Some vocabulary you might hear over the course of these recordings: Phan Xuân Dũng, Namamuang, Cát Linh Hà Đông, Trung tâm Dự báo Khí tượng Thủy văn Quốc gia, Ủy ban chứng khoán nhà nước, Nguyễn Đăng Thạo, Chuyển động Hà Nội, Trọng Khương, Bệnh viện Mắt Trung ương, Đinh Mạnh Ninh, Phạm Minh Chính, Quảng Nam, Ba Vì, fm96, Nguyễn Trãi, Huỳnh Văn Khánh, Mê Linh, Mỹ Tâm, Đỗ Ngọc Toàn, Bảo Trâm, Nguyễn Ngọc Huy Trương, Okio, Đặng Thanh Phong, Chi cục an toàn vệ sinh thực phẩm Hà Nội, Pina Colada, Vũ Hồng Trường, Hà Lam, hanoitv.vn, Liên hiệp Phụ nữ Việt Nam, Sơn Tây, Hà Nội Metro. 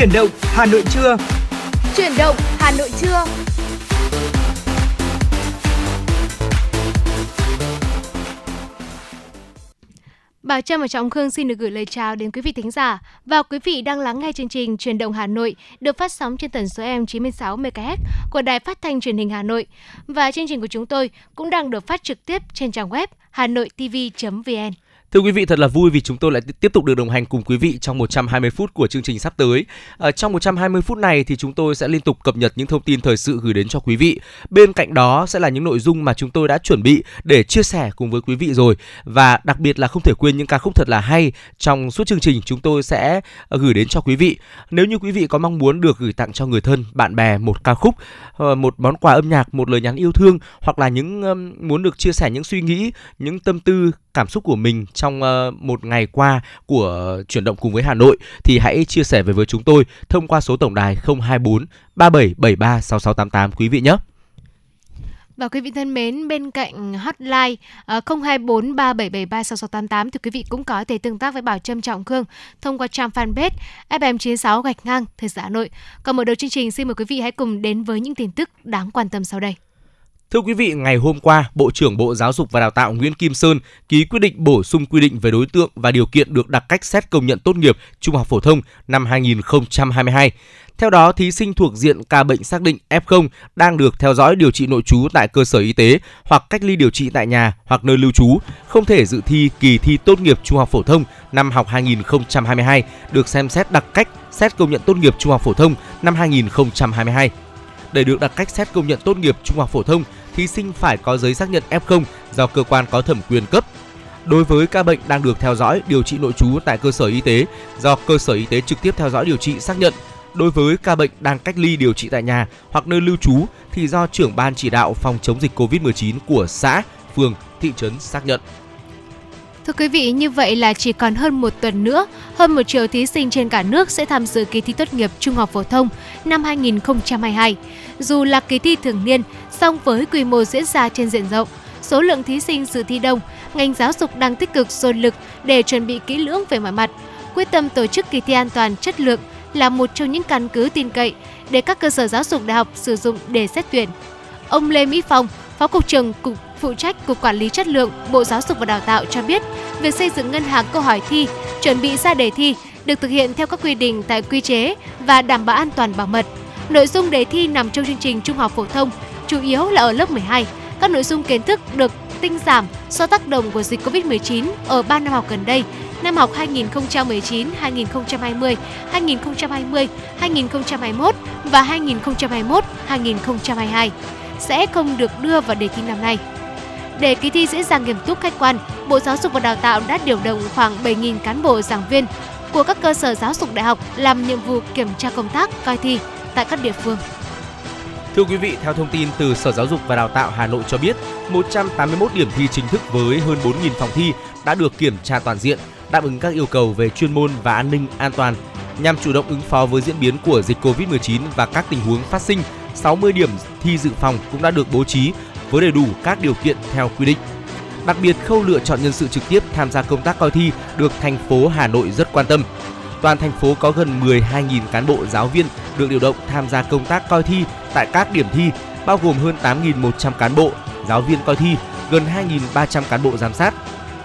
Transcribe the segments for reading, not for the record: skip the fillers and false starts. Chuyển động Hà Nội trưa. Chuyển động Hà Nội trưa. Bảo Trâm và Trọng Khương xin được gửi lời chào đến quý vị thính giả và quý vị đang lắng nghe chương trình Chuyển động Hà Nội được phát sóng trên tần số FM 96 MHz của Đài Phát thanh Truyền hình Hà Nội, và chương trình của chúng tôi cũng đang được phát trực tiếp trên trang web hanoitv.vn. Thưa quý vị, thật là vui vì chúng tôi lại tiếp tục được đồng hành cùng quý vị trong 120 phút của chương trình sắp tới. Trong 120 phút này thì chúng tôi sẽ liên tục cập nhật những thông tin thời sự gửi đến cho quý vị. Bên cạnh đó sẽ là những nội dung mà chúng tôi đã chuẩn bị để chia sẻ cùng với quý vị rồi. Và đặc biệt là không thể quên những ca khúc thật là hay trong suốt chương trình chúng tôi sẽ gửi đến cho quý vị. Nếu như quý vị có mong muốn được gửi tặng cho người thân, bạn bè một ca khúc, một món quà âm nhạc, một lời nhắn yêu thương, hoặc là những muốn được chia sẻ những suy nghĩ, những tâm tư, cảm xúc của mình trong một ngày qua của Chuyển động cùng với Hà Nội, thì hãy chia sẻ về với chúng tôi thông qua số tổng đài 024 3773 6688 quý vị nhé. Và quý vị thân mến, bên cạnh hotline 024 3773 6688 thì quý vị cũng có thể tương tác với Bảo Trâm, Trọng Khương thông qua trang fanpage FM96/Thời sự Hà Nội. Còn mở đầu chương trình, xin mời quý vị hãy cùng đến với những tin tức đáng quan tâm sau đây. Thưa quý vị, ngày hôm qua, Bộ trưởng Bộ Giáo dục và Đào tạo Nguyễn Kim Sơn ký quyết định bổ sung quy định về đối tượng và điều kiện được đặt cách xét công nhận tốt nghiệp trung học phổ thông năm 2022. Theo đó, thí sinh thuộc diện ca bệnh xác định F0 đang được theo dõi điều trị nội trú tại cơ sở y tế hoặc cách ly điều trị tại nhà hoặc nơi lưu trú, không thể dự thi kỳ thi tốt nghiệp trung học phổ thông năm học 2022, được xem xét đặc cách xét công nhận tốt nghiệp trung học phổ thông năm 2022. Để được đặt cách xét công nhận tốt nghiệp trung học phổ thông, thí sinh phải có giấy xác nhận F0 do cơ quan có thẩm quyền cấp. Đối với ca bệnh đang được theo dõi điều trị nội trú tại cơ sở y tế do cơ sở y tế trực tiếp theo dõi điều trị xác nhận. Đối với ca bệnh đang cách ly điều trị tại nhà hoặc nơi lưu trú thì do trưởng ban chỉ đạo phòng chống dịch Covid-19 của xã, phường, thị trấn xác nhận. Thưa quý vị, như vậy là chỉ còn hơn một tuần nữa, hơn 1 triệu thí sinh trên cả nước sẽ tham dự kỳ thi tốt nghiệp trung học phổ thông năm 2022. Dù là kỳ thi thường niên, song với quy mô diễn ra trên diện rộng, số lượng thí sinh dự thi đông, ngành giáo dục đang tích cực dồn lực để chuẩn bị kỹ lưỡng về mọi mặt. Quyết tâm tổ chức kỳ thi an toàn, chất lượng là một trong những căn cứ tin cậy để các cơ sở giáo dục đại học sử dụng để xét tuyển. Ông Lê Mỹ Phong, Phó Cục trưởng Cục phụ trách Cục Quản lý Chất lượng Bộ Giáo dục và Đào tạo cho biết, việc xây dựng ngân hàng câu hỏi thi, chuẩn bị ra đề thi được thực hiện theo các quy định tại quy chế và đảm bảo an toàn bảo mật. Nội dung đề thi nằm trong chương trình trung học phổ thông, chủ yếu là ở lớp 12. Các nội dung kiến thức được tinh giảm do tác động của dịch Covid-19 ở 3 năm học gần đây, năm học 2019, 2020, 2020, 2021 và 2021, 2022 sẽ không được đưa vào đề thi năm nay. Để kỳ thi dễ dàng, nghiêm túc, khách quan, Bộ Giáo dục và Đào tạo đã điều động khoảng 7.000 cán bộ giảng viên của các cơ sở giáo dục đại học làm nhiệm vụ kiểm tra công tác coi thi tại các địa phương. Thưa quý vị, theo thông tin từ Sở Giáo dục và Đào tạo Hà Nội cho biết, 181 điểm thi chính thức với hơn 4.000 phòng thi đã được kiểm tra toàn diện, đáp ứng các yêu cầu về chuyên môn và an ninh an toàn. Nhằm chủ động ứng phó với diễn biến của dịch Covid-19 và các tình huống phát sinh, 60 điểm thi dự phòng cũng đã được bố trí với đầy đủ các điều kiện theo quy định. Đặc biệt, khâu lựa chọn nhân sự trực tiếp tham gia công tác coi thi được thành phố Hà Nội rất quan tâm. Toàn thành phố có gần 12.000 cán bộ giáo viên được điều động tham gia công tác coi thi tại các điểm thi, bao gồm hơn 8.100 cán bộ giáo viên coi thi, gần 2.300 cán bộ giám sát.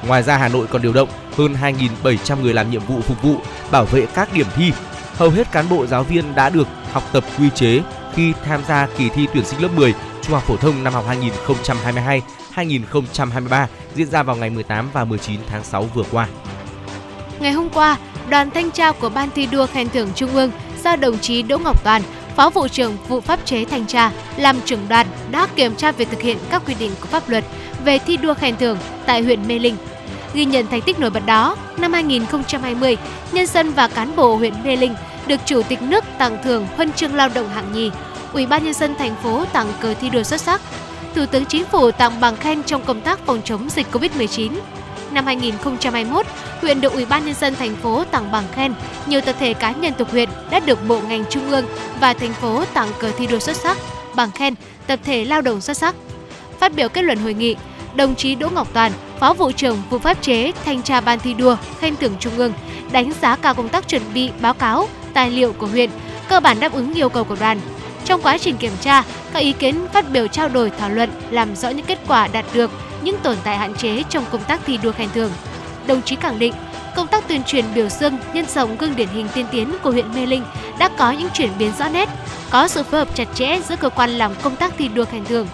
Ngoài ra, Hà Nội còn điều động hơn 2.700 người làm nhiệm vụ phục vụ, bảo vệ các điểm thi. Hầu hết cán bộ giáo viên đã được học tập quy chế khi tham gia kỳ thi tuyển sinh lớp 10 trung học phổ thông năm học 2022-2023 diễn ra vào ngày 18 và 19 tháng 6 vừa qua. Ngày hôm qua, đoàn thanh tra của Ban thi đua khen thưởng Trung ương do đồng chí Đỗ Ngọc Toàn, Phó Vụ trưởng Vụ Pháp chế Thanh tra làm trưởng đoàn đã kiểm tra việc thực hiện các quy định của pháp luật về thi đua khen thưởng tại huyện Mê Linh. Ghi nhận thành tích nổi bật đó, năm 2020, nhân dân và cán bộ huyện Mê Linh được Chủ tịch nước tặng thưởng Huân chương Lao động hạng nhì, Ủy ban nhân dân thành phố tặng cờ thi đua xuất sắc, Thủ tướng Chính phủ tặng bằng khen trong công tác phòng chống dịch Covid-19. Năm 2021, huyện được Ủy ban nhân dân thành phố tặng bằng khen, nhiều tập thể cá nhân thuộc huyện đã được bộ ngành trung ương và thành phố tặng cờ thi đua xuất sắc, bằng khen, tập thể lao động xuất sắc. Phát biểu kết luận hội nghị, đồng chí Đỗ Ngọc Toàn, Phó Vụ trưởng Vụ Pháp chế Thanh tra Ban thi đua khen thưởng Trung ương đánh giá cao công tác chuẩn bị báo cáo tài liệu của huyện, cơ bản đáp ứng yêu cầu của đoàn. Trong quá trình kiểm tra, các ý kiến phát biểu trao đổi thảo luận làm rõ những kết quả đạt được, những tồn tại hạn chế trong công tác thi đua khen thưởng. Đồng chí khẳng định, công tác tuyên truyền biểu dương nhân rộng gương điển hình tiên tiến của huyện Mê Linh đã có những chuyển biến rõ nét, có sự phối hợp chặt chẽ giữa cơ quan làm công tác thi đua khen thưởng.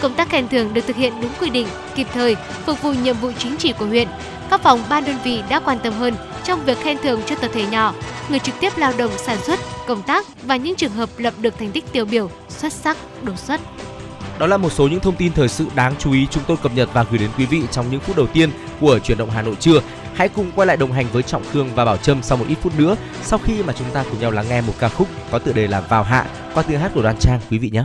Công tác khen thưởng được thực hiện đúng quy định, kịp thời, phục vụ nhiệm vụ chính trị của huyện. Các phòng ban đơn vị đã quan tâm hơn trong việc khen thưởng cho tập thể nhỏ, người trực tiếp lao động sản xuất, công tác và những trường hợp lập được thành tích tiêu biểu, xuất sắc, đột xuất. Đó là một số những thông tin thời sự đáng chú ý chúng tôi cập nhật và gửi đến quý vị trong những phút đầu tiên của Chuyển động Hà Nội trưa. Hãy cùng quay lại đồng hành với Trọng Khương và Bảo Trâm sau một ít phút nữa, sau khi mà chúng ta cùng nhau lắng nghe một ca khúc có tựa đề là Vào Hạ qua tiếng hát của Đoàn Trang, quý vị nhé.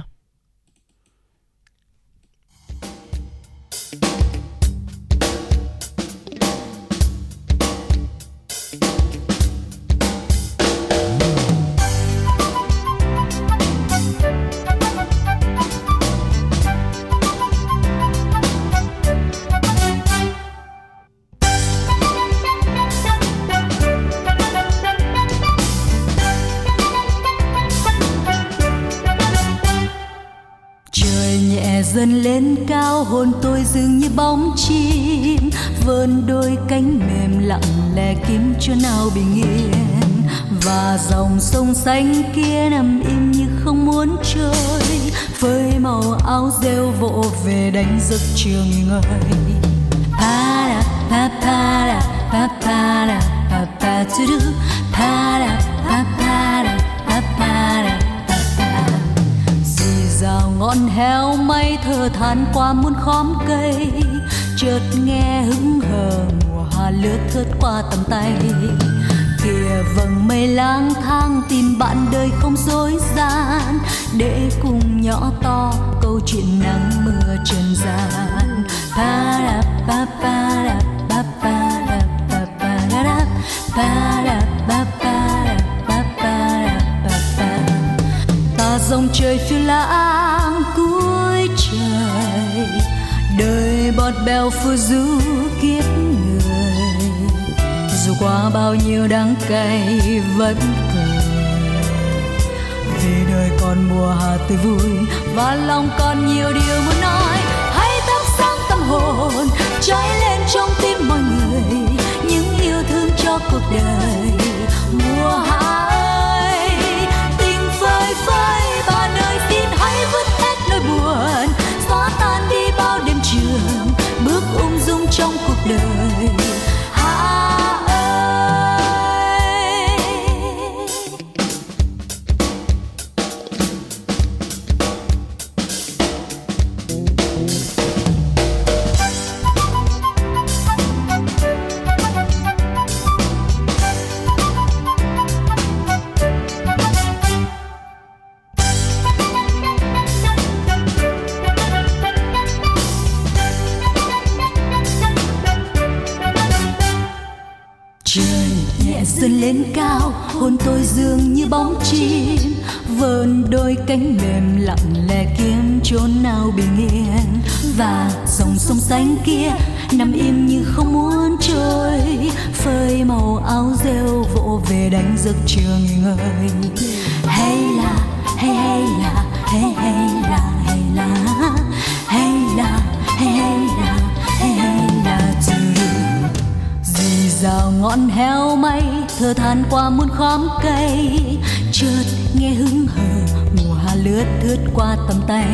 Dần lên cao hồn tôi dường như bóng chim vươn đôi cánh mềm lặng lẽ kiếm chỗ nào bình yên, và dòng sông xanh kia nằm im như không muốn trôi, với màu áo rêu vỗ về đánh giấc chiều nghỉ ngơi. Pa la pa pa la pa pa la pa pa tu du pa la pa pa la pa pa la. Rào ngọn héo mây thở than qua muôn khóm cây, chợt nghe hững hờ mùa hạ lướt thướt qua tầm tay. Kìa vầng mây lang thang tìm bạn đời không dối gian, để cùng nhỏ to câu chuyện nắng mưa trần gian. Pa la pa pa la pa pa la pa pa la pa la pa pa la pa pa la pa pa. Ta dòng trời phiêu lãng cuối trời, đời bọt bèo phù du kiếp người, dù qua bao nhiêu đắng cay vẫn cười, vì đời còn mùa hạ tươi vui và lòng còn nhiều điều muốn nói. Hãy thắp sáng tâm hồn cháy lên trong tim mọi người, những yêu thương cho cuộc đời mùa hạ ơi. Tình phơi phới và nơi tin hãy vứt hết nỗi buồn, xóa tan đi bao đêm trường bước ung dung trong cuộc đời. Hạ ơi lên cao hồn tôi dường như bóng chim vờn đôi cánh mềm lặng lẽ kiếm chốn nào bình yên, và dòng sông xanh kia nằm im như không muốn trôi, phơi màu áo rêu vỗ về đánh giấc chiều nghỉ ngơi. Hay là hay hay là hay hay là hay là hay là hay hay là hay hay là dì rào ngọn heo mây thở than qua muôn khóm cây, chợt nghe hững hờ mùa hạ lướt thướt qua tầm tay.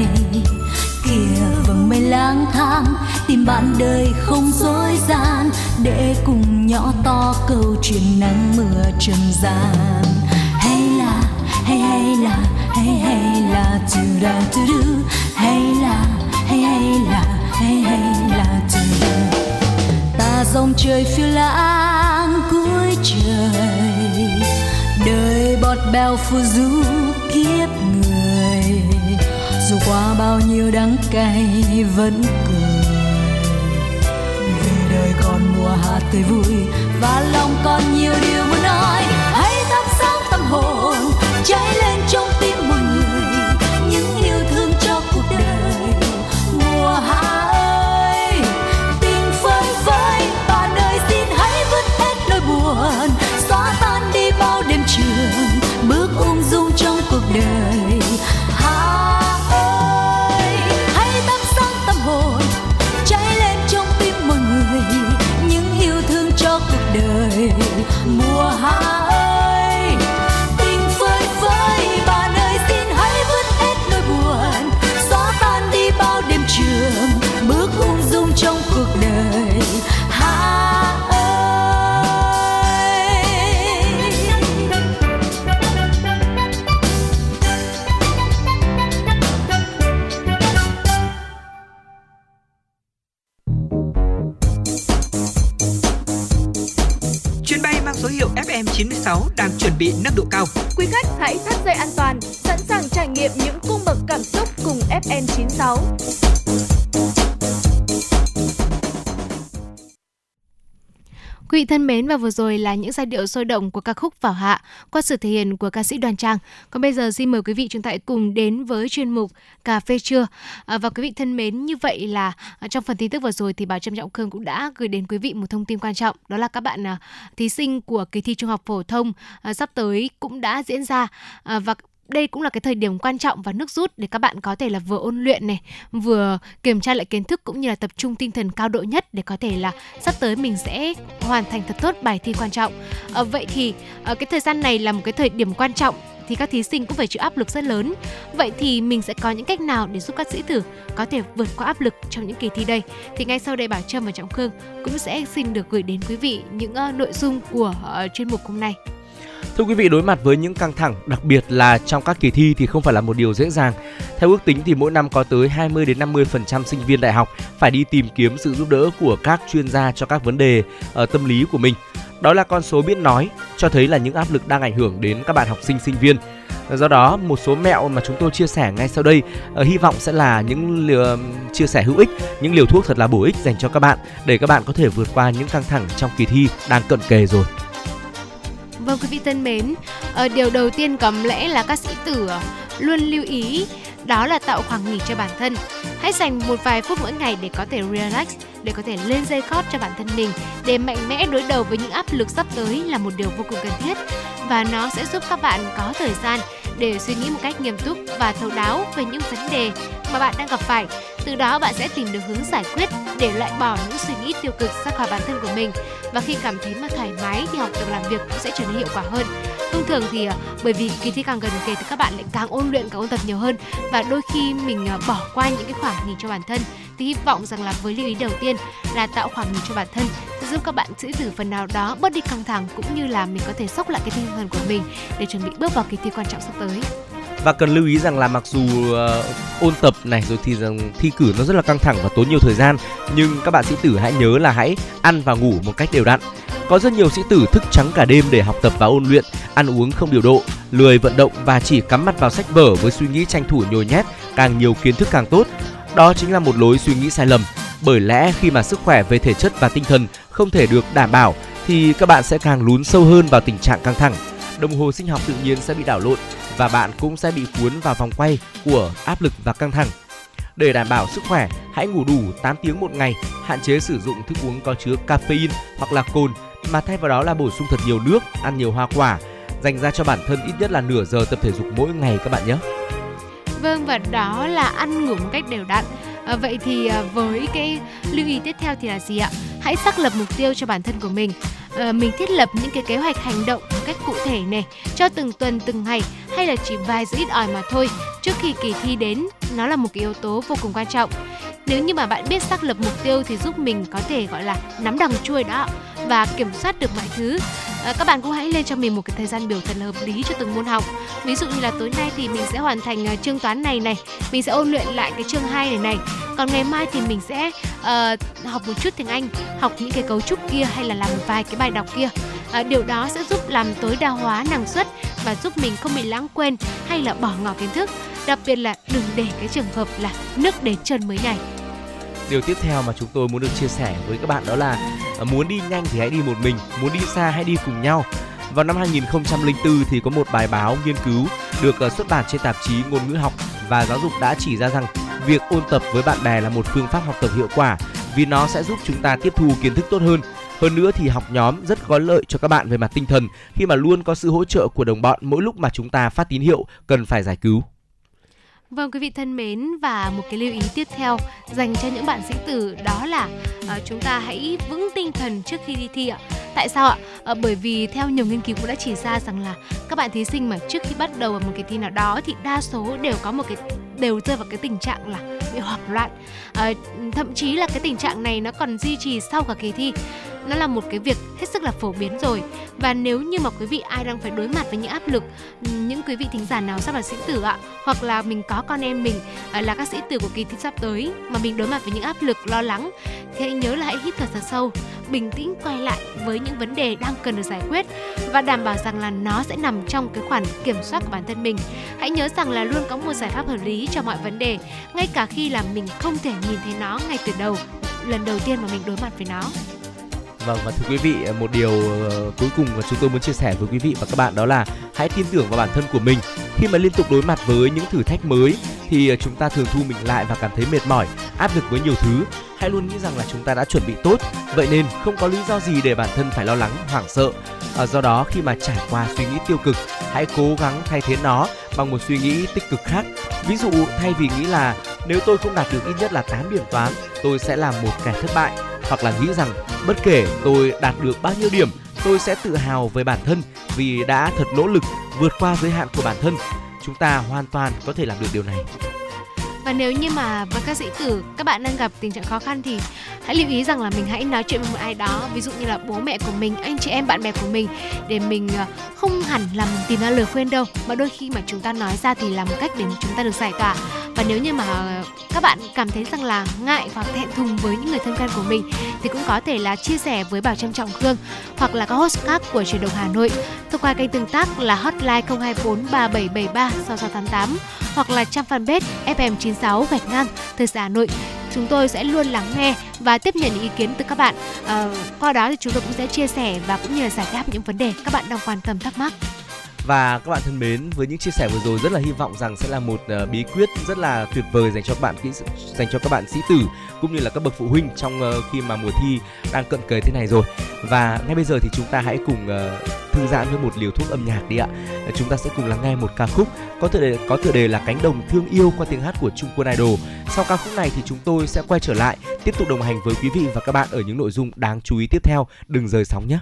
Kìa vầng mây lang thang tìm bạn đời không dối gian, để cùng nhỏ to câu chuyện nắng mưa trần gian. Hay là hay hay là hay hay là tu da tu du, hay là hay hay là hay hay là tu du. Ta dòng trời phiêu lãng cuối trời, đời bọt bèo phù du kiếp người, dù qua bao nhiêu đắng cay vẫn cười, vì đời còn mùa hạ tươi vui và lòng còn nhiều điều muốn nói. Hãy thắp sáng tâm hồn cháy lên trong tim mọi người, những yêu thương cho cuộc đời mùa hạ. Buồn xóa tan đi bao đêm trường số hiệu FM96 đang chuẩn bị nâng độ cao. Quý khách hãy thắt dây an toàn, sẵn sàng trải nghiệm những cung bậc cảm xúc cùng FM96. Quý vị thân mến, và vừa rồi là những giai điệu sôi động của ca khúc Vào Hạ qua sự thể hiện của ca sĩ Đoàn Trang. Còn bây giờ xin mời quý vị chúng ta cùng đến với chuyên mục Cà phê trưa. Và quý vị thân mến, như vậy là trong phần tin tức vừa rồi thì Bảo Trâm, Trọng Khương cũng đã gửi đến quý vị một thông tin quan trọng, đó là các bạn thí sinh của kỳ thi trung học phổ thông sắp tới cũng đã diễn ra, và đây cũng là cái thời điểm quan trọng và nước rút để các bạn có thể là vừa ôn luyện này, vừa kiểm tra lại kiến thức, cũng như là tập trung tinh thần cao độ nhất để có thể là sắp tới mình sẽ hoàn thành thật tốt bài thi quan trọng. Vậy thì cái thời gian này là một cái thời điểm quan trọng thì các thí sinh cũng phải chịu áp lực rất lớn. Vậy thì mình sẽ có những cách nào để giúp các sĩ tử có thể vượt qua áp lực trong những kỳ thi đây? Thì ngay sau đây Bảo Trâm và Trọng Khương cũng sẽ xin được gửi đến quý vị những nội dung của chuyên mục hôm nay. Thưa quý vị, đối mặt với những căng thẳng, đặc biệt là trong các kỳ thi thì không phải là một điều dễ dàng. Theo ước tính thì mỗi năm có tới 20 đến 50% sinh viên đại học phải đi tìm kiếm sự giúp đỡ của các chuyên gia cho các vấn đề tâm lý của mình. Đó là con số biết nói, cho thấy là những áp lực đang ảnh hưởng đến các bạn học sinh, sinh viên. Do đó, một số mẹo mà chúng tôi chia sẻ ngay sau đây hy vọng sẽ là những chia sẻ hữu ích, những liều thuốc thật là bổ ích dành cho các bạn để các bạn có thể vượt qua những căng thẳng trong kỳ thi đang cận kề rồi. Vâng, quý vị thân mến, điều đầu tiên có lẽ là các sĩ tử luôn lưu ý đó là tạo khoảng nghỉ cho bản thân. Hãy dành một vài phút mỗi ngày để có thể relax, để có thể lên dây cót cho bản thân mình, để mạnh mẽ đối đầu với những áp lực sắp tới là một điều vô cùng cần thiết. Và nó sẽ giúp các bạn có thời gian để suy nghĩ một cách nghiêm túc và thấu đáo về những vấn đề mà bạn đang gặp phải. Từ đó bạn sẽ tìm được hướng giải quyết để loại bỏ những suy nghĩ tiêu cực ra khỏi bản thân của mình. Và khi cảm thấy mà thoải mái thì học tập làm việc cũng sẽ trở nên hiệu quả hơn. Thông thường thì bởi vì kỳ thi càng gần kề thì các bạn lại càng ôn luyện, càng ôn tập nhiều hơn. Và đôi khi mình bỏ qua những cái khoảng nghỉ cho bản thân. Thì hy vọng rằng là với lưu ý đầu tiên là tạo khoảng nghỉ cho bản thân sẽ giúp các bạn sĩ tử phần nào đó bớt đi căng thẳng, cũng như là mình có thể xốc lại cái tinh thần của mình để chuẩn bị bước vào kỳ thi quan trọng sắp tới. Và cần lưu ý rằng là mặc dù ôn tập này rồi thì rằng thi cử nó rất là căng thẳng và tốn nhiều thời gian, nhưng các bạn sĩ tử hãy nhớ là hãy ăn và ngủ một cách đều đặn. Có rất nhiều sĩ tử thức trắng cả đêm để học tập và ôn luyện, ăn uống không điều độ, lười vận động và chỉ cắm mặt vào sách vở với suy nghĩ tranh thủ nhồi nhét càng nhiều kiến thức càng tốt. Đó chính là một lối suy nghĩ sai lầm, bởi lẽ khi mà sức khỏe về thể chất và tinh thần không thể được đảm bảo thì các bạn sẽ càng lún sâu hơn vào tình trạng căng thẳng. Đồng hồ sinh học tự nhiên sẽ bị đảo lộn và bạn cũng sẽ bị cuốn vào vòng quay của áp lực và căng thẳng. Để đảm bảo sức khỏe, hãy ngủ đủ 8 tiếng một ngày, hạn chế sử dụng thức uống có chứa caffeine hoặc là cồn, mà thay vào đó là bổ sung thật nhiều nước, ăn nhiều hoa quả, dành ra cho bản thân ít nhất là nửa giờ tập thể dục mỗi ngày các bạn nhé. Vâng, và đó là ăn ngủ một cách đều đặn. Vậy thì với cái lưu ý tiếp theo thì là gì ạ? Hãy xác lập mục tiêu cho bản thân của mình. Mình thiết lập những cái kế hoạch hành động một cách cụ thể này cho từng tuần, từng ngày, hay là chỉ vài giờ ít ỏi mà thôi trước khi kỳ thi đến. Nó là một cái yếu tố vô cùng quan trọng. Nếu như mà bạn biết xác lập mục tiêu thì giúp mình có thể gọi là nắm đằng chuôi đó và kiểm soát được mọi thứ. Các bạn cũng hãy lên cho mình một cái thời gian biểu thật là hợp lý cho từng môn học. Ví dụ như là tối nay thì mình sẽ hoàn thành chương toán này, mình sẽ ôn luyện lại cái chương 2 này. Còn ngày mai thì mình sẽ học một chút tiếng Anh, học những cái cấu trúc kia, hay là làm một vài cái bài đọc kia. Điều đó sẽ giúp làm tối đa hóa năng suất và giúp mình không bị lãng quên hay là bỏ ngỏ kiến thức. Đặc biệt là đừng để cái trường hợp là nước đến chân mới nhảy. Điều tiếp theo mà chúng tôi muốn được chia sẻ với các bạn đó là muốn đi nhanh thì hãy đi một mình, muốn đi xa hãy đi cùng nhau. Vào năm 2004 thì có một bài báo nghiên cứu được xuất bản trên tạp chí Ngôn ngữ học và Giáo dục đã chỉ ra rằng việc ôn tập với bạn bè là một phương pháp học tập hiệu quả, vì nó sẽ giúp chúng ta tiếp thu kiến thức tốt hơn. Hơn nữa thì học nhóm rất có lợi cho các bạn về mặt tinh thần, khi mà luôn có sự hỗ trợ của đồng bọn mỗi lúc mà chúng ta phát tín hiệu cần phải giải cứu. Vâng, quý vị thân mến, và một cái lưu ý tiếp theo dành cho những bạn sĩ tử đó là chúng ta hãy vững tinh thần trước khi đi thi ạ. Tại sao ạ? Bởi vì theo nhiều nghiên cứu cũng đã chỉ ra rằng là các bạn thí sinh mà trước khi bắt đầu vào một cái thi nào đó thì đa số đều rơi vào cái tình trạng là bị hoảng loạn. Thậm chí là cái tình trạng này nó còn duy trì sau cả kỳ thi. nó là một cái việc hết sức là phổ biến rồi. Và nếu như mà quý vị ai đang phải đối mặt với những áp lực, những quý vị thính giả nào sắp là sĩ tử ạ, hoặc là mình có con em mình là các sĩ tử của kỳ thi sắp tới mà mình đối mặt với những áp lực lo lắng, thì hãy nhớ là hãy hít thở thật sâu, bình tĩnh quay lại với những vấn đề đang cần được giải quyết và đảm bảo rằng là nó sẽ nằm trong cái khoảng kiểm soát của bản thân mình. Hãy nhớ rằng là luôn có một giải pháp hợp lý cho mọi vấn đề, ngay cả khi là mình không thể nhìn thấy nó ngay từ đầu, lần đầu tiên mà mình đối mặt với nó. Vâng, và thưa quý vị, một điều cuối cùng mà chúng tôi muốn chia sẻ với quý vị và các bạn đó là hãy tin tưởng vào bản thân của mình. Khi mà liên tục đối mặt với những thử thách mới thì chúng ta thường thu mình lại và cảm thấy mệt mỏi, áp lực với nhiều thứ. Hãy luôn nghĩ rằng là chúng ta đã chuẩn bị tốt, vậy nên không có lý do gì để bản thân phải lo lắng, hoảng sợ. Do đó khi mà trải qua suy nghĩ tiêu cực, hãy cố gắng thay thế nó bằng một suy nghĩ tích cực khác. Ví dụ, thay vì nghĩ là nếu tôi không đạt được ít nhất là 8 điểm toán, tôi sẽ là một kẻ thất bại, hoặc là nghĩ rằng bất kể tôi đạt được bao nhiêu điểm, tôi sẽ tự hào với bản thân vì đã thật nỗ lực vượt qua giới hạn của bản thân. Chúng ta hoàn toàn có thể làm được điều này. Và nếu như mà với các sĩ tử, các bạn đang gặp tình trạng khó khăn thì hãy lưu ý rằng là mình hãy nói chuyện với một ai đó, ví dụ như là bố mẹ của mình, anh chị em, bạn bè của mình, để mình không hẳn là mình tìm ra lời khuyên đâu, mà đôi khi mà chúng ta nói ra thì là một cách để chúng ta được giải tỏa. Và nếu như mà các bạn cảm thấy rằng là ngại hoặc thẹn thùng với những người thân quen của mình thì cũng có thể là chia sẻ với Bảo Trâm, Trọng Khương hoặc là các host khác của Chuyển động Hà Nội thông qua kênh tương tác là hotline 024 3773 6688 hoặc là trang fanpage FM96 @ Thời sự Hà Nội. Chúng tôi sẽ luôn lắng nghe và tiếp nhận những ý kiến từ các bạn. Qua đó thì chúng tôi cũng sẽ chia sẻ và cũng như là giải đáp những vấn đề các bạn đang quan tâm, thắc mắc. Và các bạn thân mến, với những chia sẻ vừa rồi rất là hy vọng rằng sẽ là một bí quyết rất là tuyệt vời dành cho các bạn sĩ tử cũng như là các bậc phụ huynh trong khi mà mùa thi đang cận kề thế này rồi. Và ngay bây giờ thì chúng ta hãy cùng thư giãn với một liều thuốc âm nhạc đi ạ. Chúng ta sẽ cùng lắng nghe một ca khúc có tựa đề là Cánh Đồng Thương Yêu qua tiếng hát của Trung Quân Idol. Sau ca khúc này thì chúng tôi sẽ quay trở lại tiếp tục đồng hành với quý vị và các bạn ở những nội dung đáng chú ý tiếp theo. Đừng rời sóng nhé.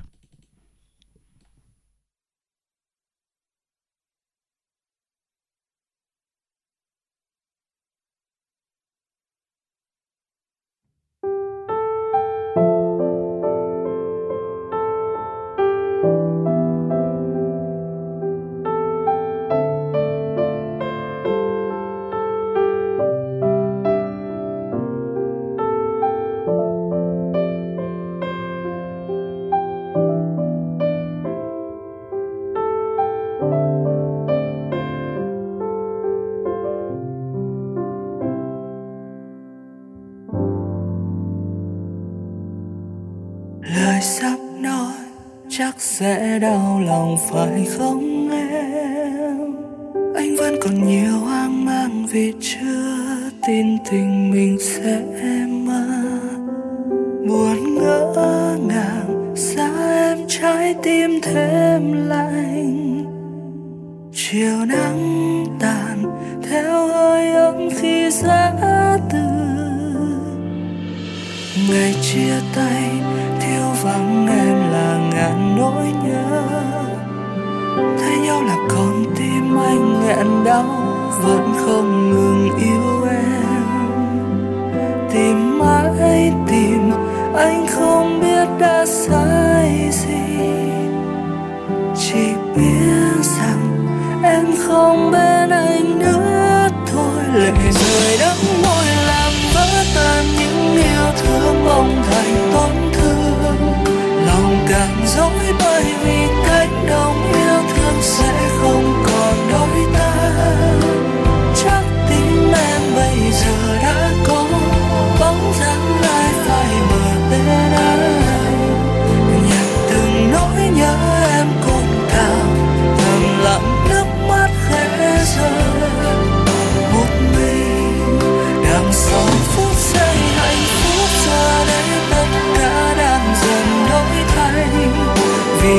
Sẽ đau lòng phải không em? Anh vẫn còn nhiều hoang mang vì chưa tin tình mình sẽ mơ. Buồn ngỡ ngàng sao em trái tim thêm lạnh. Chiều nắng tàn theo hơi ấm khi giã từ. Ngày chia tay thiếu vắng em là ngàn nỗi nhớ. Thấy nhau là con tim anh nghẹn đau vẫn không ngừng yêu em. Tìm mãi tìm anh không biết đã sai gì. Chỉ biết rằng em không bên anh nữa thôi. Lệ rơi đắng môi làm vỡ tan những yêu thương mong thành tổn thương. Lòng càng dối bởi vì cánh đồng yêu thương sẽ không còn đôi ta. Chắc tim em bây giờ đã có bóng dáng lại phải mở tên anh. Nhặt từng nỗi nhớ em cồn cào thầm lặng nước mắt khẽ rơi. Một mình đằng sau phút giây hạnh phúc giờ đây tất cả đang dần đổi thay vì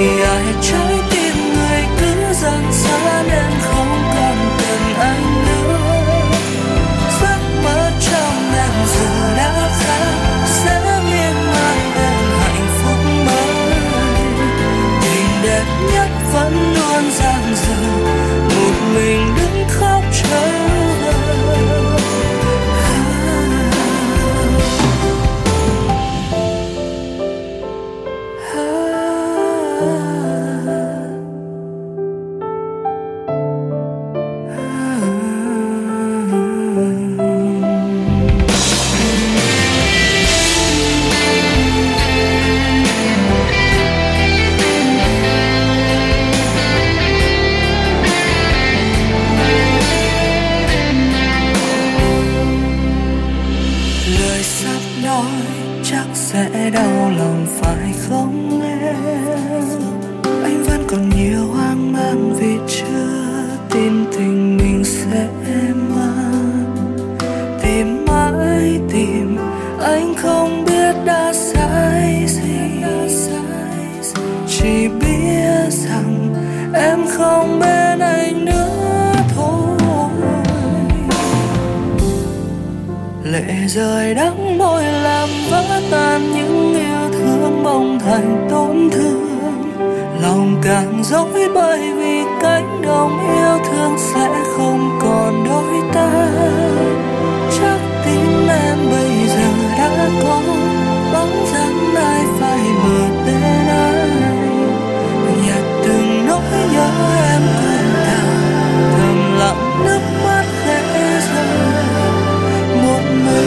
rời đắng môi làm vỡ tan những yêu thương mong thành tổn thương. Lòng càng rối bởi vì cánh đồng yêu thương sẽ không còn đôi ta. Chắc tim em bây giờ đã có bóng dáng ai phải mờ tên ai. Nhặt từng nỗi nhớ em quên tặng, thầm lặng nước mắt khẽ rơi một mình.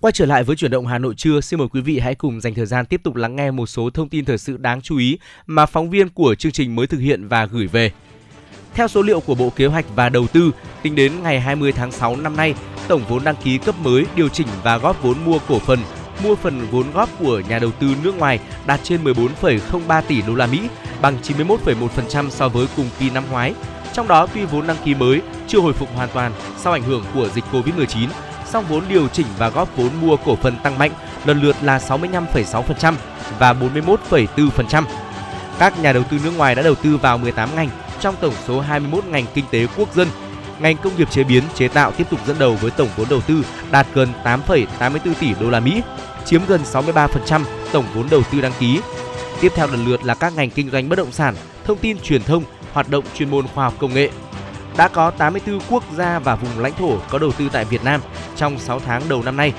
Quay trở lại với Chuyển động Hà Nội trưa, xin mời quý vị hãy cùng dành thời gian tiếp tục lắng nghe một số thông tin thời sự đáng chú ý mà phóng viên của chương trình mới thực hiện và gửi về. Theo số liệu của Bộ Kế hoạch và Đầu tư, tính đến ngày 20 tháng 6 năm nay, tổng vốn đăng ký cấp mới, điều chỉnh và góp vốn mua cổ phần, mua phần vốn góp của nhà đầu tư nước ngoài đạt trên 14,03 tỷ đô la Mỹ, bằng 91,1% so với cùng kỳ năm ngoái. Trong đó, tuy vốn đăng ký mới chưa hồi phục hoàn toàn sau ảnh hưởng của dịch Covid-19, song vốn điều chỉnh và góp vốn mua cổ phần tăng mạnh, lần lượt là 65,6% và 41,4%. Các nhà đầu tư nước ngoài đã đầu tư vào 18 ngành trong tổng số 21 ngành kinh tế quốc dân. Ngành công nghiệp chế biến, chế tạo tiếp tục dẫn đầu với tổng vốn đầu tư đạt gần 8,84 tỷ đô la Mỹ, chiếm gần 63% tổng vốn đầu tư đăng ký. Tiếp theo lần lượt là các ngành kinh doanh bất động sản, thông tin truyền thông, hoạt động chuyên môn khoa học công nghệ. Đã có 84 quốc gia và vùng lãnh thổ có đầu tư tại Việt Nam trong 6 tháng đầu năm nay.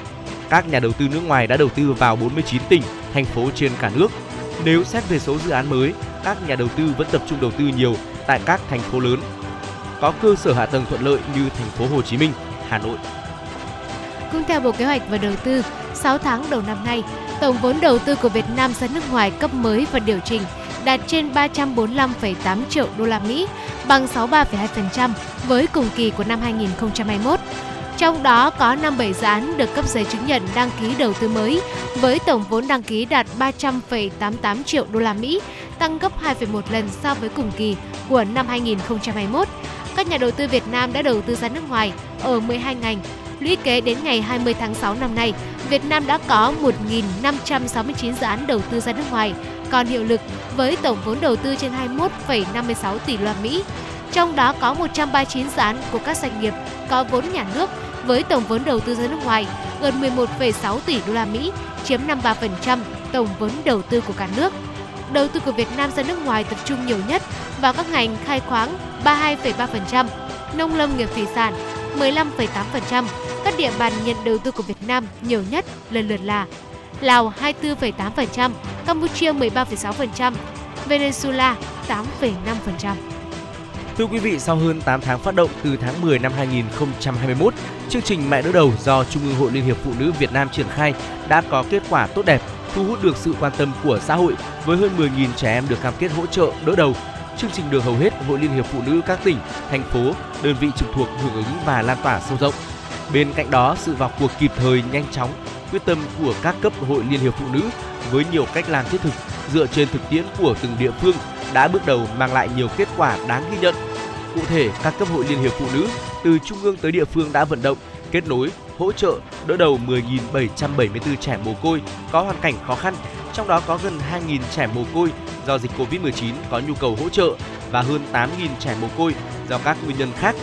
Các nhà đầu tư nước ngoài đã đầu tư vào 49 tỉnh, thành phố trên cả nước. Nếu xét về số dự án mới, các nhà đầu tư vẫn tập trung đầu tư nhiều tại các thành phố lớn, có cơ sở hạ tầng thuận lợi như thành phố Hồ Chí Minh, Hà Nội. Cũng theo Bộ Kế hoạch và Đầu tư, 6 tháng đầu năm nay, tổng vốn đầu tư của Việt Nam ra nước ngoài cấp mới và điều chỉnh đạt trên 345,8 triệu đô la Mỹ, bằng 63,2% với cùng kỳ của năm 2021. Trong đó có 57 dự án được cấp giấy chứng nhận đăng ký đầu tư mới với tổng vốn đăng ký đạt 300,88 triệu đô la Mỹ, tăng gấp 2,1 lần so với cùng kỳ của năm 2021. Các nhà đầu tư Việt Nam đã đầu tư ra nước ngoài ở 12 ngành. Lũy kế đến ngày 20 tháng 6 năm nay, Việt Nam đã có 1.569 dự án đầu tư ra nước ngoài còn hiệu lực với tổng vốn đầu tư trên 21,56 tỷ đô la Mỹ. Trong đó có 139 dự án của các doanh nghiệp có vốn nhà nước với tổng vốn đầu tư ra nước ngoài gần 11,6 tỷ đô la Mỹ, chiếm 53% tổng vốn đầu tư của cả nước. Đầu tư của Việt Nam ra nước ngoài tập trung nhiều nhất vào các ngành khai khoáng 32,3%, nông lâm nghiệp thủy sản 15,8%. Các địa bàn nhận đầu tư của Việt Nam nhiều nhất lần lượt là Lào 24,8%, Campuchia 13,6%, Venezuela 8,5%. Thưa quý vị, sau hơn 8 tháng phát động từ tháng 10 năm 2021, chương trình Mẹ đỡ đầu do Trung ương Hội Liên hiệp Phụ nữ Việt Nam triển khai đã có kết quả tốt đẹp, thu hút được sự quan tâm của xã hội với hơn 10.000 trẻ em được cam kết hỗ trợ đỡ đầu. Chương trình được hầu hết Hội Liên hiệp Phụ nữ các tỉnh, thành phố, đơn vị trực thuộc hưởng ứng và lan tỏa sâu rộng. Bên cạnh đó, sự vào cuộc kịp thời, nhanh chóng, quyết tâm của các cấp Hội Liên hiệp Phụ nữ với nhiều cách làm thiết thực dựa trên thực tiễn của từng địa phương đã bước đầu mang lại nhiều kết quả đáng ghi nhận. Cụ thể, các cấp hội Liên hiệp Phụ nữ từ trung ương tới địa phương đã vận động, kết nối, hỗ trợ, đỡ đầu 10.774 trẻ mồ côi có hoàn cảnh khó khăn, trong đó có gần 2.000 trẻ mồ côi do dịch Covid-19 có nhu cầu hỗ trợ và hơn 8.000 trẻ mồ côi do các nguyên nhân khác.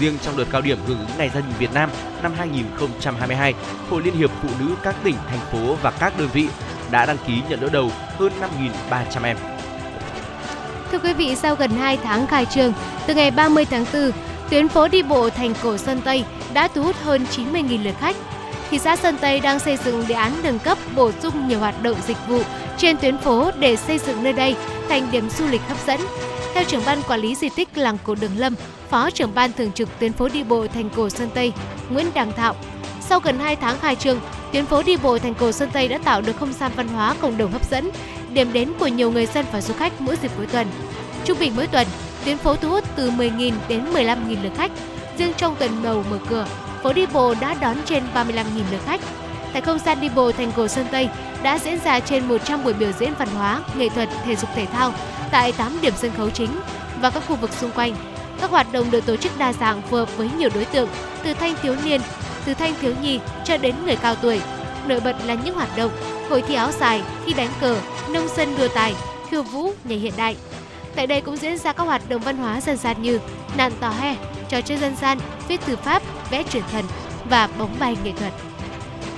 Riêng trong đợt cao điểm hưởng ứng Ngày Gia đình Việt Nam năm 2022, Hội Liên hiệp Phụ nữ các tỉnh, thành phố và các đơn vị đã đăng ký nhận đỡ đầu hơn 5.300 em. Thưa quý vị, sau gần 2 tháng khai trương, từ ngày 30 tháng 4, tuyến phố đi bộ thành cổ Sơn Tây đã thu hút hơn 90.000 lượt khách. Thị xã Sơn Tây đang xây dựng đề án nâng cấp, bổ sung nhiều hoạt động dịch vụ trên tuyến phố để xây dựng nơi đây thành điểm du lịch hấp dẫn. Theo trưởng ban quản lý di tích làng cổ Đường Lâm, Phó trưởng ban thường trực tuyến phố đi bộ thành cổ Sơn Tây Nguyễn Đăng Thạo, sau gần 2 tháng khai trương, tuyến phố đi bộ thành cổ Sơn Tây đã tạo được không gian văn hóa cộng đồng hấp dẫn, điểm đến của nhiều người dân và du khách mỗi dịp cuối tuần. Trung bình mỗi tuần, tuyến phố thu hút từ 10.000 đến 15.000 lượt khách. Riêng trong tuần đầu mở cửa, phố đi bộ đã đón trên 35.000 lượt khách. Tại không gian đi bộ thành cổ Sơn Tây đã diễn ra trên 100 buổi biểu diễn văn hóa, nghệ thuật, thể dục thể thao tại 8 điểm sân khấu chính và các khu vực xung quanh. Các hoạt động được tổ chức đa dạng phù hợp với nhiều đối tượng, từ thanh thiếu nhi cho đến người cao tuổi. Nổi bật là những hoạt động hội thi áo dài, thi đánh cờ, nông dân đua tài, khiêu vũ, nhảy hiện đại. Tại đây cũng diễn ra các hoạt động văn hóa dân gian như nạn tò he, trò chơi dân gian, viết thư pháp, vẽ truyền thần và bóng bay nghệ thuật.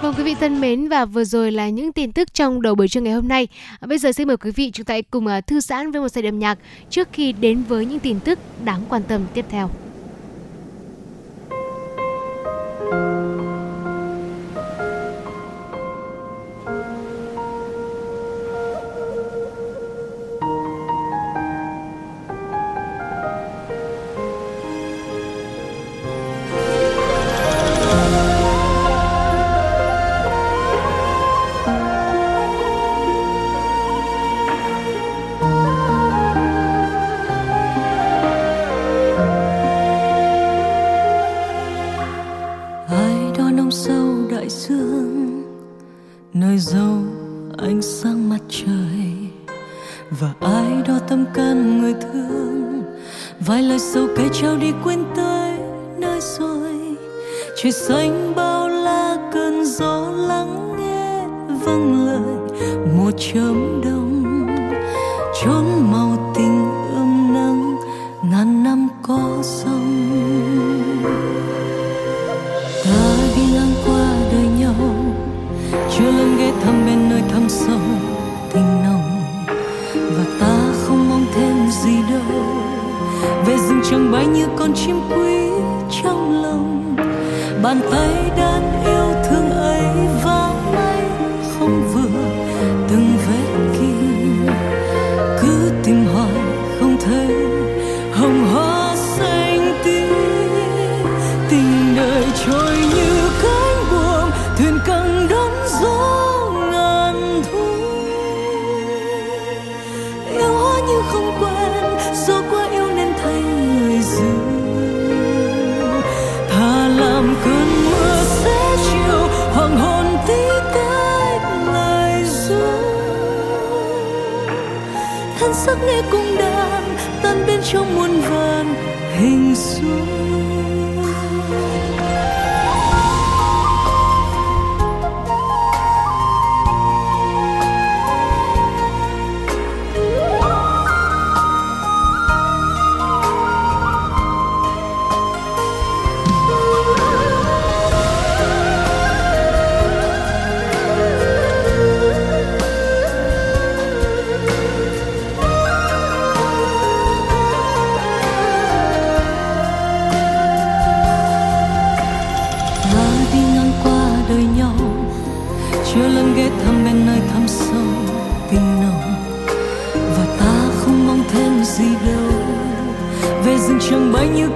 Vâng, quý vị thân mến, và vừa rồi là những tin tức trong đầu buổi trưa ngày hôm nay. Bây giờ xin mời quý vị chúng ta hãy cùng thư giãn với một giai điệu âm nhạc trước khi đến với những tin tức đáng quan tâm tiếp theo.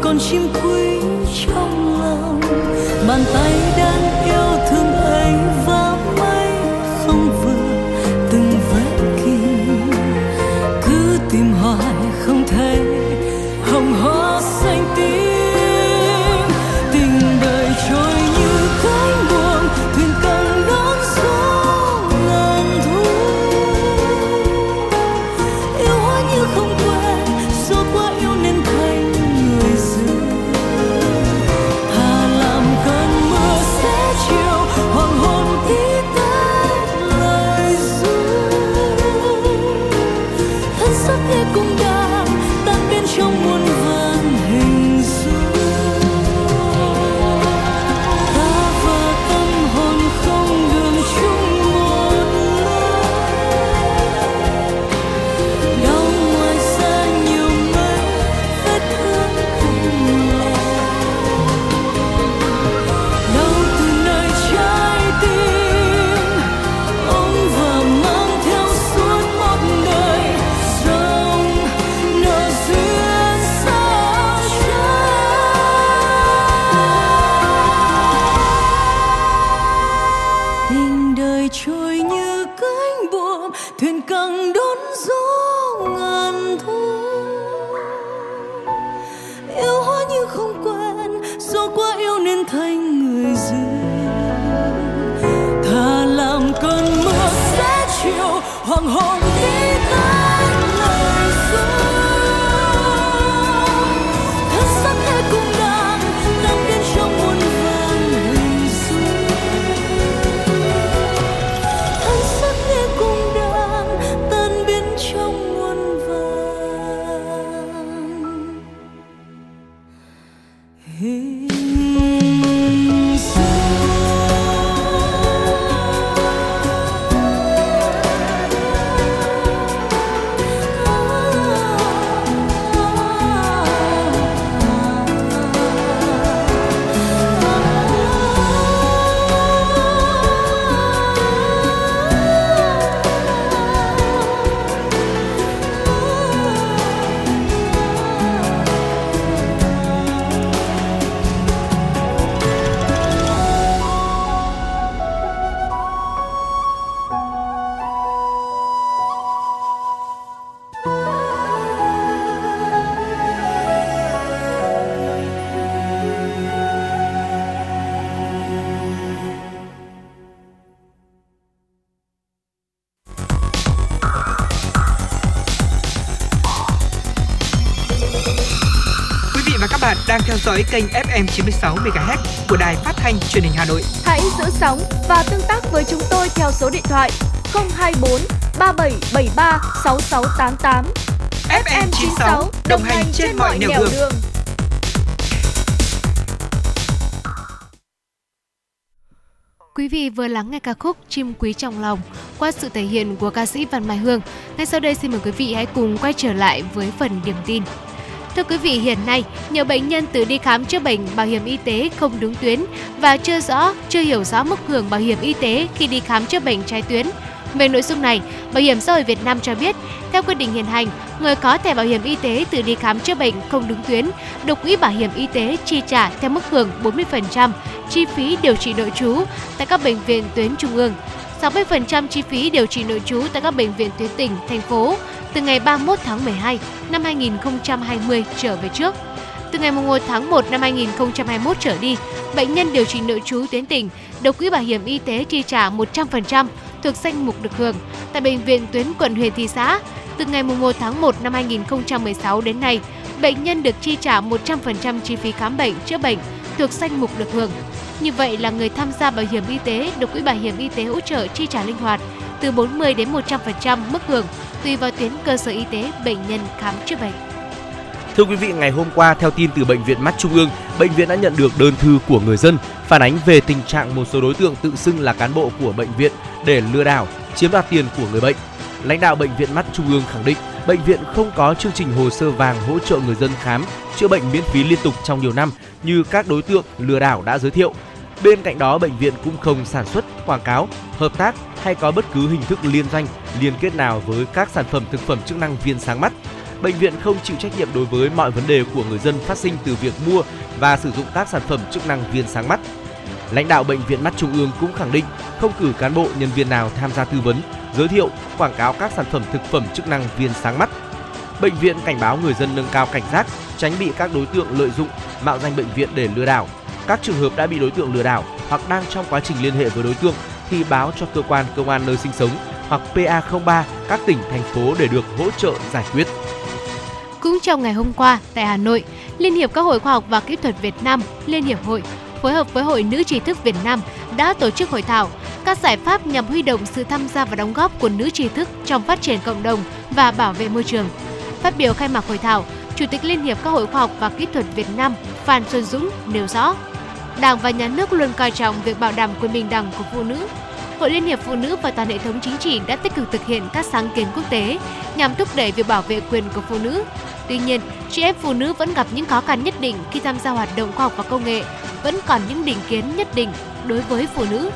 còn chim quý trong lòng, bàn tay đang yêu thương ấy và mãi không vừa từng vết kim, cứ tìm hoài không thấy hồng hoa xanh tím. Tình đời trôi như cánh buồm, thuyền càng đón gió ngàn thu, yêu hoa như không quên gió qua yêu nên thành người xưa. Hà làm cơn mưa sẽ chiều, hoàng hôn tí tách lời ru, thân sắc nghe cũng đã tan biến trong muôn vàn hình dung. Ta và tâm hồn không đường chung một lối, đau ngoài xa nhiều mây vết thương cùng lòng, đau từ nơi trái tim ông và mang theo suốt một đời, dòng nợ duyên sao trái. Tình đời trôi như cánh buồm, thuyền càng đón gió ngàn thu, yêu hoa như không quên gió qua yêu nên thành người dưng. Thà làm cơn mưa sẽ chiều, hoàng hôn tí tách lời ru, thân xác nghe cũng đang đến trong muôn vàn hình dung. Thân xác nghe cũng đang tan biến trong muôn vàn hình Quý vị và các bạn đang theo dõi kênh FM 96 MHz của Đài Phát thanh Truyền hình Hà Nội. Hãy giữ sóng và tương tác với chúng tôi theo số điện thoại 024 3773 6688. FM 96 đồng hành trên mọi nẻo đường. Quý vị vừa lắng nghe ca khúc Chim Quý Trong Lòng qua sự thể hiện của ca sĩ Văn Mai Hương. Ngay sau đây xin mời quý vị hãy cùng quay trở lại với phần điểm tin. Thưa quý vị, hiện nay, nhiều bệnh nhân tự đi khám chữa bệnh bảo hiểm y tế không đúng tuyến và chưa hiểu rõ mức hưởng bảo hiểm y tế khi đi khám chữa bệnh trái tuyến. Về nội dung này, Bảo hiểm xã hội Việt Nam cho biết, theo quy định hiện hành, người có thẻ bảo hiểm y tế tự đi khám chữa bệnh không đúng tuyến được Quỹ Bảo hiểm y tế chi trả theo mức hưởng 40% chi phí điều trị nội trú tại các bệnh viện tuyến trung ương, 60% chi phí điều trị nội trú tại các bệnh viện tuyến tỉnh, thành phố từ ngày 31 tháng 12 năm 2020 trở về trước. Từ ngày 1 tháng 1 năm 2021 trở đi, bệnh nhân điều trị nội trú tuyến tỉnh được Quỹ Bảo hiểm y tế chi trả 100% thuộc danh mục được hưởng tại bệnh viện tuyến quận, huyện, thị, xã. Từ ngày 1 tháng 1 năm 2016 đến nay, bệnh nhân được chi trả 100% chi phí khám bệnh, chữa bệnh thuộc danh mục được hưởng. Như vậy là người tham gia bảo hiểm y tế được Quỹ Bảo hiểm y tế hỗ trợ chi trả linh hoạt từ 40 đến 100% mức hưởng tùy vào tuyến cơ sở y tế bệnh nhân khám chữa bệnh. Thưa quý vị, ngày hôm qua, theo tin từ Bệnh viện Mắt Trung ương, bệnh viện đã nhận được đơn thư của người dân phản ánh về tình trạng một số đối tượng tự xưng là cán bộ của bệnh viện để lừa đảo, chiếm đoạt tiền của người bệnh. Lãnh đạo Bệnh viện Mắt Trung ương khẳng định, bệnh viện không có chương trình hồ sơ vàng hỗ trợ người dân khám, chữa bệnh miễn phí liên tục trong nhiều năm như các đối tượng lừa đảo đã giới thiệu. Bên cạnh đó, bệnh viện cũng không sản xuất, quảng cáo, hợp tác hay có bất cứ hình thức liên doanh, liên kết nào với các sản phẩm thực phẩm chức năng viên sáng mắt. bệnh viện không chịu trách nhiệm đối với mọi vấn đề của người dân phát sinh từ việc mua và sử dụng các sản phẩm chức năng viên sáng mắt. Lãnh đạo Bệnh viện Mắt Trung ương cũng khẳng định không cử cán bộ nhân viên nào tham gia tư vấn, giới thiệu, quảng cáo các sản phẩm thực phẩm chức năng viên sáng mắt. Bệnh viện cảnh báo người dân nâng cao cảnh giác, tránh bị các đối tượng lợi dụng, mạo danh bệnh viện để lừa đảo. Các trường hợp đã bị đối tượng lừa đảo hoặc đang trong quá trình liên hệ với đối tượng thì báo cho cơ quan công an nơi sinh sống hoặc PA03 các tỉnh, thành phố để được hỗ trợ giải quyết. Cũng trong ngày hôm qua, tại Hà Nội, Liên hiệp các hội khoa học và kỹ thuật Việt Nam, Liên hiệp hội, phối hợp với Hội Nữ trí thức Việt Nam đã tổ chức hội thảo các giải pháp nhằm huy động sự tham gia và đóng góp của nữ trí thức trong phát triển cộng đồng và bảo vệ môi trường. Phát biểu khai mạc hội thảo, Chủ tịch Liên hiệp các hội khoa học và kỹ thuật Việt Nam Phan Xuân Dũng nêu rõ, Đảng và Nhà nước luôn coi trọng việc bảo đảm quyền bình đẳng của phụ nữ. Hội Liên hiệp Phụ nữ và toàn hệ thống chính trị đã tích cực thực hiện các sáng kiến quốc tế nhằm thúc đẩy việc bảo vệ quyền của phụ nữ. Tuy nhiên, chị em phụ nữ vẫn gặp những khó khăn nhất định khi tham gia hoạt động khoa học và công nghệ, vẫn còn những định kiến nhất định đối với phụ nữ.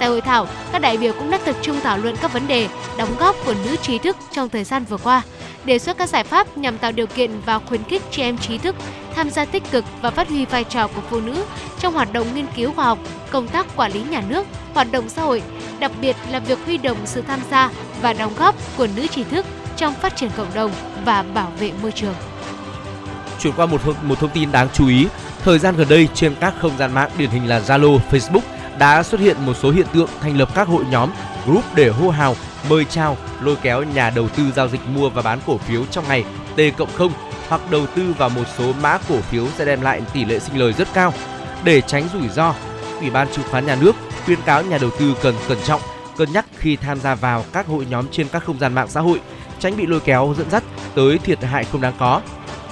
Tại hội thảo, các đại biểu cũng đã tập trung thảo luận các vấn đề, đóng góp của nữ trí thức trong thời gian vừa qua, đề xuất các giải pháp nhằm tạo điều kiện và khuyến khích chị em trí thức tham gia tích cực và phát huy vai trò của phụ nữ trong hoạt động nghiên cứu khoa học, công tác quản lý nhà nước, hoạt động xã hội, đặc biệt là việc huy động sự tham gia và đóng góp của nữ trí thức trong phát triển cộng đồng và bảo vệ môi trường. Chuyển qua một thông tin đáng chú ý, thời gian gần đây trên các không gian mạng điển hình là Zalo, Facebook đã xuất hiện một số hiện tượng thành lập các hội nhóm, group để hô hào, mời chào, lôi kéo nhà đầu tư giao dịch mua và bán cổ phiếu trong ngày T+0 hoặc đầu tư vào một số mã cổ phiếu sẽ đem lại tỷ lệ sinh lời rất cao. Để tránh rủi ro, Ủy ban chứng khoán nhà nước khuyến cáo nhà đầu tư cần cẩn trọng, cân nhắc khi tham gia vào các hội nhóm trên các không gian mạng xã hội, tránh bị lôi kéo dẫn dắt tới thiệt hại không đáng có.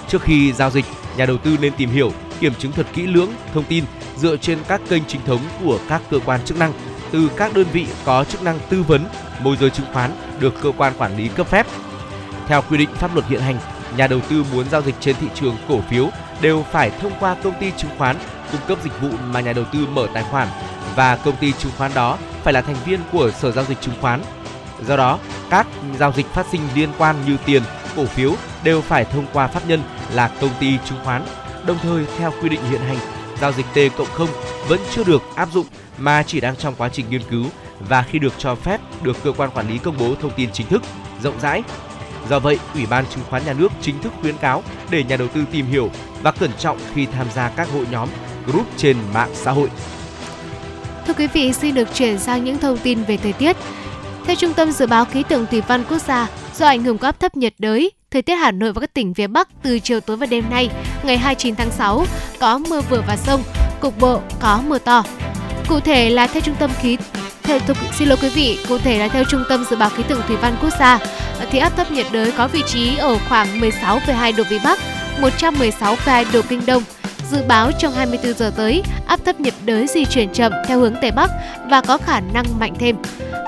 Trước khi giao dịch, nhà đầu tư nên tìm hiểu, kiểm chứng thật kỹ lưỡng thông tin dựa trên các kênh chính thống của các cơ quan chức năng, từ các đơn vị có chức năng tư vấn, môi giới chứng khoán được cơ quan quản lý cấp phép. Theo quy định pháp luật hiện hành, nhà đầu tư muốn giao dịch trên thị trường cổ phiếu đều phải thông qua công ty chứng khoán cung cấp dịch vụ mà nhà đầu tư mở tài khoản và công ty chứng khoán đó phải là thành viên của Sở Giao dịch Chứng khoán. Do đó, các giao dịch phát sinh liên quan như tiền, cổ phiếu đều phải thông qua pháp nhân là công ty chứng khoán. Đồng thời, theo quy định hiện hành, giao dịch T+0 vẫn chưa được áp dụng mà chỉ đang trong quá trình nghiên cứu và khi được cho phép được cơ quan quản lý công bố thông tin chính thức, rộng rãi. Do vậy, Ủy ban Chứng khoán Nhà nước chính thức khuyến cáo để nhà đầu tư tìm hiểu và cẩn trọng khi tham gia các hội nhóm, group trên mạng xã hội. Thưa quý vị, xin được chuyển sang những thông tin về thời tiết. Theo Trung tâm Dự báo Khí tượng Thủy văn Quốc gia, do ảnh hưởng của áp thấp nhiệt đới, thời tiết Hà Nội và các tỉnh phía Bắc từ chiều tối và đêm nay, ngày 29 tháng 6, có mưa vừa và dông, cục bộ có mưa to. Cụ thể là theo Trung tâm Dự báo Khí tượng Thủy văn Quốc gia, thì áp thấp nhiệt đới có vị trí ở khoảng 16,2 độ Vĩ Bắc, 116,2 độ Kinh Đông. Dự báo trong 24 giờ tới, áp thấp nhiệt đới di chuyển chậm theo hướng Tây Bắc và có khả năng mạnh thêm.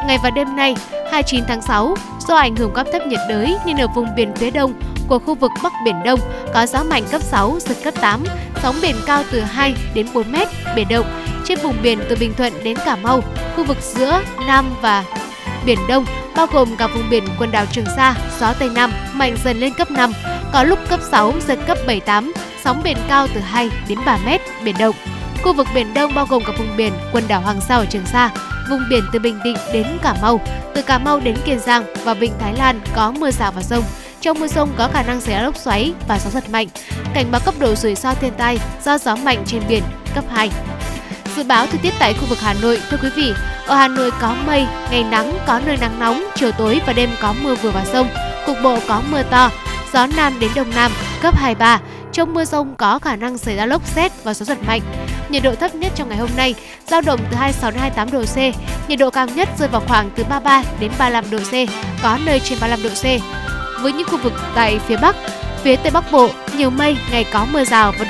Ngày và đêm nay, 29 tháng 6, do ảnh hưởng của áp thấp nhiệt đới nên ở vùng biển phía đông của khu vực Bắc Biển Đông có gió mạnh cấp 6, giật cấp 8, sóng biển cao từ 2 đến 4 mét, biển động. Trên vùng biển từ Bình Thuận đến Cà Mau, khu vực giữa, Nam và Biển Đông, bao gồm cả vùng biển quần đảo Trường Sa, gió Tây Nam mạnh dần lên cấp 5, có lúc cấp 6, giật cấp 7-8, sóng biển cao từ 2 đến 3 mét, biển động. Khu vực Biển Đông bao gồm cả vùng biển quần đảo Hoàng Sa ở Trường Sa, vùng biển từ Bình Định đến Cà Mau, từ Cà Mau đến Kiên Giang và Vịnh Thái Lan có mưa rào và dông. Trong mưa dông có khả năng xảy ra lốc xoáy và gió giật mạnh. Cảnh báo cấp độ rủi ro thiên tai do gió mạnh trên biển cấp 2. Dự báo thời tiết tại khu vực Hà Nội, thưa quý vị, ở Hà Nội có mây, ngày nắng, có nơi nắng nóng, chiều tối và đêm có mưa vừa và dông, cục bộ có mưa to, gió Nam đến Đông Nam cấp 2-3. Trong mưa dông có khả năng xảy ra lốc sét và gió giật mạnh. Nhiệt độ thấp nhất trong ngày hôm nay dao động từ 26 đến 28 độ C, nhiệt độ cao nhất rơi vào khoảng từ 33 đến 35 độ C, có nơi trên 35 độ C. Với những khu vực tại phía Bắc, phía Tây Bắc Bộ nhiều mây, ngày có mưa rào và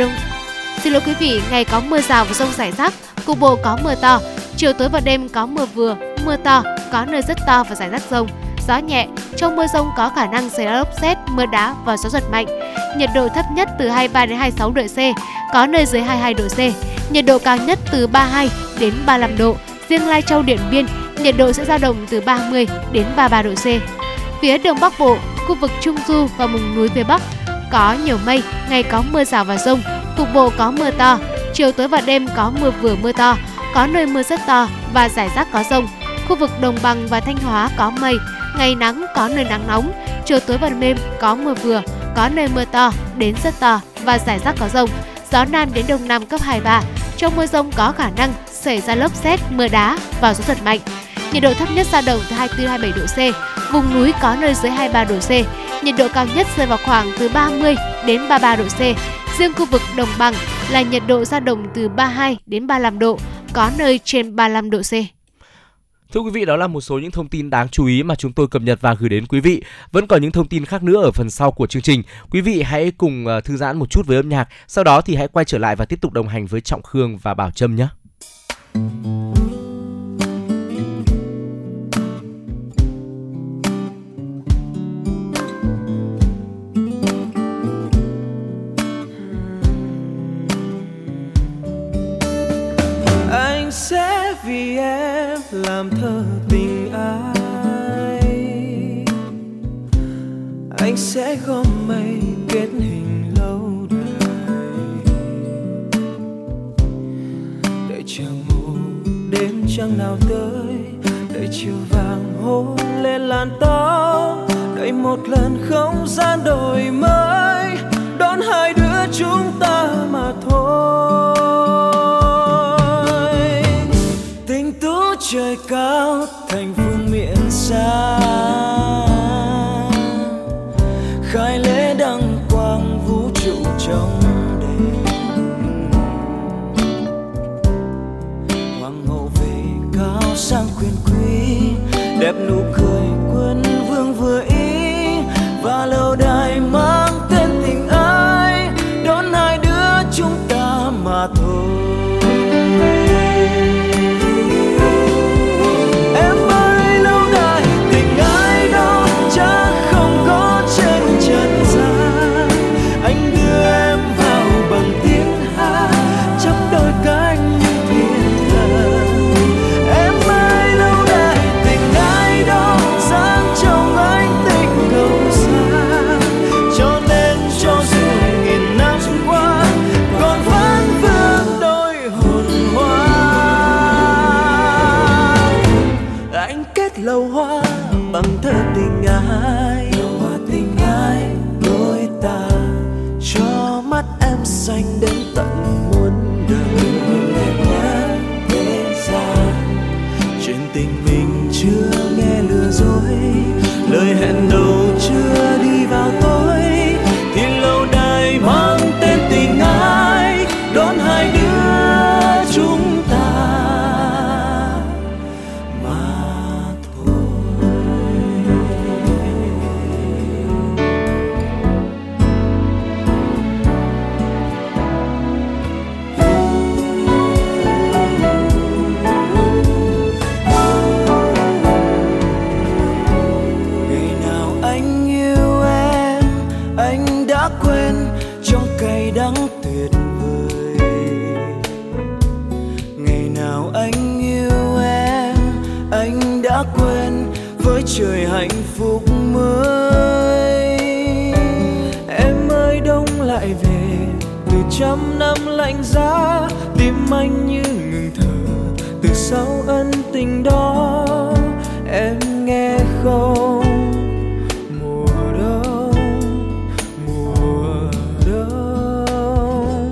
ngày có mưa rào và dông rải rác, cục bộ có mưa to, chiều tối và đêm có mưa vừa, mưa to, có nơi rất to và rải rác dông, gió nhẹ. Trong mưa dông có khả năng xảy ra lốc sét, mưa đá và gió giật mạnh. Nhiệt độ thấp nhất từ 23 đến 26 độ C, có nơi dưới 22 độ C. Nhiệt độ cao nhất từ 32 đến 35 độ. Riêng Lai Châu, Điện Biên, nhiệt độ sẽ dao động từ 30 đến 33 độ C. Phía Đông Bắc Bộ, Khu vực Trung Du và vùng núi phía Bắc có nhiều mây, ngày có mưa rào và dông, cục bộ có mưa to. Chiều tối và đêm có mưa vừa mưa to, có nơi mưa rất to và rải rác có dông. Khu vực Đồng Bằng và Thanh Hóa có mây, ngày nắng có nơi nắng nóng. Chiều tối và đêm có mưa vừa, có nơi mưa to đến rất to và rải rác có dông. Gió Nam đến Đông Nam cấp 2-3. Trong mưa dông có khả năng xảy ra lốc sét, mưa đá và gió giật mạnh. Nhiệt độ thấp nhất dao động từ 24-27 độ C, vùng núi có nơi dưới 23 độ C. Nhiệt độ cao nhất rơi vào khoảng từ 30 đến 33 độ C. Riêng khu vực Đồng Bằng là nhiệt độ dao động từ 32 đến 35 độ, có nơi trên 35 độ C. Thưa quý vị, đó là một số những thông tin đáng chú ý mà chúng tôi cập nhật và gửi đến quý vị. Vẫn còn những thông tin khác nữa ở phần sau của chương trình. Quý vị hãy cùng thư giãn một chút với âm nhạc, sau đó thì hãy quay trở lại và tiếp tục đồng hành với Trọng Khương và Bảo Trâm nhé. Anh sẽ vì em làm thơ tình ai, anh sẽ gom mây kết hình lâu đài, đợi chiều mù đến chẳng nào tới, đợi chiều vàng hôn lên làn tóc, đợi một lần không gian đổi mới, đón hai đứa chúng ta mà thôi. Trời cao thành phương miện xa, khai lễ đăng quang vũ trụ trong đêm, hoàng hậu về cao sang quyền quý, đẹp nụ cười quân vương vừa ý và lâu đài mang tên tình ái, đón hai đứa chúng ta mà thôi. Lâu hoa bằng thơ tình ai, lâu hoa tình ai đôi ta, cho mắt em xanh đến tận muôn đời. Đẹp nhát thế gian, chuyện tình mình chưa nghe lừa dối, lời hẹn đầu chưa đi vào tối, thì lâu đài mang tên tình ai, đón hai đứa chúng ta. Trời hạnh phúc mới, em ơi đông lại về từ trăm năm lạnh giá, tim anh như ngừng thở từ sau ân tình đó. Em nghe không, mùa đông, mùa đông,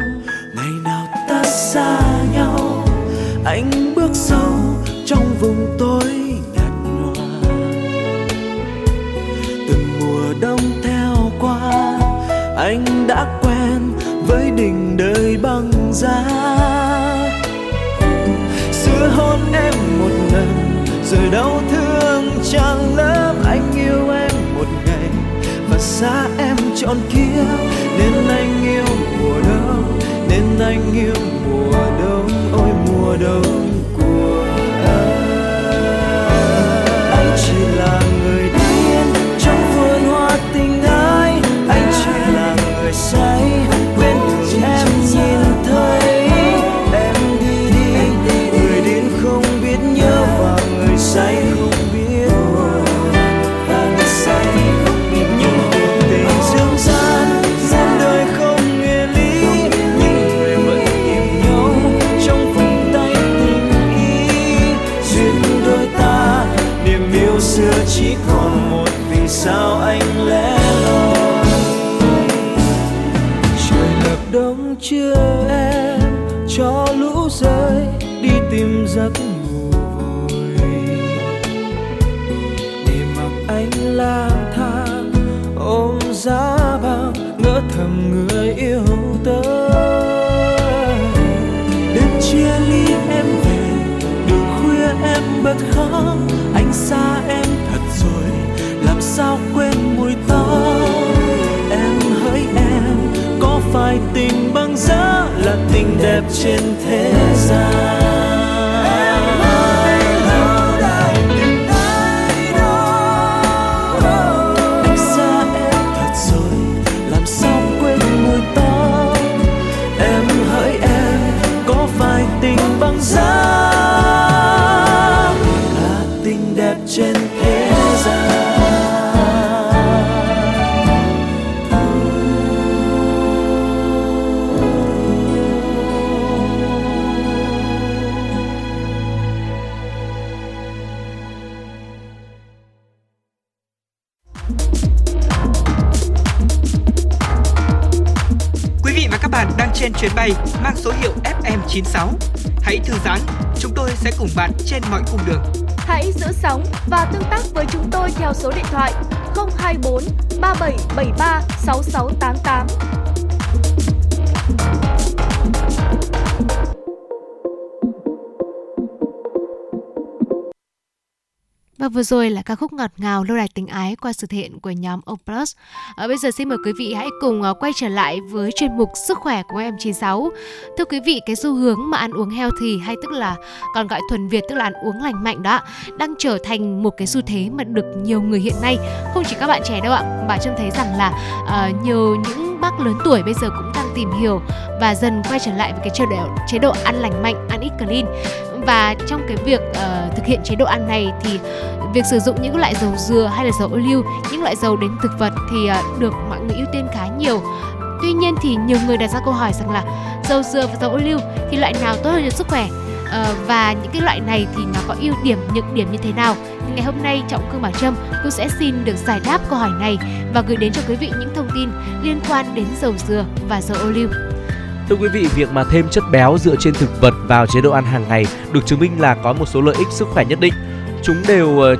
ngày nào ta xa nhau, anh bước sâu trong vùng tối. Đông theo qua, anh đã quen với đỉnh đời băng giá. Xưa hôn em một lần, rồi đau thương chẳng lắm. Anh yêu em một ngày và xa em trọn kiếp. Nên anh yêu mùa đông, nên anh yêu mùa đông, ôi mùa đông của anh. Anh chỉ là người đi tình ái, anh chỉ là người say bên em nhìn thấy em đi đi, người đến không biết nhớ và người say không biết buồn, và người say không biết nhớ. chưa em cho lũ rơi đi tìm giấc ngủ vui để mặc anh lang thang ôm giá bao ngỡ thầm người yêu tớ. Đêm chia ly em về đường khuya em bật khóc anh xa em thật rồi làm sao quên mùi tóc em hỡi em có phải tình băng giá là tình đẹp trên thế gian. Trên chuyến bay mang số hiệu FM96, hãy thư giãn, chúng tôi sẽ cùng bạn trên mọi cung đường. Hãy giữ sóng và tương tác với chúng tôi theo số điện thoại 024 3773 6688. Và vừa rồi là ca khúc ngọt ngào Lâu đài tình ái qua sự thể hiện của nhóm Oplus. Bây giờ xin mời quý vị hãy cùng quay trở lại với chuyên mục Sức khỏe của FM96. Thưa quý vị, cái xu hướng mà ăn uống healthy hay tức là còn gọi thuần Việt tức là ăn uống lành mạnh đó đang trở thành một cái xu thế mà được nhiều người hiện nay, không chỉ các bạn trẻ đâu ạ. Bà Trâm thấy rằng là nhiều những bác lớn tuổi bây giờ cũng đang tìm hiểu và dần quay trở lại với cái chế độ ăn lành mạnh, ăn eat clean. Và trong cái việc thực hiện chế độ ăn này thì việc sử dụng những loại dầu dừa hay là dầu ô liu, những loại dầu đến thực vật thì được mọi người ưu tiên khá nhiều. Tuy nhiên thì nhiều người đặt ra câu hỏi rằng là dầu dừa và dầu ô liu thì loại nào tốt hơn cho sức khỏe, và những cái loại này thì nó có ưu điểm, nhược điểm như thế nào. Ngày hôm nay Trọng Khương Bảo Trâm cũng sẽ xin được giải đáp câu hỏi này và gửi đến cho quý vị những thông tin liên quan đến dầu dừa và dầu ô liu. Thưa quý vị, việc mà thêm chất béo dựa trên thực vật vào chế độ ăn hàng ngày được chứng minh là có một số lợi ích sức khỏe nhất định.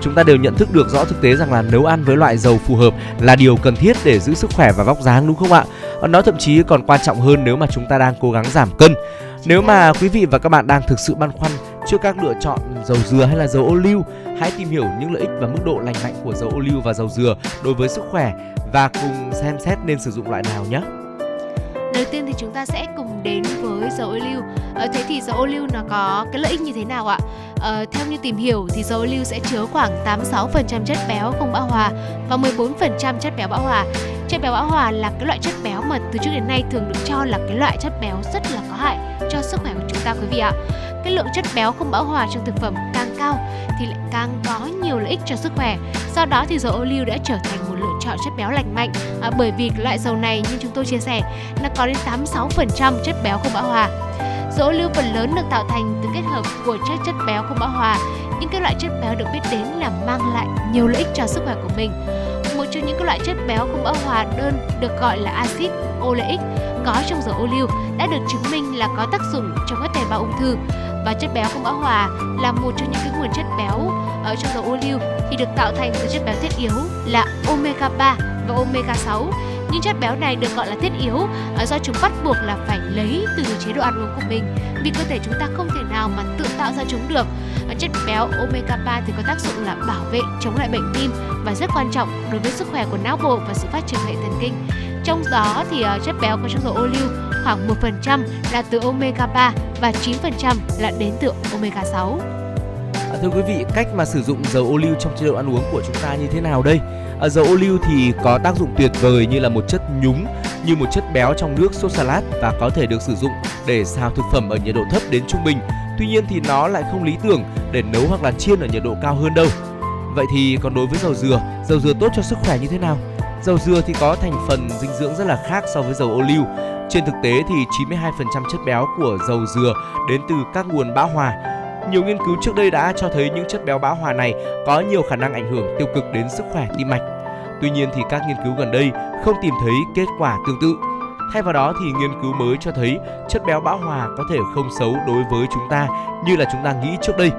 Chúng ta đều nhận thức được rõ thực tế rằng là nấu ăn với loại dầu phù hợp là điều cần thiết để giữ sức khỏe và vóc dáng, đúng không ạ? Nó thậm chí còn quan trọng hơn nếu mà chúng ta đang cố gắng giảm cân. Nếu mà quý vị và các bạn đang thực sự băn khoăn trước các lựa chọn dầu dừa hay là dầu ô liu, hãy tìm hiểu những lợi ích và mức độ lành mạnh của dầu ô liu và dầu dừa đối với sức khỏe và cùng xem xét nên sử dụng loại nào nhé. Đầu tiên thì chúng ta sẽ cùng đến với dầu ô liu. Thế thì dầu ô liu nó có cái lợi ích như thế nào ạ? Theo như tìm hiểu thì dầu ô liu sẽ chứa khoảng 86% chất béo không bão hòa và 14% chất béo bão hòa. Chất béo bão hòa là cái loại chất béo mà từ trước đến nay thường được cho là cái loại chất béo rất là có hại cho sức khỏe của chúng ta, quý vị ạ. Cái lượng chất béo không bão hòa trong thực phẩm càng cao thì lại càng có nhiều lợi ích cho sức khỏe. Do đó thì dầu ô liu đã trở thành một lựa chọn chất béo lành mạnh, bởi vì loại dầu này như chúng tôi chia sẻ nó có đến 86% chất béo không bão hòa. Dầu ô liu phần lớn được tạo thành từ kết hợp của chất béo không bão hòa. Những cái loại chất béo được biết đến là mang lại nhiều lợi ích cho sức khỏe của mình. Một trong những cái loại chất béo không bão hòa đơn được gọi là axit oleic có trong dầu ô liu đã được chứng minh là có tác dụng chống các tế bào ung thư. Và chất béo không bão hòa là một trong những cái nguồn chất béo ở trong dầu ô liu thì được tạo thành từ chất béo thiết yếu là omega 3 và omega 6. Những chất béo này được gọi là thiết yếu do chúng bắt buộc là phải lấy từ chế độ ăn uống của mình, vì cơ thể chúng ta không thể nào mà tự tạo ra chúng được. Chất béo omega 3 thì có tác dụng là bảo vệ chống lại bệnh tim và rất quan trọng đối với sức khỏe của não bộ và sự phát triển hệ thần kinh. Trong đó thì chất béo có trong dầu ô liu khoảng 1% là từ omega 3 và 9% là đến từ omega 6. Thưa quý vị, cách mà sử dụng dầu ô liu trong chế độ ăn uống của chúng ta như thế nào đây? Dầu ô liu thì có tác dụng tuyệt vời như là một chất nhúng, như một chất béo trong nước sốt salad và có thể được sử dụng để xào thực phẩm ở nhiệt độ thấp đến trung bình. Tuy nhiên thì nó lại không lý tưởng để nấu hoặc là chiên ở nhiệt độ cao hơn đâu. Vậy thì còn đối với dầu dừa tốt cho sức khỏe như thế nào? Dầu dừa thì có thành phần dinh dưỡng rất là khác so với dầu ô liu. Trên thực tế thì 92% chất béo của dầu dừa đến từ các nguồn bão hòa. Nhiều nghiên cứu trước đây đã cho thấy những chất béo bão hòa này có nhiều khả năng ảnh hưởng tiêu cực đến sức khỏe tim mạch. Tuy nhiên thì các nghiên cứu gần đây không tìm thấy kết quả tương tự. Thay vào đó thì nghiên cứu mới cho thấy chất béo bão hòa có thể không xấu đối với chúng ta như là chúng ta nghĩ trước đây.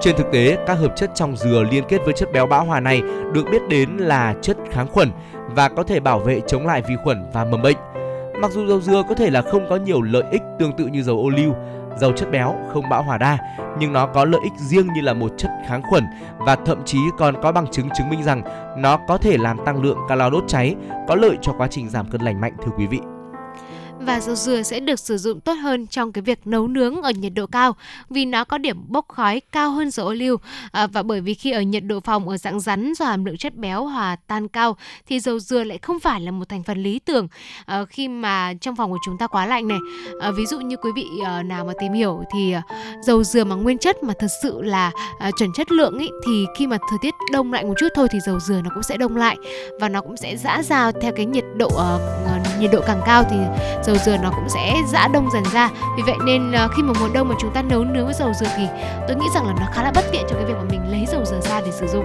Trên thực tế, các hợp chất trong dừa liên kết với chất béo bão hòa này được biết đến là chất kháng khuẩn và có thể bảo vệ chống lại vi khuẩn và mầm bệnh. Mặc dù dầu dừa có thể là không có nhiều lợi ích tương tự như dầu ô liu, dầu chất béo không bão hòa đa, nhưng nó có lợi ích riêng như là một chất kháng khuẩn và thậm chí còn có bằng chứng chứng minh rằng nó có thể làm tăng lượng calo đốt cháy, có lợi cho quá trình giảm cân lành mạnh, thưa quý vị. Và dầu dừa sẽ được sử dụng tốt hơn trong cái việc nấu nướng ở nhiệt độ cao vì nó có điểm bốc khói cao hơn dầu ô liu, và bởi vì khi ở nhiệt độ phòng ở dạng rắn do hàm lượng chất béo hòa tan cao thì dầu dừa lại không phải là một thành phần lý tưởng khi mà trong phòng của chúng ta quá lạnh này. Ví dụ như quý vị nào mà tìm hiểu thì dầu dừa mà nguyên chất mà thật sự là chuẩn chất lượng ấy, thì khi mà thời tiết đông lạnh một chút thôi thì dầu dừa nó cũng sẽ đông lại và nó cũng sẽ giã ra theo cái nhiệt độ càng cao thì dầu dừa nó cũng sẽ giã đông dần ra. Vì vậy nên khi mà mùa đông mà chúng ta nấu nướng với dầu dừa thì tôi nghĩ rằng là nó khá là bất tiện cho cái việc mà mình lấy dầu dừa ra để sử dụng.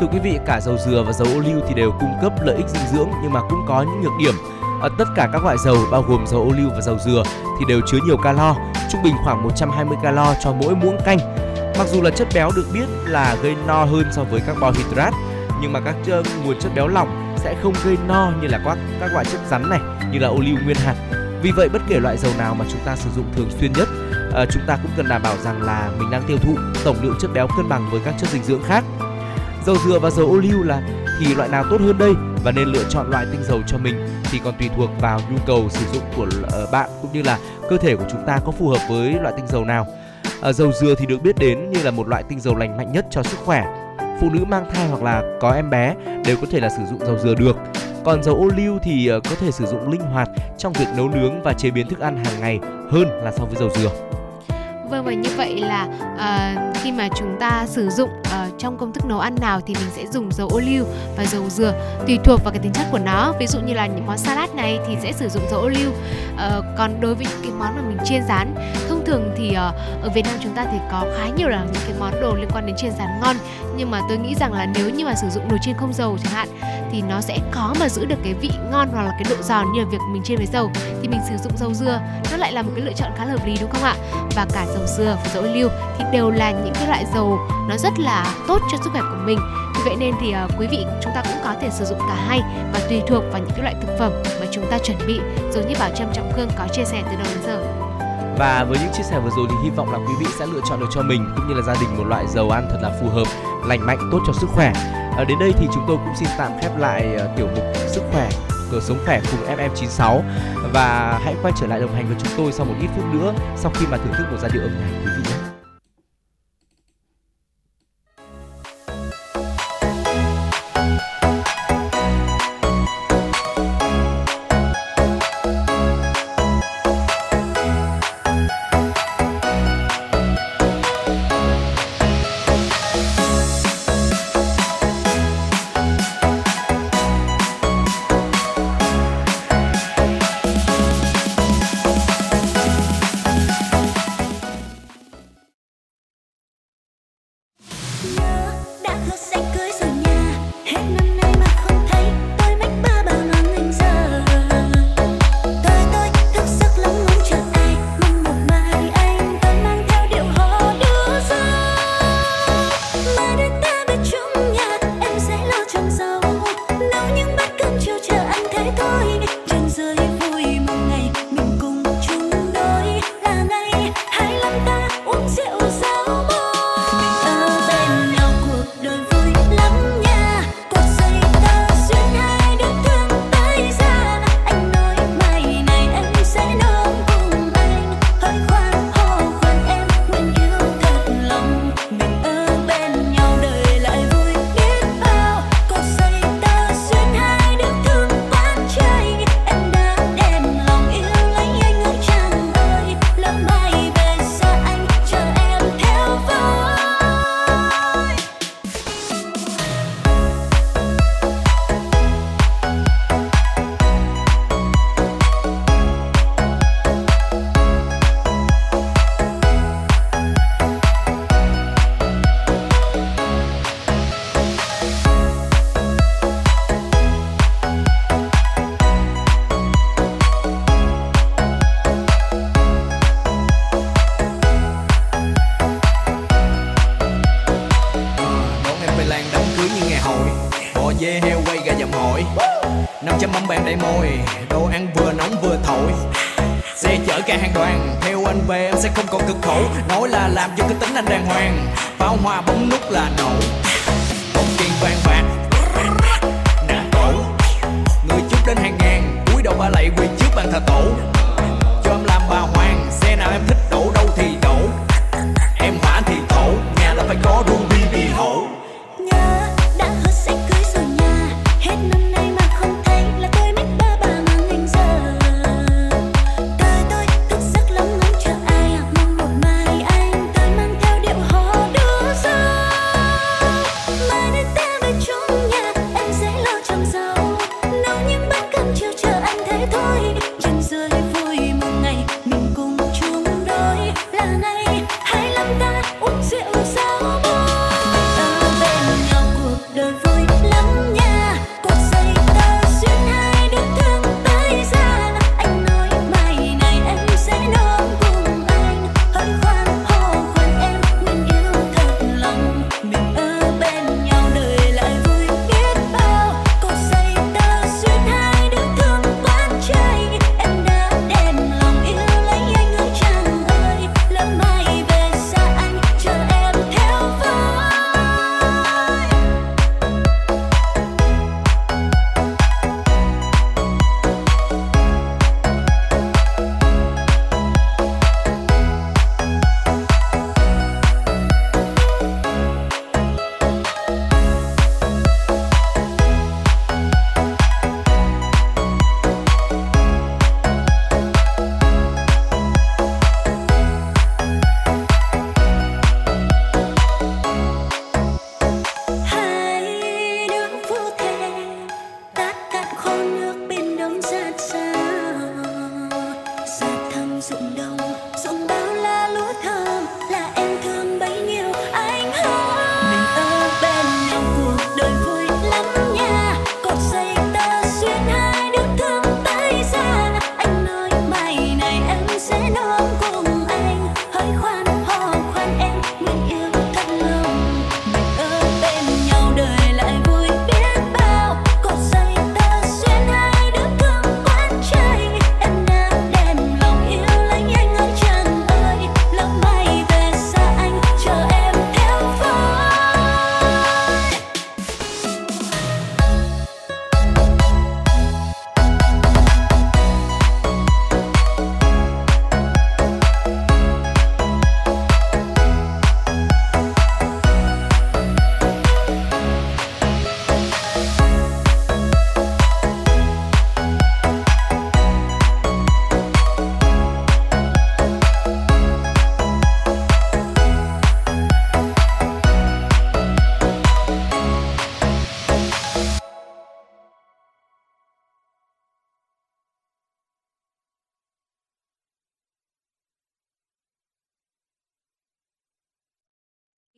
Thưa quý vị, cả dầu dừa và dầu ô liu thì đều cung cấp lợi ích dinh dưỡng nhưng mà cũng có những nhược điểm. Tất cả các loại dầu bao gồm dầu ô liu và dầu dừa thì đều chứa nhiều calo, trung bình khoảng 120 calo cho mỗi muỗng canh. Mặc dù là chất béo được biết là gây no hơn so với các carbohydrate, nhưng mà các nguồn chất béo lỏng sẽ không gây no như là các loại chất rắn này, như là ô liu nguyên hạt. Vì vậy bất kể loại dầu nào mà chúng ta sử dụng thường xuyên nhất, chúng ta cũng cần đảm bảo rằng là mình đang tiêu thụ tổng lượng chất béo cân bằng với các chất dinh dưỡng khác. Dầu dừa và dầu ô liu thì loại nào tốt hơn đây, và nên lựa chọn loại tinh dầu cho mình thì còn tùy thuộc vào nhu cầu sử dụng của bạn cũng như là cơ thể của chúng ta có phù hợp với loại tinh dầu nào. Dầu dừa thì được biết đến như là một loại tinh dầu lành mạnh nhất cho sức khỏe. Phụ nữ mang thai hoặc là có em bé đều có thể là sử dụng dầu dừa được. Còn dầu ô liu thì có thể sử dụng linh hoạt trong việc nấu nướng và chế biến thức ăn hàng ngày hơn là so với dầu dừa. Vâng, và như vậy là khi mà chúng ta sử dụng trong công thức nấu ăn nào thì mình sẽ dùng dầu ô liu và dầu dừa tùy thuộc vào cái tính chất của nó. Ví dụ như là những món salad này thì sẽ sử dụng dầu ô liu. Còn đối với những cái món mà mình chiên rán, thông thường thì ở Việt Nam chúng ta thì có khá nhiều là những cái món đồ liên quan đến chiên rán ngon. Nhưng mà tôi nghĩ rằng là nếu như mà sử dụng đồ chiên không dầu chẳng hạn thì nó sẽ khó mà giữ được cái vị ngon hoặc là cái độ giòn như là việc mình chiên với dầu. Thì mình sử dụng dầu dừa, nó lại là một cái lựa chọn khá là hợp lý, đúng không ạ? Và cả dầu dừa và dầu ô liu thì đều là những cái loại dầu nó rất là tốt cho sức khỏe của mình. Vì vậy nên thì quý vị chúng ta cũng có thể sử dụng cả hai và tùy thuộc vào những cái loại thực phẩm mà chúng ta chuẩn bị, giống như Bảo Trâm, Trọng Khương có chia sẻ từ đầu đến giờ. Và với những chia sẻ vừa rồi thì hy vọng là quý vị sẽ lựa chọn được cho mình cũng như là gia đình một loại dầu ăn thật là phù hợp, lành mạnh, tốt cho sức khỏe. Đến đây thì chúng tôi cũng xin tạm khép lại tiểu mục Sức khỏe, Cửa sống khỏe cùng FM96, và hãy quay trở lại đồng hành với chúng tôi sau một ít phút nữa sau khi mà thưởng thức một giai điệu âm nhạc, quý vị nhé. Nội. 500 mâm bàn đầy mồi, đồ ăn vừa nóng vừa thổi. Xe chở cả hàng đoàn, theo anh về em sẽ không còn cực khổ. Nói là làm cho cái tính anh đàng hoàng, pháo hoa bóng nút là nổ. Công kiên vàng bạc, nặng cổ. Người trước đến hàng ngàn, cúi đầu ba lạy quỳ trước bàn thờ tổ. Cho em làm bà hoàng, xe nào em thích đổ đâu thì đổ. Em hỏa thì tổ, nhà là phải có ruộng đi vì hổ.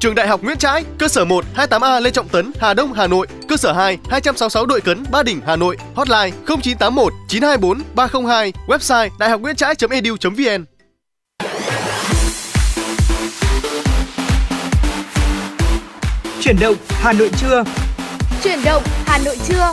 Trường Đại học Nguyễn Trãi, cơ sở 1, 28A Lê Trọng Tấn, Hà Đông, Hà Nội, cơ sở 2, 266 Đội Cấn, Ba Đình, Hà Nội, hotline 0981 924 302, website daihocnguyentrai.edu.vn. Chuyển động Hà Nội trưa. Chuyển động Hà Nội trưa.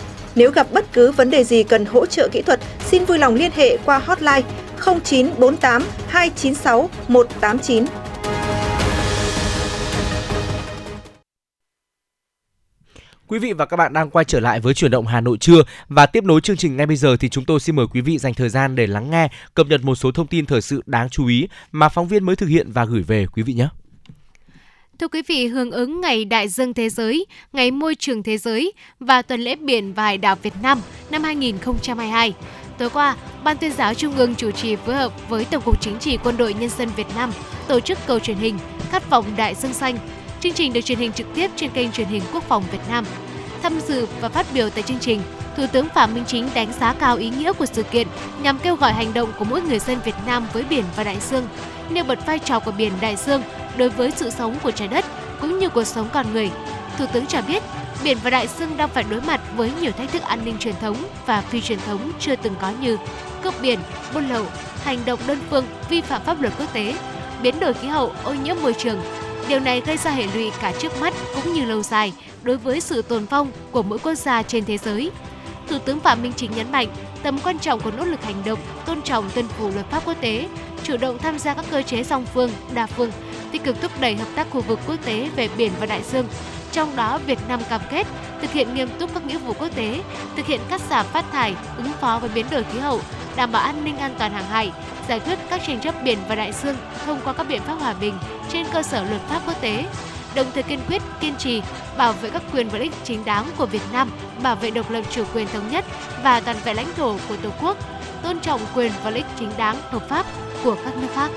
Nếu gặp bất cứ vấn đề gì cần hỗ trợ kỹ thuật, xin vui lòng liên hệ qua hotline 0948 296 189. Quý vị và các bạn đang quay trở lại với Chuyển động Hà Nội trưa, và tiếp nối chương trình ngay bây giờ thì chúng tôi xin mời quý vị dành thời gian để lắng nghe, cập nhật một số thông tin thời sự đáng chú ý mà phóng viên mới thực hiện và gửi về quý vị nhé. Thưa quý vị, hưởng ứng Ngày Đại dương Thế giới, Ngày Môi trường Thế giới và Tuần lễ Biển và Hải đảo Việt Nam năm 2022, tối qua, Ban Tuyên giáo Trung ương chủ trì phối hợp với Tổng cục Chính trị Quân đội Nhân dân Việt Nam tổ chức cầu truyền hình Khát vọng Đại dương Xanh. Chương trình được truyền hình trực tiếp trên kênh truyền hình Quốc phòng Việt Nam. Tham dự và phát biểu tại chương trình, Thủ tướng Phạm Minh Chính đánh giá cao ý nghĩa của sự kiện nhằm kêu gọi hành động của mỗi người dân Việt Nam với biển và đại dương, nêu bật vai trò của biển đại dương đối với sự sống của trái đất cũng như cuộc sống con người. Thủ tướng cho biết, biển và đại dương đang phải đối mặt với nhiều thách thức an ninh truyền thống và phi truyền thống chưa từng có như cướp biển, buôn lậu, hành động đơn phương, vi phạm pháp luật quốc tế, biến đổi khí hậu, ô nhiễm môi trường. Điều này gây ra hệ lụy cả trước mắt cũng như lâu dài đối với sự tồn vong của mỗi quốc gia trên thế giới. Thủ tướng Phạm Minh Chính nhấn mạnh tầm quan trọng của nỗ lực hành động, tôn trọng tuân thủ luật pháp quốc tế, chủ động tham gia các cơ chế song phương, đa phương, tích cực thúc đẩy hợp tác khu vực quốc tế về biển và đại dương. Trong đó, Việt Nam cam kết thực hiện nghiêm túc các nghĩa vụ quốc tế, thực hiện cắt giảm phát thải, ứng phó với biến đổi khí hậu, đảm bảo an ninh an toàn hàng hải, giải quyết các tranh chấp biển và đại dương thông qua các biện pháp hòa bình trên cơ sở luật pháp quốc tế, đồng thời kiên quyết, kiên trì bảo vệ các quyền và lợi ích chính đáng của Việt Nam, bảo vệ độc lập, chủ quyền thống nhất và toàn vẹn lãnh thổ của Tổ quốc, tôn trọng quyền và lợi ích chính đáng hợp pháp của các nước khác.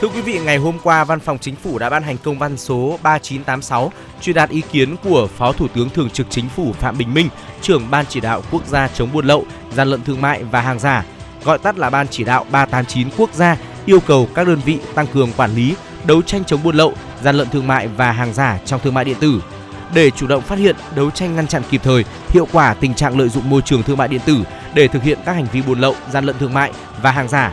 Thưa quý vị, ngày hôm qua, Văn phòng Chính phủ đã ban hành công văn số 3986 truyền đạt ý kiến của Phó Thủ tướng Thường trực Chính phủ Phạm Bình Minh, trưởng Ban Chỉ đạo Quốc gia chống buôn lậu, gian lận thương mại và hàng giả, gọi tắt là Ban Chỉ đạo 389 quốc gia, yêu cầu các đơn vị tăng cường quản lý, đấu tranh chống buôn lậu, gian lận thương mại và hàng giả trong thương mại điện tử. Để chủ động phát hiện, đấu tranh ngăn chặn kịp thời, hiệu quả tình trạng lợi dụng môi trường thương mại điện tử để thực hiện các hành vi buôn lậu, gian lận thương mại và hàng giả,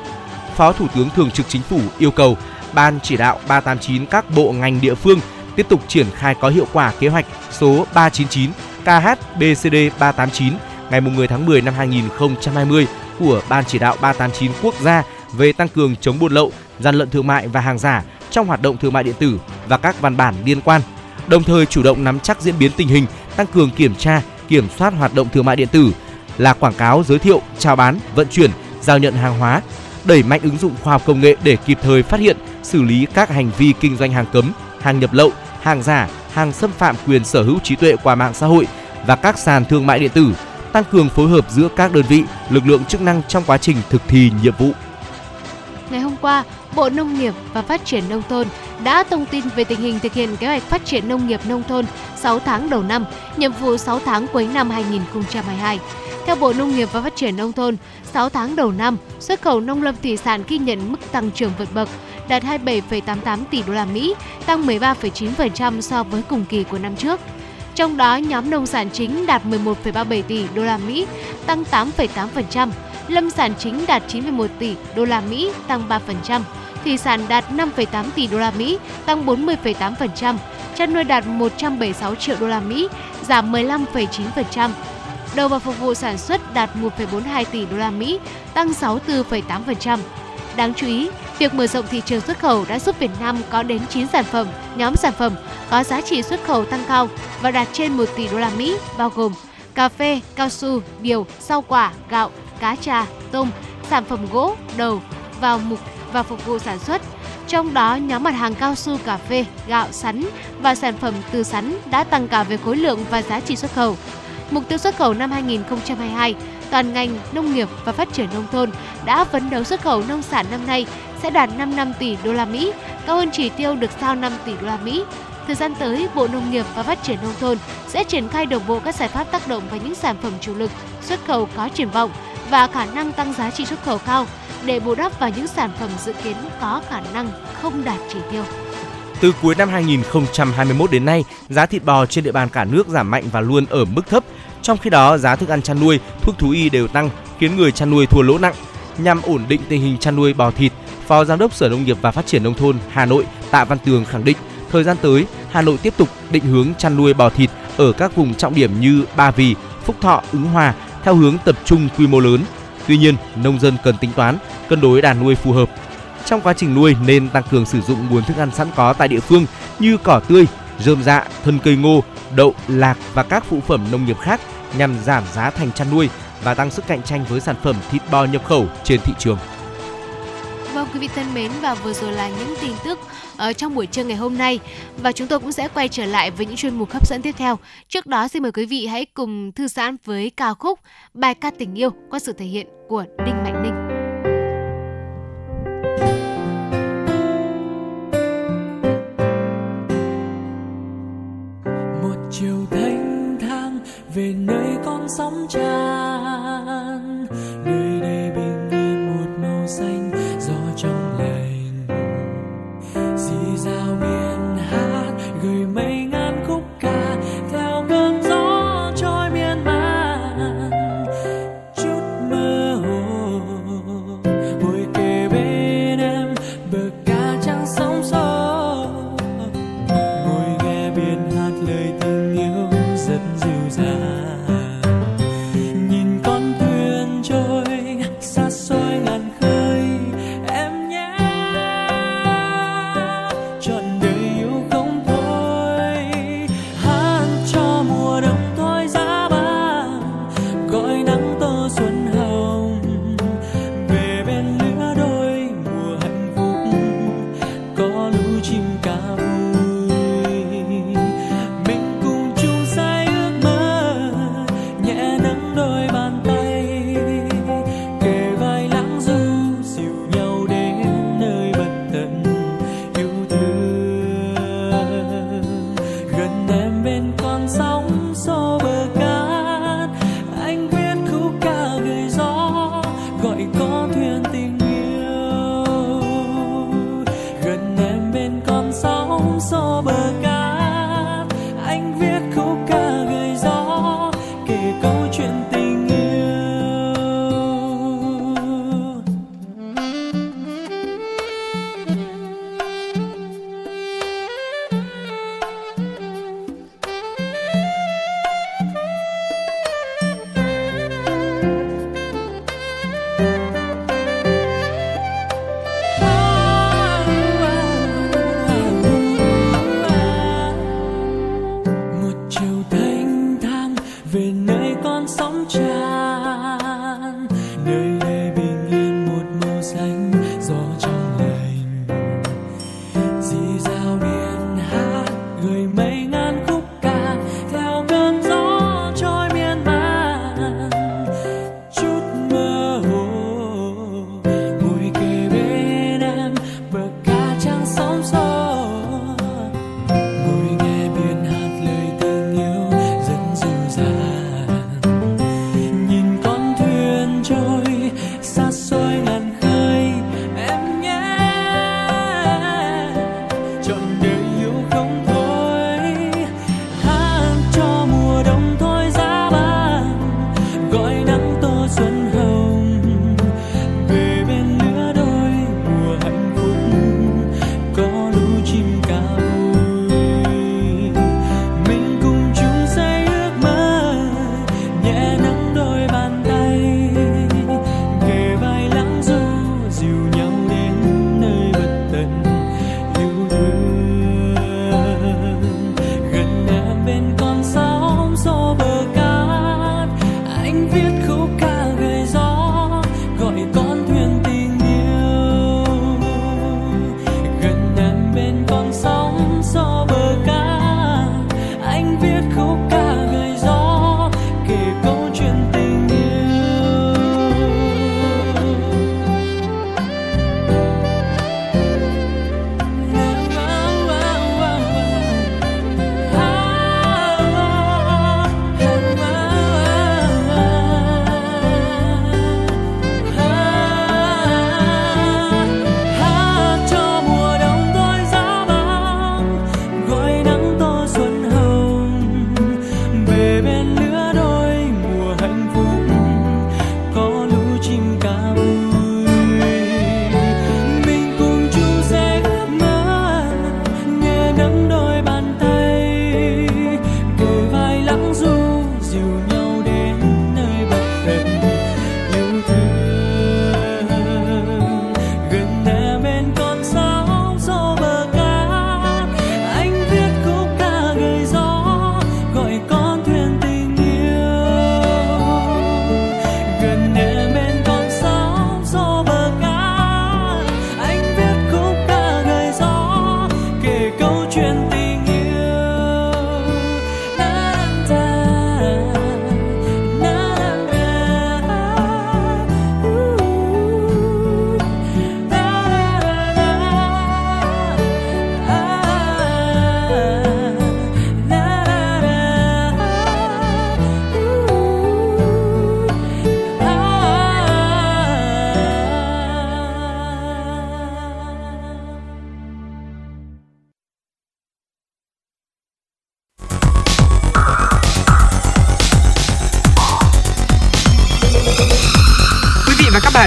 Phó Thủ tướng Thường trực Chính phủ yêu cầu Ban Chỉ đạo 389 các bộ ngành địa phương tiếp tục triển khai có hiệu quả kế hoạch số 399 KH-BCD389 ngày 10 tháng 10 năm 2020 của Ban Chỉ đạo 389 quốc gia về tăng cường chống buôn lậu, gian lận thương mại và hàng giả trong hoạt động thương mại điện tử và các văn bản liên quan, đồng thời chủ động nắm chắc diễn biến tình hình, tăng cường kiểm tra, kiểm soát hoạt động thương mại điện tử là quảng cáo, giới thiệu, chào bán, vận chuyển, giao nhận hàng hóa, đẩy mạnh ứng dụng khoa học công nghệ để kịp thời phát hiện, xử lý các hành vi kinh doanh hàng cấm, hàng nhập lậu, hàng giả, hàng xâm phạm quyền sở hữu trí tuệ qua mạng xã hội và các sàn thương mại điện tử, tăng cường phối hợp giữa các đơn vị, lực lượng chức năng trong quá trình thực thi nhiệm vụ. Ngày hôm qua, Bộ Nông nghiệp và Phát triển nông thôn đã thông tin về tình hình thực hiện kế hoạch phát triển nông nghiệp nông thôn 6 tháng đầu năm, nhiệm vụ 6 tháng cuối năm 2022. Theo Bộ Nông nghiệp và Phát triển nông thôn, 6 tháng đầu năm, xuất khẩu nông lâm thủy sản ghi nhận mức tăng trưởng vượt bậc, đạt 27,88 tỷ đô la Mỹ, tăng 13,9% so với cùng kỳ của năm trước. Trong đó, nhóm nông sản chính đạt 11,37 tỷ đô la Mỹ, tăng 8,8%, lâm sản chính đạt 91 tỷ đô la Mỹ, tăng 3%, thủy sản đạt 5,8 tỷ đô la Mỹ, tăng 40,8%, chăn nuôi đạt 176 triệu đô la Mỹ, giảm 15,9%. Đầu vào phục vụ sản xuất đạt 1,42 tỷ đô la Mỹ, tăng 64,8%. Đáng chú ý, việc mở rộng thị trường xuất khẩu đã giúp Việt Nam có đến 9 sản phẩm, nhóm sản phẩm có giá trị xuất khẩu tăng cao và đạt trên 1 tỷ đô la Mỹ, bao gồm cà phê, cao su, điều, rau quả, gạo, cá trà, tôm, sản phẩm gỗ, đầu, vào mục và phục vụ sản xuất. Trong đó, nhóm mặt hàng cao su, cà phê, gạo, sắn và sản phẩm từ sắn đã tăng cả về khối lượng và giá trị xuất khẩu. Mục tiêu xuất khẩu năm 2022, toàn ngành nông nghiệp và phát triển nông thôn đã phấn đấu xuất khẩu nông sản năm nay sẽ đạt 55 tỷ đô la Mỹ, cao hơn chỉ tiêu được giao 5 tỷ đô la Mỹ. Thời gian tới, Bộ Nông nghiệp và Phát triển nông thôn sẽ triển khai đồng bộ các giải pháp tác động vào những sản phẩm chủ lực xuất khẩu có triển vọng và khả năng tăng giá trị xuất khẩu cao để bù đắp vào những sản phẩm dự kiến có khả năng không đạt chỉ tiêu. Từ cuối năm 2021 đến nay, giá thịt bò trên địa bàn cả nước giảm mạnh và luôn ở mức thấp. Trong khi đó, giá thức ăn chăn nuôi, thuốc thú y đều tăng, khiến người chăn nuôi thua lỗ nặng. Nhằm ổn định tình hình chăn nuôi bò thịt, Phó Giám đốc Sở Nông nghiệp và Phát triển nông thôn Hà Nội Tạ Văn Tường khẳng định, thời gian tới, Hà Nội tiếp tục định hướng chăn nuôi bò thịt ở các vùng trọng điểm như Ba Vì, Phúc Thọ, Ứng Hòa theo hướng tập trung quy mô lớn. Tuy nhiên, nông dân cần tính toán, cân đối đàn nuôi phù hợp. Trong quá trình nuôi nên tăng cường sử dụng nguồn thức ăn sẵn có tại địa phương như cỏ tươi, rơm rạ, thân cây ngô, đậu, lạc và các phụ phẩm nông nghiệp khác nhằm giảm giá thành chăn nuôi và tăng sức cạnh tranh với sản phẩm thịt bò nhập khẩu trên thị trường. Vâng, quý vị thân mến, và vừa rồi là những tin tức trong buổi trưa ngày hôm nay, và chúng tôi cũng sẽ quay trở lại với những chuyên mục hấp dẫn tiếp theo. Trước đó xin mời quý vị hãy cùng thư giãn với ca khúc Bài ca tình yêu qua sự thể hiện của Đinh Mạnh Ninh. Một chiều thanh thang về nơi con sóng tràn, nơi đây bình yên một màu xanh gió trong lành, dì dào miền hát gửi mây ngàn khúc ca theo cơn gió trôi miên man chút mơ hồ. Ngồi kề bên em bờ ca trắng sóng xô, ngồi nghe biển hát lời tình yêu rất dịu dàng, nhìn con thuyền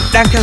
bạn đang theo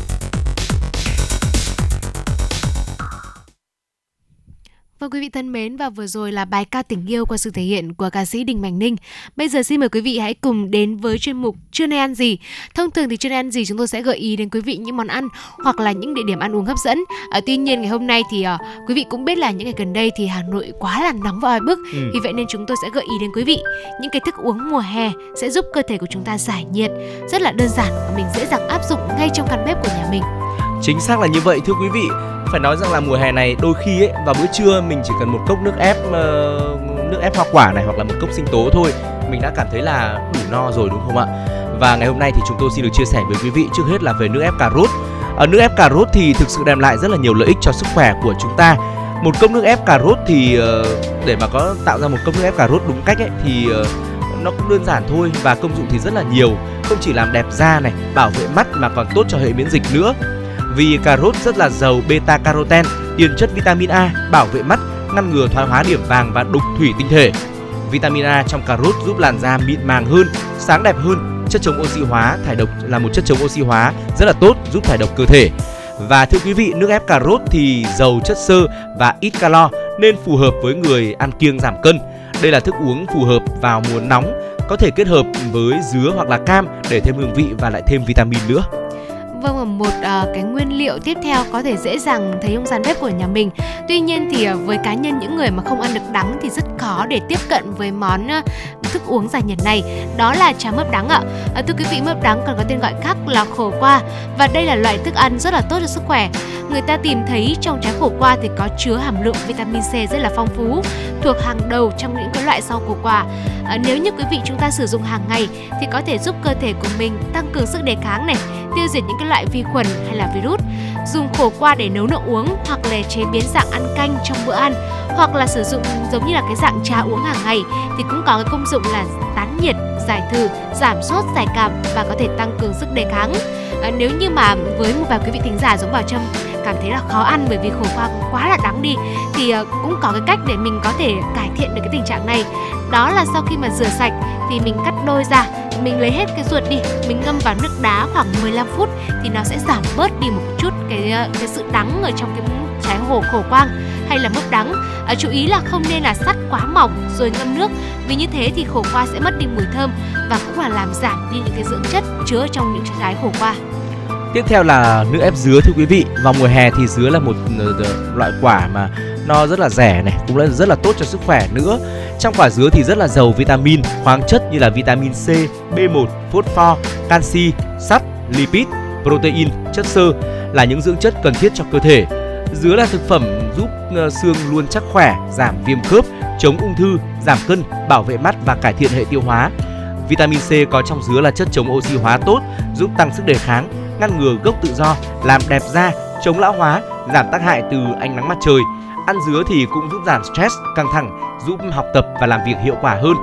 Vâng, quý vị thân mến, và vừa rồi là bài ca Tình yêu qua sự thể hiện của ca sĩ Đinh Mạnh Ninh. Bây giờ xin mời quý vị hãy cùng đến với chuyên mục Trưa nay ăn gì. Thông thường thì Trưa nay ăn gì chúng tôi sẽ gợi ý đến quý vị những món ăn hoặc là những địa điểm ăn uống hấp dẫn. Tuy nhiên ngày hôm nay thì quý vị cũng biết là những ngày gần đây thì Hà Nội quá là nóng và oi bức. Vì vậy nên chúng tôi sẽ gợi ý đến quý vị những cái thức uống mùa hè sẽ giúp cơ thể của chúng ta giải nhiệt. Rất là đơn giản và mình dễ dàng áp dụng ngay trong căn bếp của nhà mình. Chính xác là như vậy thưa quý vị. Phải nói rằng là mùa hè này đôi khi ấy, vào bữa trưa mình chỉ cần một cốc nước ép hoa quả này hoặc là một cốc sinh tố thôi, mình đã cảm thấy là đủ no rồi, đúng không ạ? Và ngày hôm nay thì chúng tôi xin được chia sẻ với quý vị trước hết là về nước ép cà rốt. Nước ép cà rốt thì thực sự đem lại rất là nhiều lợi ích cho sức khỏe của chúng ta. Một cốc nước ép cà rốt thì để mà có tạo ra một cốc nước ép cà rốt đúng cách ấy, thì nó cũng đơn giản thôi, và công dụng thì rất là nhiều, không chỉ làm đẹp da này, bảo vệ mắt mà còn tốt cho hệ miễn dịch nữa. Vì cà rốt rất là giàu beta caroten, tiền chất vitamin A, bảo vệ mắt, ngăn ngừa thoái hóa điểm vàng và đục thủy tinh thể. Vitamin A trong cà rốt giúp làn da mịn màng hơn, sáng đẹp hơn. Chất chống oxy hóa, thải độc là một chất chống oxy hóa rất là tốt, giúp thải độc cơ thể. Và thưa quý vị, nước ép cà rốt thì giàu chất xơ và ít calo nên phù hợp với người ăn kiêng giảm cân. Đây là thức uống phù hợp vào mùa nóng, có thể kết hợp với dứa hoặc là cam để thêm hương vị và lại thêm vitamin nữa. Vâng, và một cái nguyên liệu tiếp theo có thể dễ dàng thấy trong gian bếp của nhà mình. Tuy nhiên thì với cá nhân những người mà không ăn được đắng thì rất khó để tiếp cận với món thức uống giải nhiệt này, đó là cháo mướp đắng ạ. Thưa quý vị, mướp đắng còn có tên gọi khác là khổ qua, và đây là loại thức ăn rất là tốt cho sức khỏe. Người ta tìm thấy trong trái khổ qua thì có chứa hàm lượng vitamin C rất là phong phú, thuộc hàng đầu trong những cái loại rau củ quả. Nếu như quý vị chúng ta sử dụng hàng ngày thì có thể giúp cơ thể của mình tăng cường sức đề kháng này, tiêu diệt những cái loại vi khuẩn hay là virus. Dùng khổ qua để nấu nước uống hoặc là chế biến dạng ăn canh trong bữa ăn, hoặc là sử dụng giống như là cái dạng trà uống hàng ngày thì cũng có cái công dụng là tán nhiệt, giải thử, giảm sốt, giải cảm và có thể tăng cường sức đề kháng. Nếu như mà với một vài quý vị thính giả giống Bảo Trâm cảm thấy là khó ăn bởi vì khổ qua quá là đắng đi thì cũng có cái cách để mình có thể cải thiện được cái tình trạng này. Đó là sau khi mà rửa sạch thì mình cắt đôi ra, mình lấy hết cái ruột đi, mình ngâm vào nước đá khoảng 15 phút thì nó sẽ giảm bớt đi một chút cái sự đắng ở trong cái trái khổ qua hay là mướp đắng. Chú ý là không nên là sắt quá mỏng rồi ngâm nước, vì như thế thì khổ qua sẽ mất đi mùi thơm và cũng là làm giảm đi những cái dưỡng chất chứa trong những trái khổ qua. Tiếp theo là nước ép dứa thưa quý vị. Vào mùa hè thì dứa là một loại quả mà nó rất là rẻ này, cũng là rất là tốt cho sức khỏe nữa. Trong quả dứa thì rất là giàu vitamin, khoáng chất như là vitamin C, B1, phốt pho, canxi, sắt, lipid, protein, chất xơ là những dưỡng chất cần thiết cho cơ thể. Dứa là thực phẩm giúp xương luôn chắc khỏe, giảm viêm khớp, chống ung thư, giảm cân, bảo vệ mắt và cải thiện hệ tiêu hóa. Vitamin C có trong dứa là chất chống oxy hóa tốt, giúp tăng sức đề kháng, ngăn ngừa gốc tự do, làm đẹp da, chống lão hóa, giảm tác hại từ ánh nắng mặt trời. Ăn dứa thì cũng giúp giảm stress, căng thẳng, giúp học tập và làm việc hiệu quả hơn.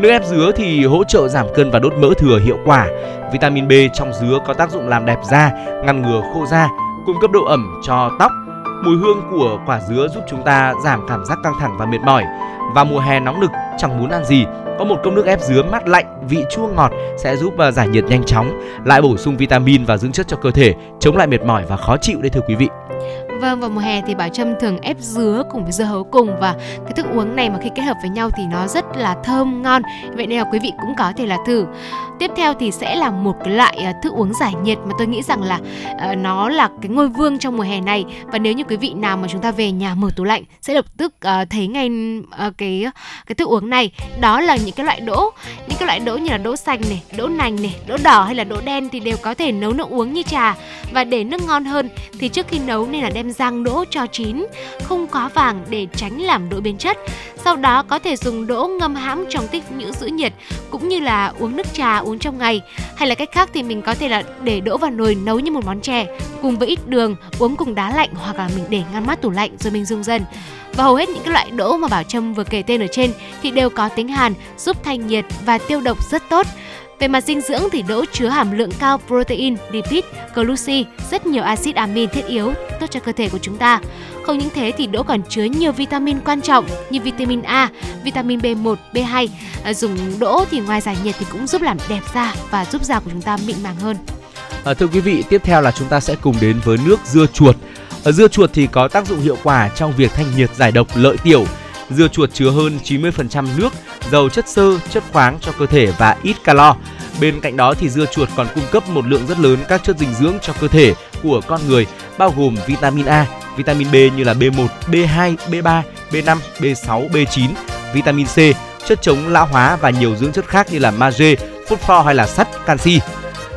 Nước ép dứa thì hỗ trợ giảm cân và đốt mỡ thừa hiệu quả. Vitamin B trong dứa có tác dụng làm đẹp da, ngăn ngừa khô da, cung cấp độ ẩm cho tóc. Mùi hương của quả dứa giúp chúng ta giảm cảm giác căng thẳng và mệt mỏi. Và mùa hè nóng nực chẳng muốn ăn gì, có một cốc nước ép dứa mát lạnh, vị chua ngọt sẽ giúp giải nhiệt nhanh chóng, lại bổ sung vitamin và dưỡng chất cho cơ thể, chống lại mệt mỏi và khó chịu đấy thưa quý vị. Vâng, vào mùa hè thì Bảo Trâm thường ép dứa cùng với dưa hấu cùng, và cái thức uống này mà khi kết hợp với nhau thì nó rất là thơm ngon. Vậy nên là quý vị cũng có thể là thử. Tiếp theo thì sẽ là một cái loại thức uống giải nhiệt mà tôi nghĩ rằng là nó là cái ngôi vương trong mùa hè này, và nếu như quý vị nào mà chúng ta về nhà mở tủ lạnh sẽ lập tức thấy ngay cái thức uống này. Đó là những cái loại đỗ như là đỗ xanh này, đỗ nành này, đỗ đỏ hay là đỗ đen thì đều có thể nấu nước uống như trà. Và để nước ngon hơn thì trước khi nấu nên là đem rang đỗ cho chín, không quá vàng để tránh làm đỗ biến chất. Sau đó có thể dùng đỗ ngâm hãm trong tích trữ giữ nhiệt, cũng như là uống nước trà uống trong ngày. Hay là cách khác thì mình có thể là để đỗ vào nồi nấu như một món chè cùng với ít đường, uống cùng đá lạnh, hoặc là mình để ngăn mát tủ lạnh rồi mình dùng dần. Và hầu hết những cái loại đỗ mà Bảo Trâm vừa kể tên ở trên thì đều có tính hàn, giúp thanh nhiệt và tiêu độc rất tốt. Về mặt dinh dưỡng thì đỗ chứa hàm lượng cao protein, lipid, glucid, rất nhiều axit amin thiết yếu tốt cho cơ thể của chúng ta. Không những thế thì đỗ còn chứa nhiều vitamin quan trọng như vitamin A, vitamin B1, B2. Dùng đỗ thì ngoài giải nhiệt thì cũng giúp làm đẹp da và giúp da của chúng ta mịn màng hơn. Thưa quý vị, tiếp theo là chúng ta sẽ cùng đến với nước dưa chuột. Dưa chuột thì có tác dụng hiệu quả trong việc thanh nhiệt, giải độc, lợi tiểu. Dưa chuột chứa hơn 90% nước, giàu chất xơ, chất khoáng cho cơ thể và ít calo. Bên cạnh đó thì dưa chuột còn cung cấp một lượng rất lớn các chất dinh dưỡng cho cơ thể của con người, bao gồm vitamin A, vitamin B như là B1, B2, B3, B5, B6, B9, vitamin C, chất chống lão hóa và nhiều dưỡng chất khác như là magie, phốt pho hay là sắt, canxi.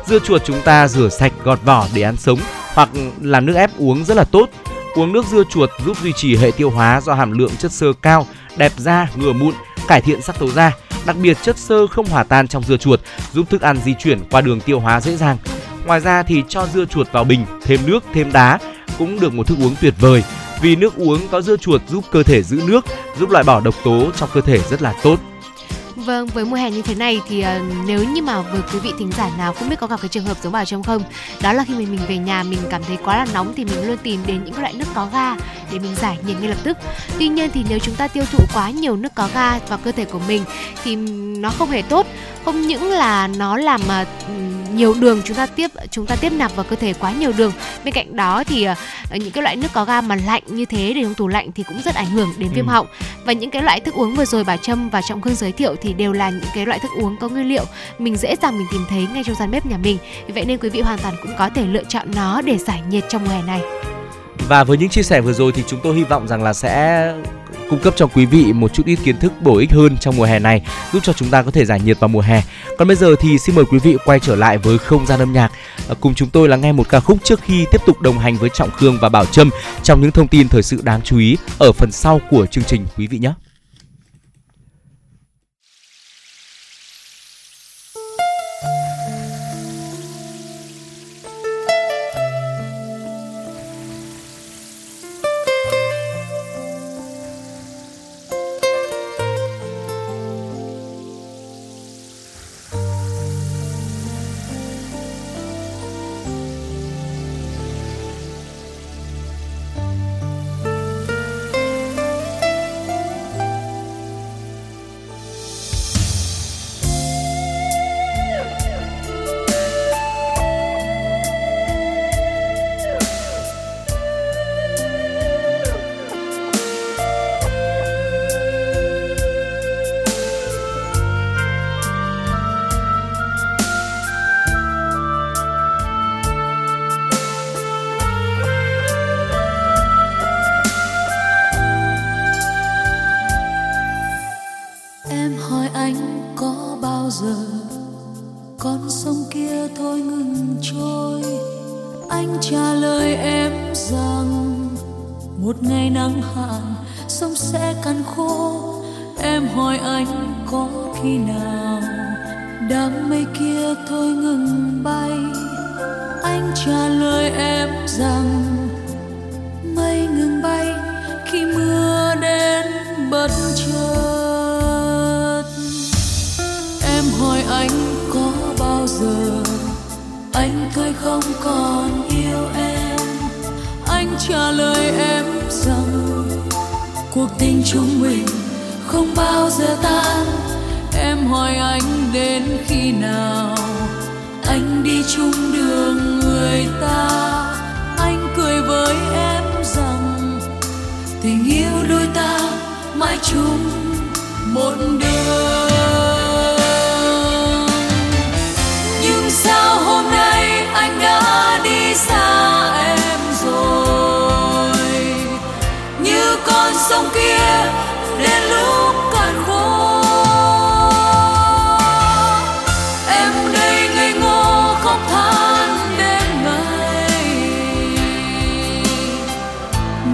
Dưa chuột chúng ta rửa sạch, gọt vỏ để ăn sống hoặc làm nước ép uống rất là tốt. Uống nước dưa chuột giúp duy trì hệ tiêu hóa do hàm lượng chất xơ cao, đẹp da, ngừa mụn, cải thiện sắc tố da. Đặc biệt chất xơ không hòa tan trong dưa chuột giúp thức ăn di chuyển qua đường tiêu hóa dễ dàng. Ngoài ra thì cho dưa chuột vào bình, thêm nước, thêm đá cũng được một thức uống tuyệt vời. Vì nước uống có dưa chuột giúp cơ thể giữ nước, giúp loại bỏ độc tố trong cơ thể rất là tốt. Vâng, với mùa hè như thế này thì nếu như mà với quý vị thính giả nào cũng biết có gặp cái trường hợp giống Bảo Trâm không? Đó là khi mình về nhà mình cảm thấy quá là nóng thì mình luôn tìm đến những loại nước có ga để mình giải nhiệt ngay lập tức. Tuy nhiên thì nếu chúng ta tiêu thụ quá nhiều nước có ga vào cơ thể của mình thì nó không hề tốt. Không những là nó làm nhiều đường chúng ta tiếp nạp vào cơ thể quá nhiều đường. Bên cạnh đó thì những cái loại nước có ga mà lạnh như thế để trong tủ lạnh thì cũng rất ảnh hưởng đến viêm họng. Và những cái loại thức uống vừa rồi Bảo Trâm và Trọng Khương giới thiệu thì đều là những cái loại thức uống có nguyên liệu mình dễ dàng mình tìm thấy ngay trong gian bếp nhà mình. Vậy nên quý vị hoàn toàn cũng có thể lựa chọn nó để giải nhiệt trong mùa hè này. Và với những chia sẻ vừa rồi thì chúng tôi hy vọng rằng là sẽ cung cấp cho quý vị một chút ít kiến thức bổ ích hơn trong mùa hè này, giúp cho chúng ta có thể giải nhiệt vào mùa hè. Còn bây giờ thì xin mời quý vị quay trở lại với không gian âm nhạc, cùng chúng tôi lắng nghe một ca khúc trước khi tiếp tục đồng hành với Trọng Khương và Bảo Trâm trong những thông tin thời sự đáng chú ý ở phần sau của chương trình quý vị nhé.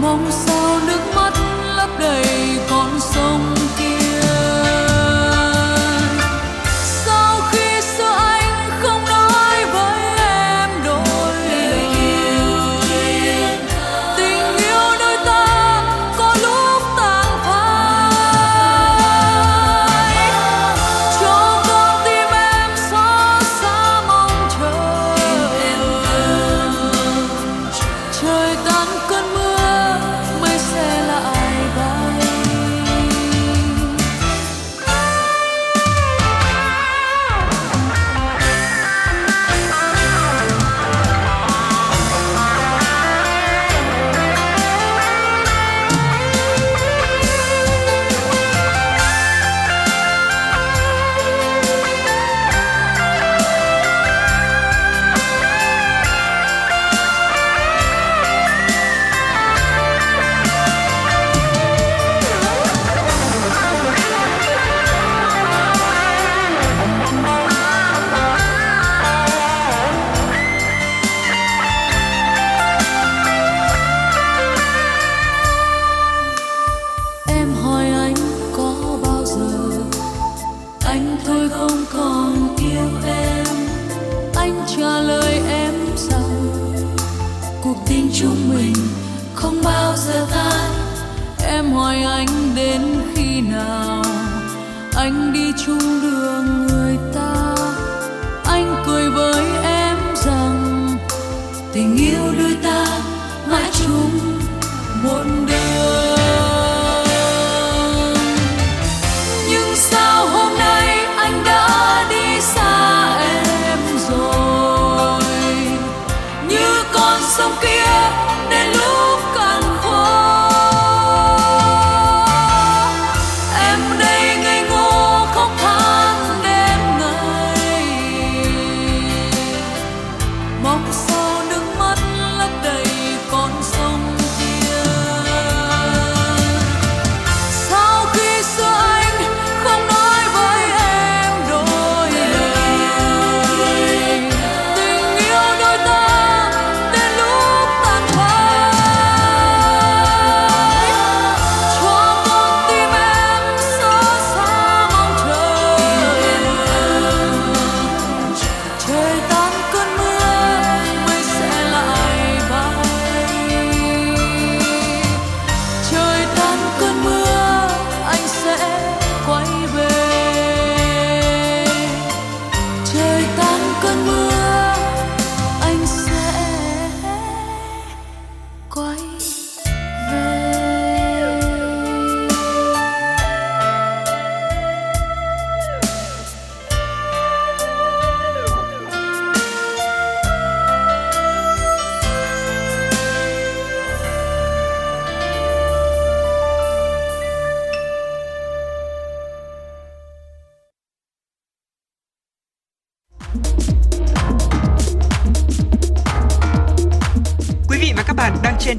Mong sao nước mắt lấp đầy con sông kia. trả lời em rằng cuộc tình chúng mình không bao giờ tan. Em hỏi anh đến khi nào anh đi chung đường người ta. Anh cười với em rằng tình yêu đôi ta mãi chung một đường. Trên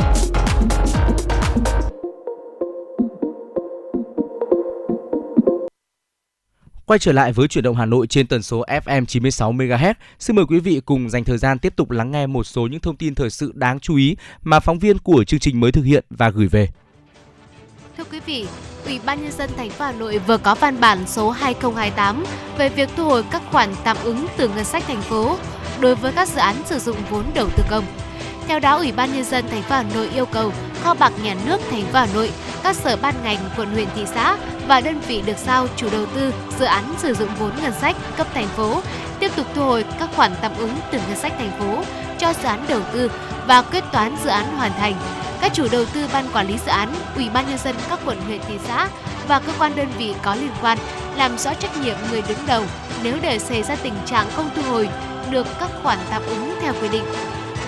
Quay trở lại với Chuyển động Hà Nội trên tần số FM 96 MHz. Xin mời quý vị cùng dành thời gian tiếp tục lắng nghe một số những thông tin thời sự đáng chú ý mà phóng viên của chương trình mới thực hiện và gửi về. Thưa quý vị, Ủy ban nhân dân thành phố Hà Nội vừa có văn bản số 2028 về việc thu hồi các khoản tạm ứng từ ngân sách thành phố đối với các dự án sử dụng vốn đầu tư công. Theo đó, Ủy ban nhân dân thành phố Hà Nội yêu cầu Kho bạc Nhà nước thành phố Hà Nội, các sở ban ngành, quận, huyện, thị xã và đơn vị được giao chủ đầu tư dự án sử dụng vốn ngân sách cấp thành phố tiếp tục thu hồi các khoản tạm ứng từ ngân sách thành phố cho dự án đầu tư và quyết toán dự án hoàn thành. Các chủ đầu tư, ban quản lý dự án, Ủy ban nhân dân các quận, huyện, thị xã và cơ quan đơn vị có liên quan làm rõ trách nhiệm người đứng đầu nếu để xảy ra tình trạng không thu hồi được các khoản tạm ứng theo quy định.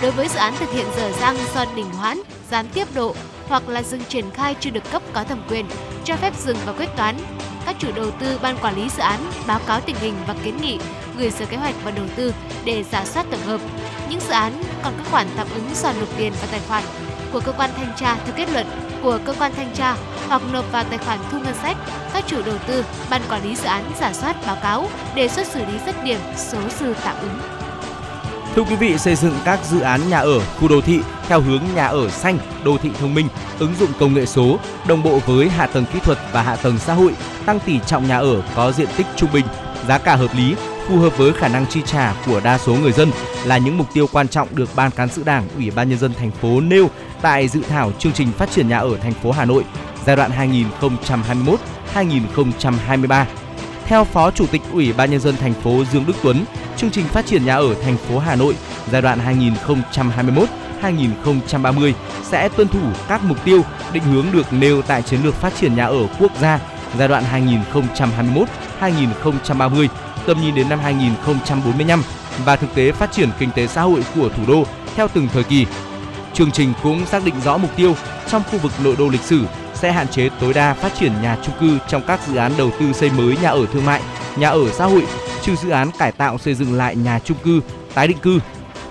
Đối với dự án thực hiện dở dang, do đình hoãn, gián tiếp độ hoặc là dừng triển khai chưa được cấp có thẩm quyền cho phép dừng và quyết toán, các chủ đầu tư, ban quản lý dự án báo cáo tình hình và kiến nghị gửi Sở Kế hoạch và Đầu tư để rà soát tổng hợp. Những dự án còn các khoản tạm ứng do nộp tiền vào tài khoản của cơ quan thanh tra theo kết luận của cơ quan thanh tra hoặc nộp vào tài khoản thu ngân sách, các chủ đầu tư, ban quản lý dự án rà soát, báo cáo, đề xuất xử lý dứt điểm số dư tạm ứng. Thưa quý vị, xây dựng các dự án nhà ở, khu đô thị theo hướng nhà ở xanh, đô thị thông minh, ứng dụng công nghệ số, đồng bộ với hạ tầng kỹ thuật và hạ tầng xã hội, tăng tỷ trọng nhà ở có diện tích trung bình, giá cả hợp lý, phù hợp với khả năng chi trả của đa số người dân là những mục tiêu quan trọng được Ban Cán sự Đảng, Ủy ban Nhân dân thành phố nêu tại dự thảo chương trình phát triển nhà ở thành phố Hà Nội giai đoạn 2021-2023. Theo Phó Chủ tịch Ủy ban Nhân dân thành phố Dương Đức Tuấn, chương trình phát triển nhà ở thành phố Hà Nội giai đoạn 2021-2030 sẽ tuân thủ các mục tiêu định hướng được nêu tại Chiến lược Phát triển Nhà ở Quốc gia giai đoạn 2021-2030, tầm nhìn đến năm 2045 và thực tế phát triển kinh tế xã hội của thủ đô theo từng thời kỳ. Chương trình cũng xác định rõ mục tiêu trong khu vực nội đô lịch sử sẽ hạn chế tối đa phát triển nhà chung cư trong các dự án đầu tư xây mới nhà ở thương mại, nhà ở xã hội, trừ dự án cải tạo xây dựng lại nhà chung cư, tái định cư.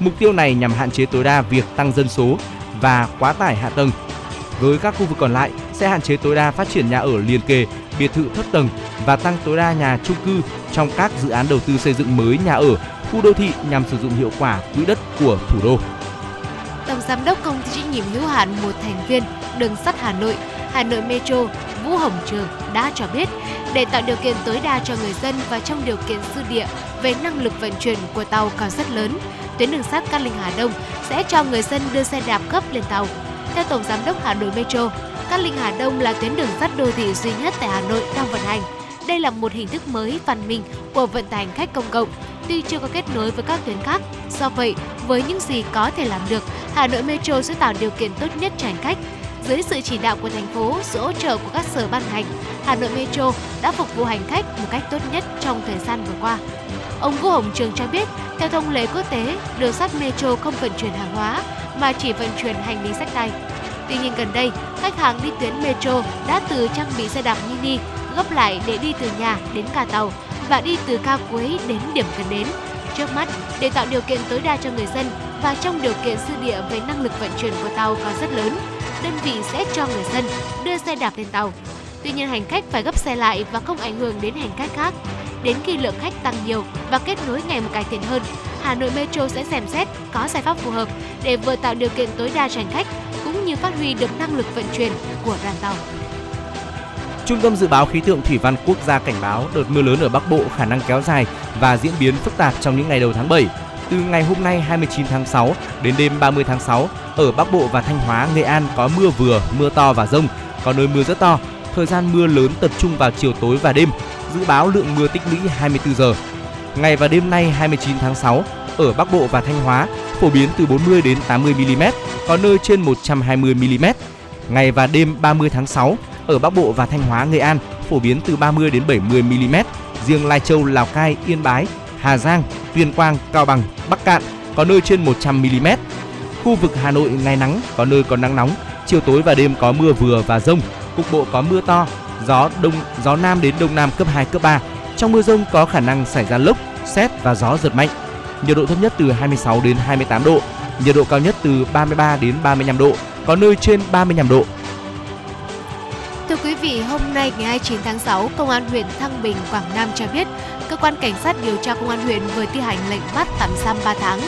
Mục tiêu này nhằm hạn chế tối đa việc tăng dân số và quá tải hạ tầng. Với các khu vực còn lại, sẽ hạn chế tối đa phát triển nhà ở liền kề, biệt thự thấp tầng và tăng tối đa nhà chung cư trong các dự án đầu tư xây dựng mới nhà ở, khu đô thị nhằm sử dụng hiệu quả quỹ đất của thủ đô. Tổng giám đốc công ty trách nhiệm hữu hạn một thành viên Đường sắt Hà Nội, Hà Nội Metro, Vũ Hồng Trường đã cho biết, để tạo điều kiện tối đa cho người dân và trong điều kiện dư địa về năng lực vận chuyển của tàu còn rất lớn, tuyến đường sắt Cát Linh Hà Đông sẽ cho người dân đưa xe đạp gấp lên tàu. Theo Tổng giám đốc Hà Nội Metro, Cát Linh Hà Đông là tuyến đường sắt đô thị duy nhất tại Hà Nội đang vận hành. Đây là một hình thức mới văn minh của vận tải hành khách công cộng, tuy chưa có kết nối với các tuyến khác. Do vậy, với những gì có thể làm được, Hà Nội Metro sẽ tạo điều kiện tốt nhất cho hành khách. Dưới sự chỉ đạo của thành phố, sự hỗ trợ của các sở ban ngành, Hà Nội Metro đã phục vụ hành khách một cách tốt nhất trong thời gian vừa qua. Ông Vũ Hồng Trường cho biết, theo thông lệ quốc tế, đường sắt Metro không vận chuyển hàng hóa mà chỉ vận chuyển hành lý xách tay. Tuy nhiên gần đây, khách hàng đi tuyến Metro đã từ trang bị xe đạp mini gấp lại để đi từ nhà đến ga tàu và đi từ ga cuối đến điểm cần đến. Trước mắt, để tạo điều kiện tối đa cho người dân và trong điều kiện dư địa về năng lực vận chuyển của tàu còn rất lớn, đơn vị sẽ cho người dân đưa xe đạp lên tàu. Tuy nhiên, hành khách phải gấp xe lại và không ảnh hưởng đến hành khách khác. Đến khi lượng khách tăng nhiều và kết nối ngày một cải thiện hơn, Hà Nội Metro sẽ xem xét có giải pháp phù hợp để vừa tạo điều kiện tối đa cho hành khách cũng như phát huy được năng lực vận chuyển của đoàn tàu. Trung tâm Dự báo Khí tượng Thủy văn Quốc gia cảnh báo đợt mưa lớn ở Bắc Bộ khả năng kéo dài và diễn biến phức tạp trong những ngày đầu tháng 7. Từ ngày hôm nay 29 tháng 6 đến đêm 30 tháng 6, ở Bắc Bộ và Thanh Hóa, Nghệ An có mưa vừa, mưa to và dông, có nơi mưa rất to. Thời gian mưa lớn tập trung vào chiều tối và đêm, dự báo lượng mưa tích lũy 24 giờ. Ngày và đêm nay 29 tháng 6, ở Bắc Bộ và Thanh Hóa phổ biến từ 40 đến 80 mm, có nơi trên 120 mm. Ngày và đêm 30 tháng 6, ở Bắc Bộ và Thanh Hóa, Nghệ An phổ biến từ 30 đến 70 mm. Riêng Lai Châu, Lào Cai, Yên Bái, Hà Giang, Tuyên Quang, Cao Bằng, Bắc Cạn có nơi trên 100 mm. Khu vực Hà Nội ngày nắng, có nơi có nắng nóng, chiều tối và đêm có mưa vừa và dông, cục bộ có mưa to, gió nam đến đông nam cấp 2, cấp 3. Trong mưa dông có khả năng xảy ra lốc, sét và gió giật mạnh. Nhiệt độ thấp nhất từ 26 đến 28 độ, nhiệt độ cao nhất từ 33 đến 35 độ, có nơi trên 35 độ. Thưa quý vị, hôm nay ngày 29 tháng 6, Công an huyện Thăng Bình, Quảng Nam cho biết, Cơ quan Cảnh sát điều tra Công an huyện vừa thi hành lệnh bắt tạm giam 3 tháng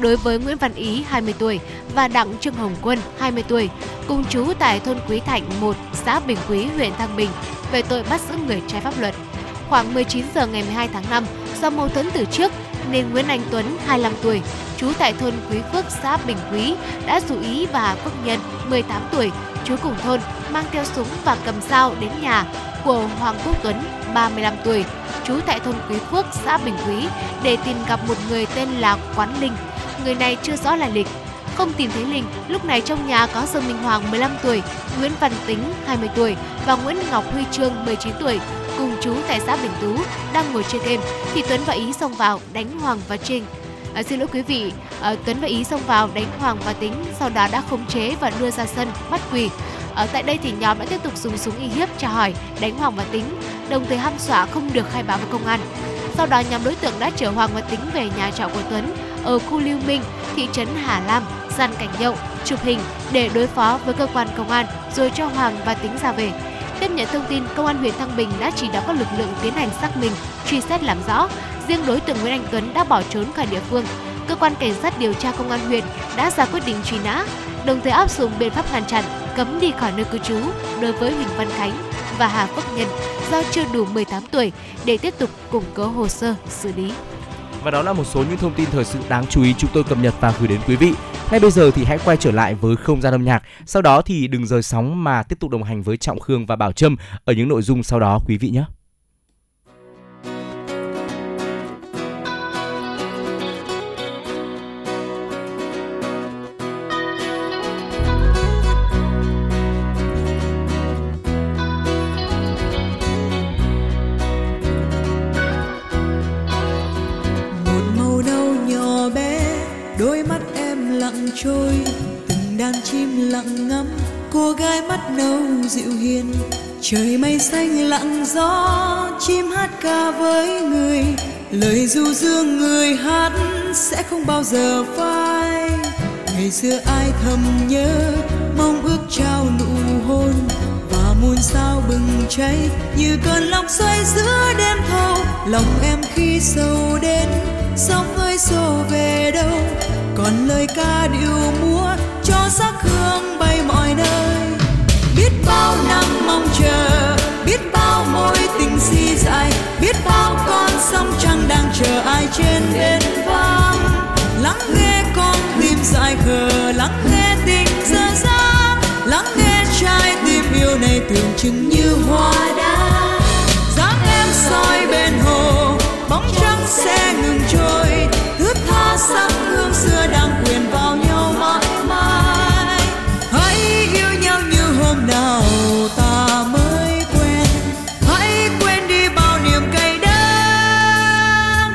đối với Nguyễn Văn Ý, 20 tuổi và Đặng Trương Hồng Quân, 20 tuổi, cùng trú tại thôn Quý Thạnh 1, xã Bình Quý, huyện Thăng Bình về tội bắt giữ người trái pháp luật. Khoảng 19 giờ ngày 12 tháng 5, do mâu thuẫn từ trước nên Nguyễn Anh Tuấn, 25 tuổi, trú tại thôn Quý Phước, xã Bình Quý đã rủ Ý và Hà Quốc Nhân, 18 tuổi, trú cùng thôn, mang theo súng và cầm dao đến nhà của Hoàng Quốc Tuấn, 35 tuổi, trú tại thôn Quý Phước, xã Bình Quý để tìm gặp một người tên là Quán Linh. Người này chưa rõ lai lịch. Không tìm thấy Linh, lúc này trong nhà có Dương Minh Hoàng, 15 tuổi, Nguyễn Văn Tính, 20 tuổi và Nguyễn Ngọc Huy Trương, 19 tuổi, cùng trú tại xã Bình Tú đang ngồi chơi game thì Tuấn và Ý xông vào đánh Hoàng và Trinh. Tuấn và Ý xông vào đánh Hoàng và Tính, sau đó đã khống chế và đưa ra sân bắt quỳ. Tại đây thì nhóm đã tiếp tục dùng súng uy hiếp tra hỏi, đánh Hoàng và Tính, đồng thời hăm dọa không được khai báo với công an. Sau đó nhóm đối tượng đã chở Hoàng và Tính về nhà trọ của Tuấn ở khu Lưu Minh, thị trấn Hà Lam, dàn cảnh nhậu, chụp hình để đối phó với cơ quan công an rồi cho Hoàng và Tính ra về. Tiếp nhận thông tin, Công an huyện Thăng Bình đã chỉ đạo các lực lượng tiến hành xác minh, truy xét làm rõ. Riêng đối tượng Nguyễn Anh Tuấn đã bỏ trốn khỏi địa phương. Cơ quan Cảnh sát điều tra Công an huyện đã ra quyết định truy nã, đồng thời áp dụng biện pháp ngăn chặn, cấm đi khỏi nơi cư trú đối với Huỳnh Văn Khánh và Hà Quốc Nhân do chưa đủ 18 tuổi để tiếp tục củng cố hồ sơ xử lý. Và đó là một số những thông tin thời sự đáng chú ý chúng tôi cập nhật và gửi đến quý vị. Ngay bây giờ thì hãy quay trở lại với không gian âm nhạc. Sau đó thì đừng rời sóng mà tiếp tục đồng hành với Trọng Khương và Bảo Trâm ở những nội dung sau đó quý vị nhé. Trôi từng đàn chim lặng ngắm cô gái mắt nâu dịu hiền, trời mây xanh lặng gió chim hát ca với người, lời du dương người hát sẽ không bao giờ phai. Ngày xưa ai thầm nhớ mong ước trao nụ hôn và muôn sao bừng cháy như cơn lốc xoáy giữa đêm thâu, lòng em khi sầu đến sóng hơi xô về đâu, còn lời ca điệu múa cho sắc hương bay mọi nơi. Biết bao năm mong chờ, biết bao mối tình si dại, biết bao con sông trăng đang chờ ai trên bên vang. Lắng nghe con tim dại khờ, lắng nghe tình dở dang, lắng nghe trái tim yêu này tưởng chừng như hoa đá. Dáng em soi bên hồ, bóng trắng sẽ ngừng trôi, thướt tha sắc hương xưa đang quyền vào nhau mãi mãi. Hãy yêu nhau như hôm nào ta mới quen, hãy quên đi bao niềm cay đắng.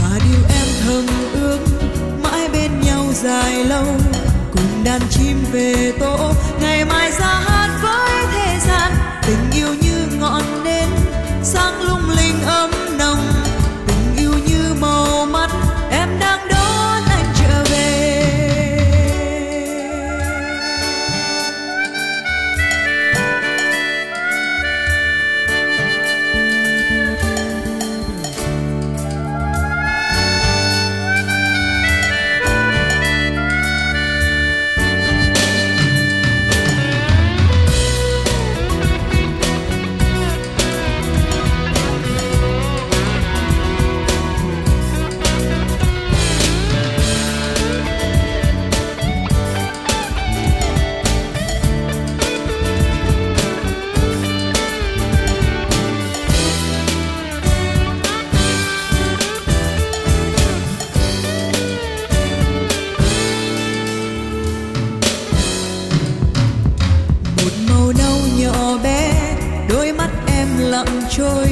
Và điều em thầm ước mãi bên nhau dài lâu, cùng đàn chim về tổ ngày mai ra hát với thế gian. Tình yêu như ngọn nến sáng lung linh ấm nồng, tình yêu như màu mắt em đang đón anh trở về. Trôi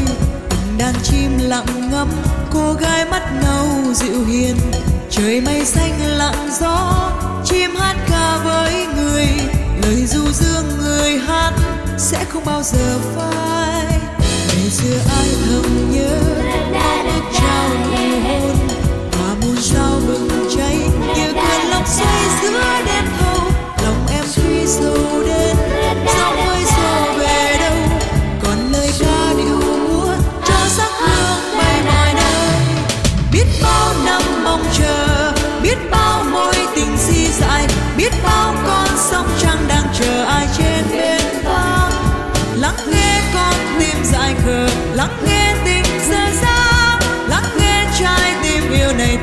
từng đàn chim lặng ngắm cô gái mắt ngâu dịu hiền, trời mây xanh lặng gió chim hát ca với người, lời du dương người hát sẽ không bao giờ phai. Ngày xưa ai thầm nhớ được trao nụ hôn, hoa muôn sao bừng cháy như cơn lốc xoáy giữa đêm thâu. Lòng em tuy sâu đến sóng hơi xô về đâu, còn lời ca chờ, biết bao mối tình si dại, biết bao con sông trăng đang chờ ai trên bên ta. Lắng nghe con tim dại khờ, lắng nghe tình dở dang, lắng nghe trái tim yêu này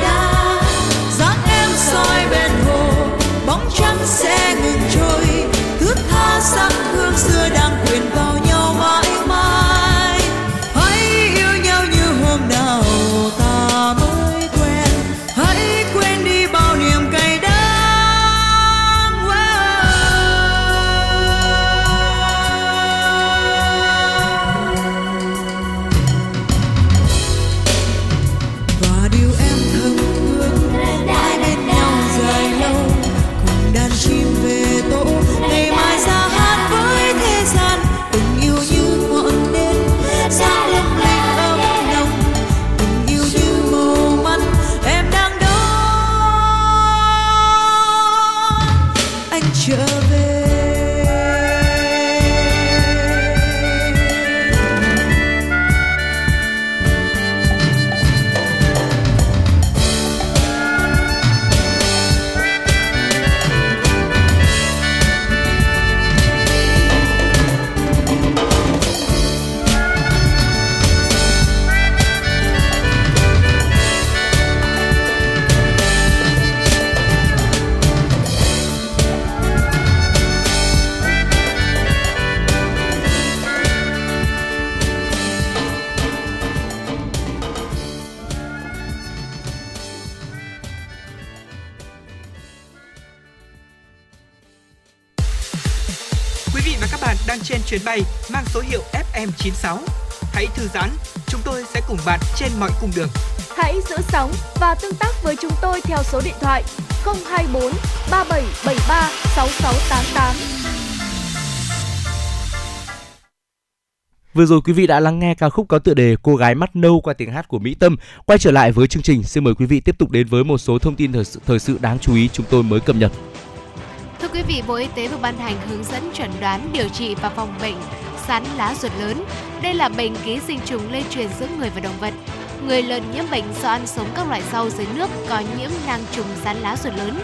đá. Dáng em soi bên hồ, bóng trắng sẽ ngừng trôi, thướt tha sắc hương xưa đang quyện vào nhau mãi. Chuyến bay mang số hiệu FM96. Hãy thư giãn, chúng tôi sẽ cùng bạn trên mọi cung đường. Hãy giữ sóng và tương tác với chúng tôi theo số điện thoại 024 3773 6688. Vừa rồi quý vị đã lắng nghe ca khúc có tựa đề Cô gái mắt nâu qua tiếng hát của Mỹ Tâm. Quay trở lại với chương trình, xin mời quý vị tiếp tục đến với một số thông tin thời sự đáng chú ý chúng tôi mới cập nhật. Thưa quý vị, Bộ Y tế vừa ban hành hướng dẫn chẩn đoán, điều trị và phòng bệnh sán lá ruột lớn. Đây là bệnh ký sinh trùng lây truyền giữa người và động vật. Người lợn nhiễm bệnh do ăn sống các loại rau dưới nước có nhiễm nang trùng sán lá ruột lớn.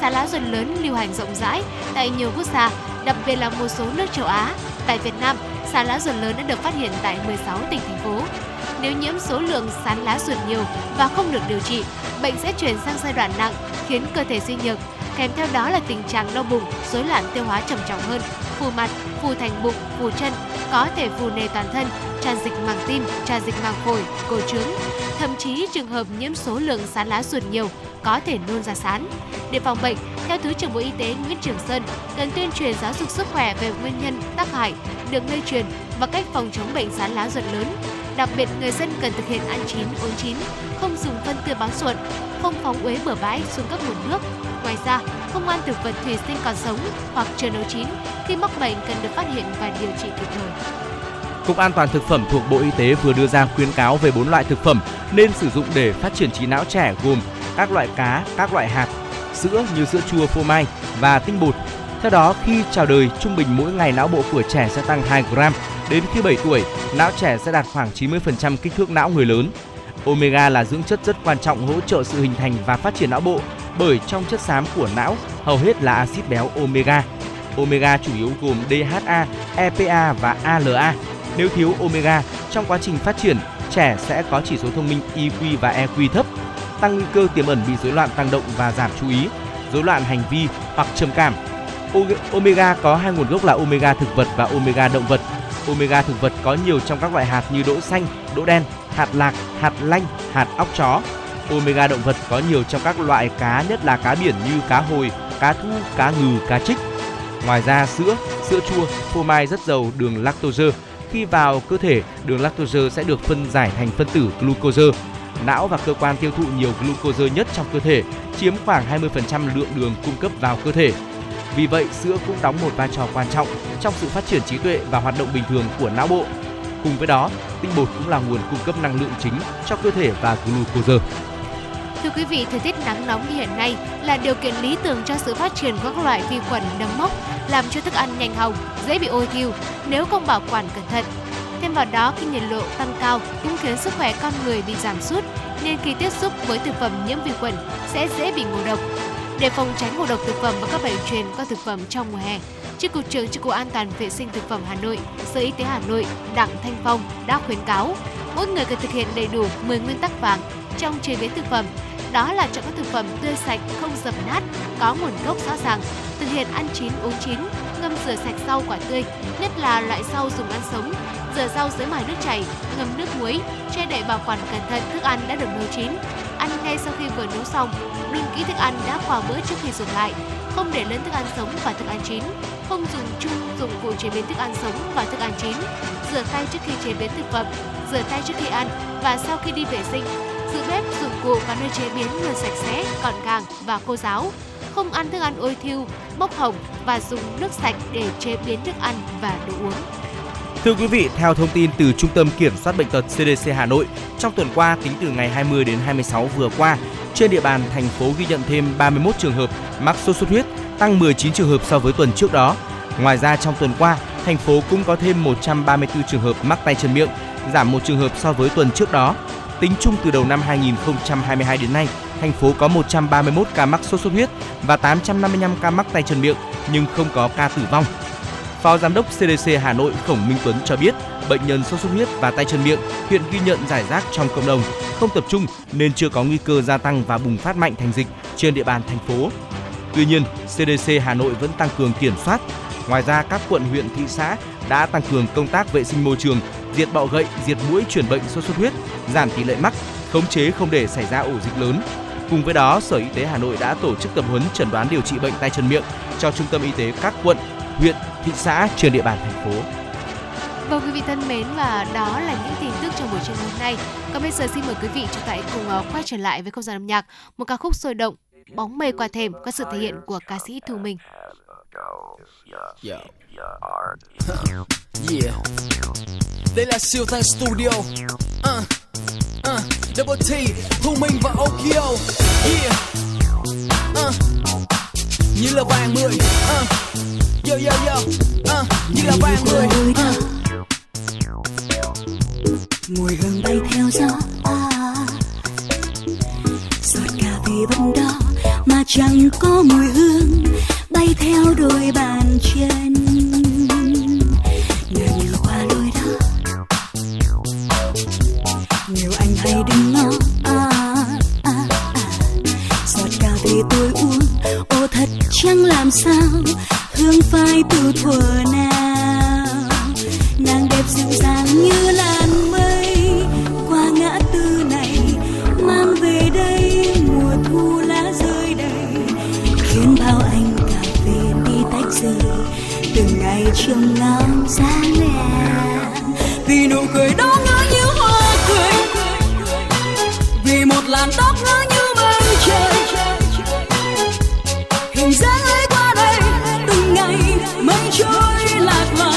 Sán lá ruột lớn lưu hành rộng rãi tại nhiều quốc gia, đặc biệt là một số nước châu Á. Tại Việt Nam, sán lá ruột lớn đã được phát hiện tại 16 tỉnh, thành phố. Nếu nhiễm số lượng sán lá ruột nhiều và không được điều trị, bệnh sẽ chuyển sang giai đoạn nặng, khiến cơ thể suy nhược, kèm theo đó là tình trạng đau bụng, rối loạn tiêu hóa trầm trọng hơn, phù mặt, phù thành bụng, phù chân, có thể phù nề toàn thân, tràn dịch màng tim, tràn dịch màng phổi, cổ trướng. Thậm chí trường hợp nhiễm số lượng sán lá ruột nhiều có thể nôn ra sán. Để phòng bệnh, theo Thứ trưởng Bộ Y tế Nguyễn Trường Sơn, cần tuyên truyền giáo dục sức khỏe về nguyên nhân, tác hại, đường lây truyền và cách phòng chống bệnh sán lá ruột lớn. Đặc biệt, người dân cần thực hiện ăn chín, uống chín, không dùng phân tươi bón ruộng, không phóng uế bừa bãi xuống các nguồn nước. Ngoài ra, không ăn thực vật thủy sinh còn sống hoặc chưa nấu chín. Khi mắc bệnh cần được phát hiện và điều trị kịp thời. Cục An toàn thực phẩm thuộc Bộ Y tế vừa đưa ra khuyến cáo về 4 loại thực phẩm nên sử dụng để phát triển trí não trẻ, gồm các loại cá, các loại hạt, sữa như sữa chua, phô mai và tinh bột. Theo đó, khi chào đời, trung bình mỗi ngày não bộ của trẻ sẽ tăng 2 gram. Đến khi 7 tuổi, não trẻ sẽ đạt khoảng 90% kích thước não người lớn. Omega là dưỡng chất rất quan trọng hỗ trợ sự hình thành và phát triển não bộ, bởi trong chất xám của não hầu hết là axit béo omega. Omega chủ yếu gồm DHA, EPA và ALA. Nếu thiếu omega, trong quá trình phát triển, trẻ sẽ có chỉ số thông minh IQ và EQ thấp, tăng nguy cơ tiềm ẩn bị rối loạn tăng động và giảm chú ý, rối loạn hành vi hoặc trầm cảm. Omega có hai nguồn gốc là omega thực vật và omega động vật. Omega thực vật có nhiều trong các loại hạt như đỗ xanh, đỗ đen, hạt lạc, hạt lanh, hạt óc chó. Omega động vật có nhiều trong các loại cá, nhất là cá biển như cá hồi, cá thu, cá ngừ, cá trích. Ngoài ra, sữa, sữa chua, phô mai rất giàu đường lactose. Khi vào cơ thể, đường lactose sẽ được phân giải thành phân tử glucose. Não và cơ quan tiêu thụ nhiều glucose nhất trong cơ thể, chiếm khoảng 20% lượng đường cung cấp vào cơ thể. Vì vậy, sữa cũng đóng một vai trò quan trọng trong sự phát triển trí tuệ và hoạt động bình thường của não bộ. Cùng với đó, tinh bột cũng là nguồn cung cấp năng lượng chính cho cơ thể và glucose. Thưa quý vị, thời tiết nắng nóng hiện nay là điều kiện lý tưởng cho sự phát triển của các loại vi khuẩn nấm mốc, làm cho thức ăn nhanh hỏng, dễ bị ôi thiêu nếu không bảo quản cẩn thận. Thêm vào đó, khi nhiệt độ tăng cao cũng khiến sức khỏe con người bị giảm sút, nên khi tiếp xúc với thực phẩm nhiễm vi khuẩn sẽ dễ bị ngộ độc. Để phòng tránh ngộ độc thực phẩm và các bệnh truyền qua thực phẩm trong mùa hè, Chi cục trưởng Chi cục An toàn vệ sinh thực phẩm Hà Nội, Sở Y tế Hà Nội Đặng Thanh Phong đã khuyến cáo mỗi người cần thực hiện đầy đủ 10 nguyên tắc vàng trong chế biến thực phẩm. Đó là chọn các thực phẩm tươi sạch, không dập nát, có nguồn gốc rõ ràng, thực hiện ăn chín uống chín, ngâm rửa sạch rau quả tươi, nhất là loại rau dùng ăn sống, rửa rau dưới mài nước chảy, ngâm nước muối, che đậy bảo quản cẩn thận thức ăn đã được nấu chín, ăn ngay sau khi vừa nấu xong, đun kỹ thức ăn đã qua bữa trước khi dùng lại, không để lẫn thức ăn sống và thức ăn chín, không dùng chung dụng cụ chế biến thức ăn sống và thức ăn chín, rửa tay trước khi chế biến thực phẩm, rửa tay trước khi ăn và sau khi đi vệ sinh. Giữ bếp, dụng cụ và nơi chế biến luôn sạch sẽ, gọn gàng và khô ráo. Không ăn thức ăn ôi thiêu, bốc hỏng và dùng nước sạch để chế biến thức ăn và đồ uống. Thưa quý vị, theo thông tin từ Trung tâm Kiểm soát Bệnh tật CDC Hà Nội, trong tuần qua, tính từ ngày 20 đến 26 vừa qua, trên địa bàn thành phố ghi nhận thêm 31 trường hợp mắc sốt xuất huyết, tăng 19 trường hợp so với tuần trước đó. Ngoài ra, trong tuần qua, thành phố cũng có thêm 134 trường hợp mắc tay chân miệng, giảm 1 trường hợp so với tuần trước đó. Tính chung từ đầu năm 2022 đến nay, thành phố có 131 ca mắc sốt xuất huyết và 855 ca mắc tay chân miệng, nhưng không có ca tử vong. Phó Giám đốc CDC Hà Nội Khổng Minh Tuấn cho biết, bệnh nhân sốt xuất huyết và tay chân miệng hiện ghi nhận rải rác trong cộng đồng, không tập trung nên chưa có nguy cơ gia tăng và bùng phát mạnh thành dịch trên địa bàn thành phố. Tuy nhiên, CDC Hà Nội vẫn tăng cường kiểm soát. Ngoài ra, các quận, huyện, thị xã đã tăng cường công tác vệ sinh môi trường, diệt bọ gậy, diệt muỗi truyền bệnh sốt xuất huyết, giảm tỷ lệ mắc, khống chế không để xảy ra ổ dịch lớn. Cùng với đó, Sở Y tế Hà Nội đã tổ chức tập huấn chẩn đoán điều trị bệnh tay chân miệng cho trung tâm y tế các quận, huyện, thị xã trên địa bàn thành phố. Vâng, quý vị thân mến, và đó là những tin tức trong buổi trưa hôm nay. Còn bây giờ xin mời quý vị chúng ta cùng quay trở lại với không gian âm nhạc, một ca khúc sôi động, Bóng mây qua thềm, có sự thể hiện của ca sĩ Thu Minh. Đây là siêu thanh studio. Double T, Thu Minh và Okio. như là vàng 10. Yo yo yo, như là vàng 10. Mùi hương bay theo gió, giọt cà phê vẫn đó mà chẳng có mùi hương, bay theo đôi bàn chân. Nở như hoa đôi đó, nhiều anh hay đứng ngó. Giọt cà phê tôi uống, ô thật chẳng làm sao, hương phai từ thuở nào. Nàng đẹp dịu dàng như làn mây qua ngã tư này, mang về đây mùa thu lá rơi đầy, khiến bao anh cà phê đi tách rời từng ngày trông ngóng giá nàng. Vì nụ cười đó ngỡ như hoa cười, vì một làn tóc ngỡ như mây trời, hình dáng ấy qua đây từng ngày mây trôi lạc loài.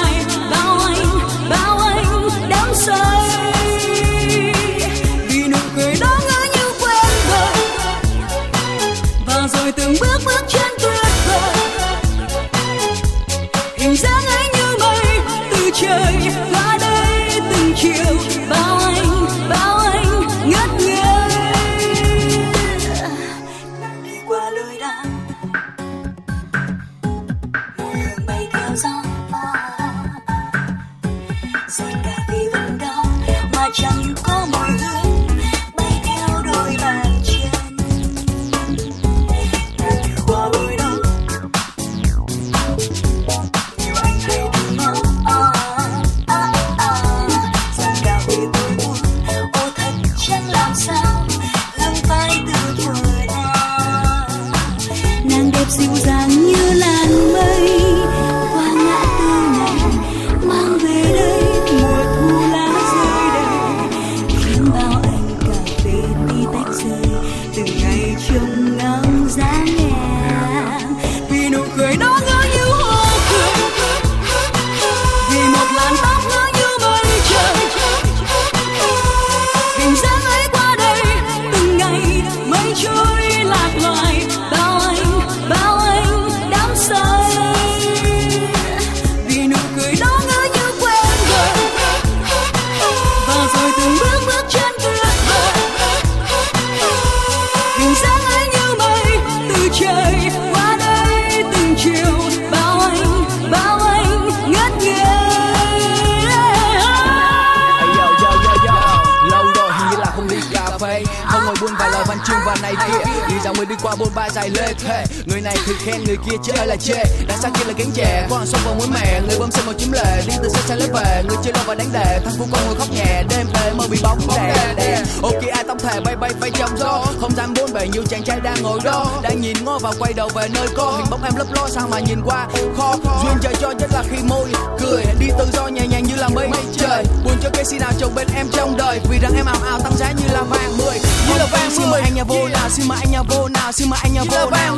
Và quay đầu về nơi cô, hình bóng em lấp ló sao mà nhìn qua khó. Duyên trời cho nhất là khi môi cười, đi tự do nhẹ nhàng như là mây trời. Buồn cho cái si nào chồng bên em trong đời, vì rằng em ào tăng giá như là vàng 10. Như là vàng 10. Xin mời anh nhà vô nào, xin mời anh nhà vô nào, xin mời anh nhà vô nào.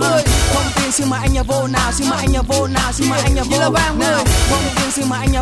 Không tin xin mời anh nhà vô nào, xin mời anh nhà vô nào, xin mời anh nhà vô nào. Không tin xin mời anh nhà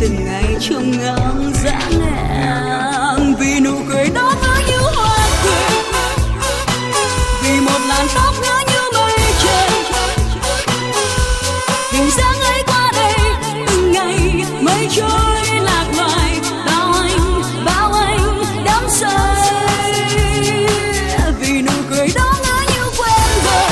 Từng ngày trông ngóng dã ngàn, vì nụ cười đó ngỡ như hoa cười, vì một làn tóc ngỡ như mây trời, hình dáng ấy qua đây từng ngày mây trôi lạc loài, bao anh đắm say. Vì nụ cười đó ngỡ như quen rồi,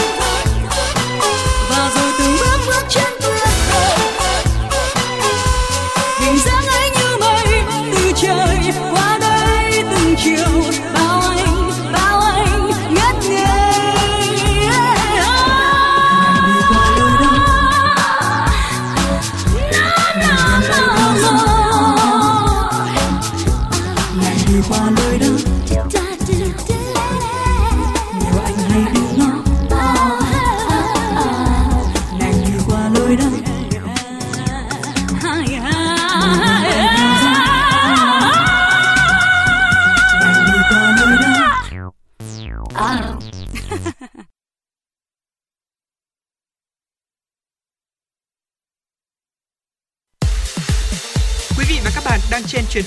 Bạn đang trên chuyến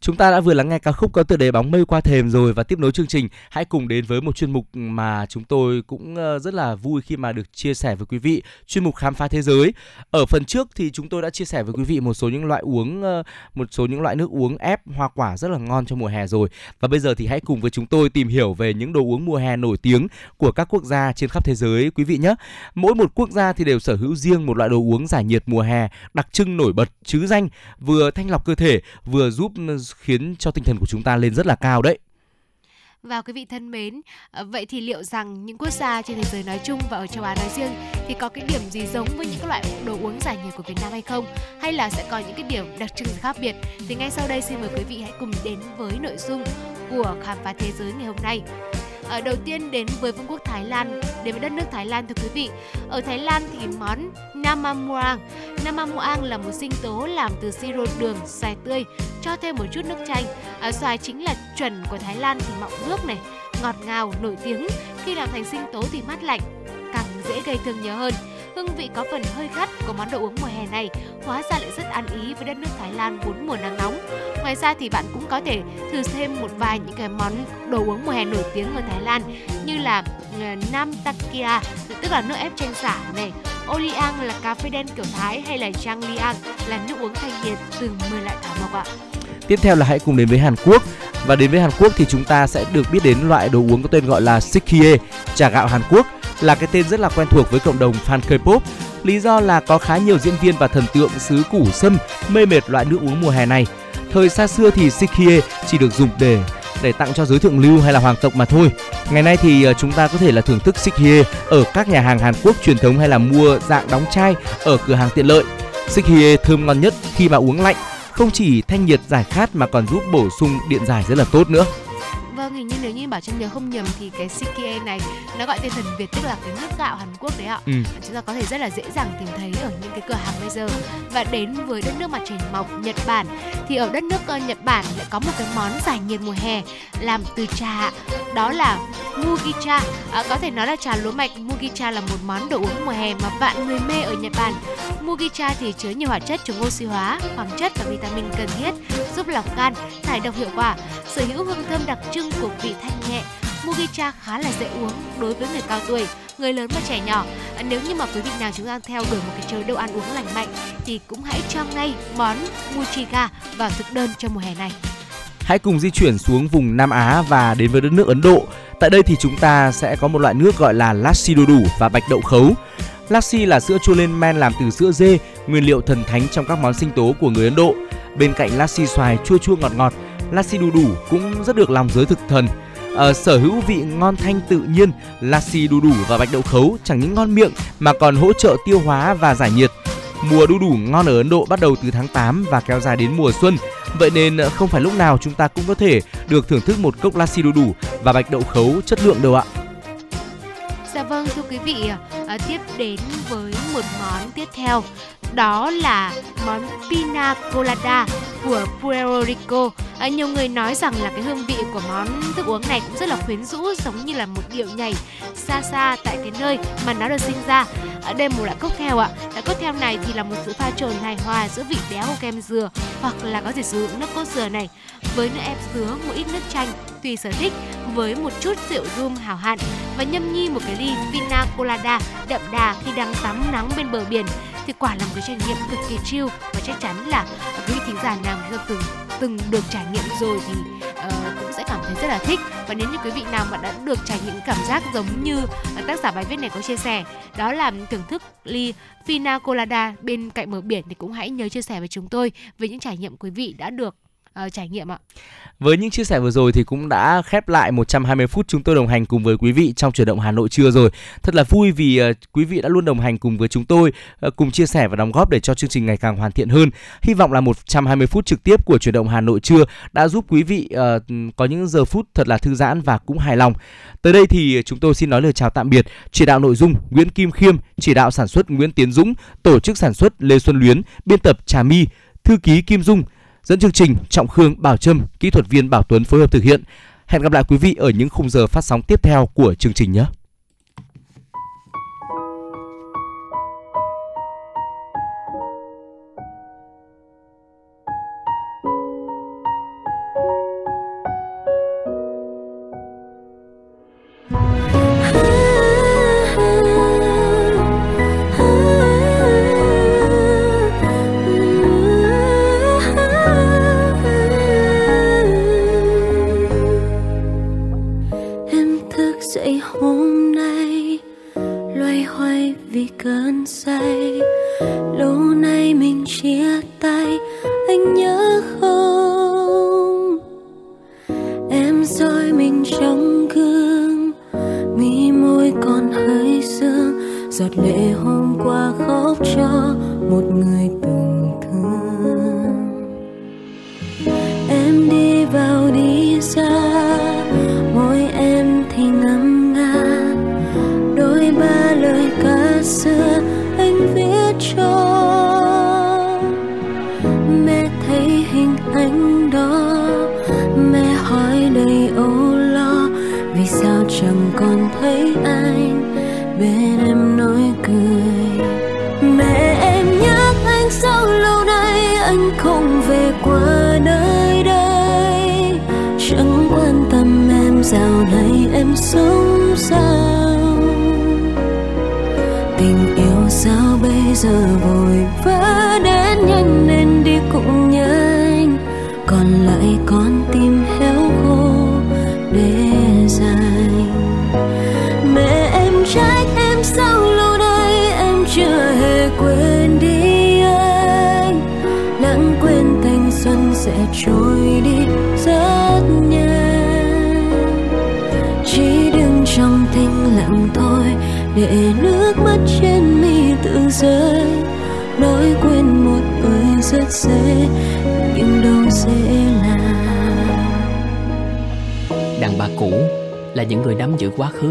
Chúng ta đã vừa lắng nghe ca khúc có tựa đề Bóng mây qua thềm rồi, và tiếp nối chương trình hãy cùng đến với một chuyên mục mà chúng tôi cũng rất là vui khi mà được chia sẻ với quý vị, chuyên mục Khám phá thế giới. Ở phần trước thì chúng tôi đã chia sẻ với quý vị một số những loại nước uống ép hoa quả rất là ngon trong mùa hè rồi. Và bây giờ thì hãy cùng với chúng tôi tìm hiểu về những đồ uống mùa hè nổi tiếng của các quốc gia trên khắp thế giới quý vị nhé. Mỗi một quốc gia thì đều sở hữu riêng một loại đồ uống giải nhiệt mùa hè đặc trưng nổi bật trứ danh, vừa thanh lọc cơ thể vừa giúp khiến cho tinh thần của chúng ta lên rất là cao đấy. Và quý vị thân mến, vậy thì liệu rằng những quốc gia trên thế giới nói chung và ở châu Á nói riêng thì có cái điểm gì giống với những loại đồ uống giải nhiệt của Việt Nam hay không? Hay là sẽ có những cái điểm đặc trưng khác biệt? Thì ngay sau đây xin mời quý vị hãy cùng đến với nội dung của Khám phá thế giới ngày hôm nay. Đầu tiên đến với Vương quốc Thái Lan, đến với đất nước Thái Lan thưa quý vị. Ở Thái Lan thì món Namamuang là một sinh tố làm từ siro đường, xoài tươi, cho thêm một chút nước chanh. Xoài chính là chuẩn của Thái Lan thì mọng nước này, ngọt ngào, nổi tiếng. Khi làm thành sinh tố thì mát lạnh, càng dễ gây thương nhớ hơn. Hương vị có phần hơi gắt của món đồ uống mùa hè này hóa ra lại rất ăn ý với đất nước Thái Lan vốn mùa nắng nóng. Ngoài ra thì bạn cũng có thể thử thêm một vài những cái món đồ uống mùa hè nổi tiếng ở Thái Lan như là Nam Takia, tức là nước ép chanh xả này, Oliang là cà phê đen kiểu Thái, hay là Chang Liang là nước uống thanh nhiệt từ 10 loại thảo mộc ạ. Tiếp theo là hãy cùng đến với Hàn Quốc. Và đến với Hàn Quốc thì chúng ta sẽ được biết đến loại đồ uống có tên gọi là Sikkie, trà gạo Hàn Quốc, là cái tên rất là quen thuộc với cộng đồng fan K-pop. Lý do là có khá nhiều diễn viên và thần tượng xứ củ sâm mê mệt loại nước uống mùa hè này. Thời xa xưa thì Sikkie chỉ được dùng để tặng cho giới thượng lưu hay là hoàng tộc mà thôi. Ngày nay thì chúng ta có thể là thưởng thức Sikkie ở các nhà hàng Hàn Quốc truyền thống hay là mua dạng đóng chai ở cửa hàng tiện lợi. Sikkie thơm ngon nhất khi mà uống lạnh, không chỉ thanh nhiệt giải khát mà còn giúp bổ sung điện giải rất là tốt nữa. Vâng, hình như nếu như Bảo Trâm nhớ không nhầm thì cái Sikkie này nó gọi tên thần Việt tức là cái nước gạo Hàn Quốc đấy ạ. Chúng ta có thể rất là dễ dàng tìm thấy ở những cái cửa hàng bây giờ. Và đến với đất nước mặt trời mọc Nhật Bản thì ở đất nước Nhật Bản lại có một cái món giải nhiệt mùa hè làm từ trà, đó là Mugicha. Có thể nói là trà lúa mạch. Mugicha là một món đồ uống mùa hè mà vạn người mê ở Nhật Bản. Mugicha thì chứa nhiều hoạt chất chống oxy hóa, khoáng chất và vitamin cần thiết giúp lọc gan, thải độc hiệu quả, sở hữu hương thơm đặc trưng của vị thanh nhẹ. Mugicha khá là dễ uống đối với người cao tuổi, người lớn và trẻ nhỏ. Nếu như mà quý vị nào chúng ta theo đuổi một cái chế độ ăn uống lành mạnh thì cũng hãy cho ngay món Mugicha vào thực đơn cho mùa hè này. Hãy cùng di chuyển xuống vùng Nam Á và đến với đất nước Ấn Độ. Tại đây thì chúng ta sẽ có một loại nước gọi là lassi đu đủ và bạch đậu khấu. Lassi là sữa chua lên men làm từ sữa dê, nguyên liệu thần thánh trong các món sinh tố của người Ấn Độ. Bên cạnh lassi xoài chua chua ngọt ngọt, lassi đu đủ cũng rất được lòng giới thực thần. Sở hữu vị ngon thanh tự nhiên, lassi đu đủ và bạch đậu khấu chẳng những ngon miệng mà còn hỗ trợ tiêu hóa và giải nhiệt. Mùa đu đủ ngon ở Ấn Độ bắt đầu từ tháng 8 và kéo dài đến mùa xuân. Vậy nên không phải lúc nào chúng ta cũng có thể được thưởng thức một cốc lassi đu đủ và bạch đậu khấu chất lượng đâu ạ. Dạ vâng thưa quý vị, tiếp đến với một món tiếp theo, đó là món Pina Colada của Puerto Rico. Nhiều người nói rằng là cái hương vị của món thức uống này cũng rất là quyến rũ, giống như là một điệu nhảy xa xa tại cái nơi mà nó được sinh ra. Đây một loại cocktail ạ. Loại cocktail này thì là một sự pha trộn hài hòa giữa vị béo của kem dừa hoặc là có thể sử dụng nước cốt dừa này với nước ép dứa, một ít nước chanh tùy sở thích, với một chút rượu rum hảo hạng và nhâm nhi một cái ly Pina Colada đậm đà khi đang tắm nắng bên bờ biển. Thì quả là một cái trải nghiệm cực kỳ chill và chắc chắn là quý vị thính giả nào đã từng được trải nghiệm rồi thì cũng sẽ cảm thấy rất là thích. Và nếu như quý vị nào mà đã được trải nghiệm cảm giác giống như tác giả bài viết này có chia sẻ, đó là thưởng thức ly Pina Colada bên cạnh bờ biển, thì cũng hãy nhớ chia sẻ với chúng tôi về những trải nghiệm quý vị đã được trải nghiệm ạ. Với những chia sẻ vừa rồi thì cũng đã khép lại 120 phút chúng tôi đồng hành cùng với quý vị trong Chuyển động Hà Nội trưa rồi. Thật là vui vì quý vị đã luôn đồng hành cùng với chúng tôi, cùng chia sẻ và đóng góp để cho chương trình ngày càng hoàn thiện hơn. Hy vọng là 120 phút trực tiếp của Chuyển động Hà Nội trưa đã giúp quý vị có những giờ phút thật là thư giãn và cũng hài lòng. Tới đây thì chúng tôi xin nói lời chào tạm biệt. Chỉ đạo nội dung Nguyễn Kim Khiêm, chỉ đạo sản xuất Nguyễn Tiến Dũng, tổ chức sản xuất Lê Xuân Luyến, biên tập Trà My. thư ký Kim Dung, dẫn chương trình Trọng Khương, Bảo Trâm, kỹ thuật viên Bảo Tuấn phối hợp thực hiện. Hẹn gặp lại quý vị ở những khung giờ phát sóng tiếp theo của chương trình nhé.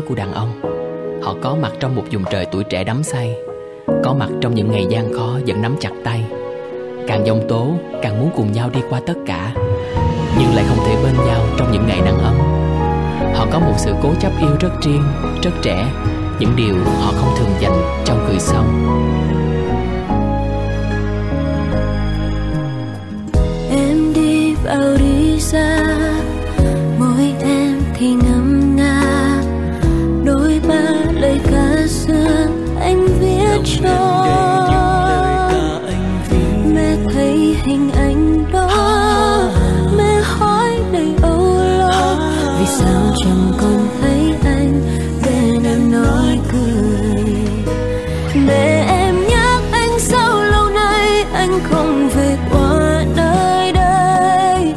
Của đàn ông, họ có mặt trong một vùng trời tuổi trẻ đắm say, có mặt trong những ngày gian khó vẫn nắm chặt tay, càng giông tố càng muốn cùng nhau đi qua tất cả, nhưng lại không thể bên nhau trong những ngày nắng ấm. Họ có một sự cố chấp yêu rất riêng, rất trẻ, những điều họ không thường dành cho người sống. Em đi vào đi xa, mỗi em thì ngâm nga. Đôi ba lời ca xưa anh viết cho mẹ, thấy hình ảnh đó mẹ hỏi đầy âu lo, vì sao chẳng còn thấy anh bên em nói cười. Mẹ em nhắc anh sao lâu nay anh không về qua nơi đây,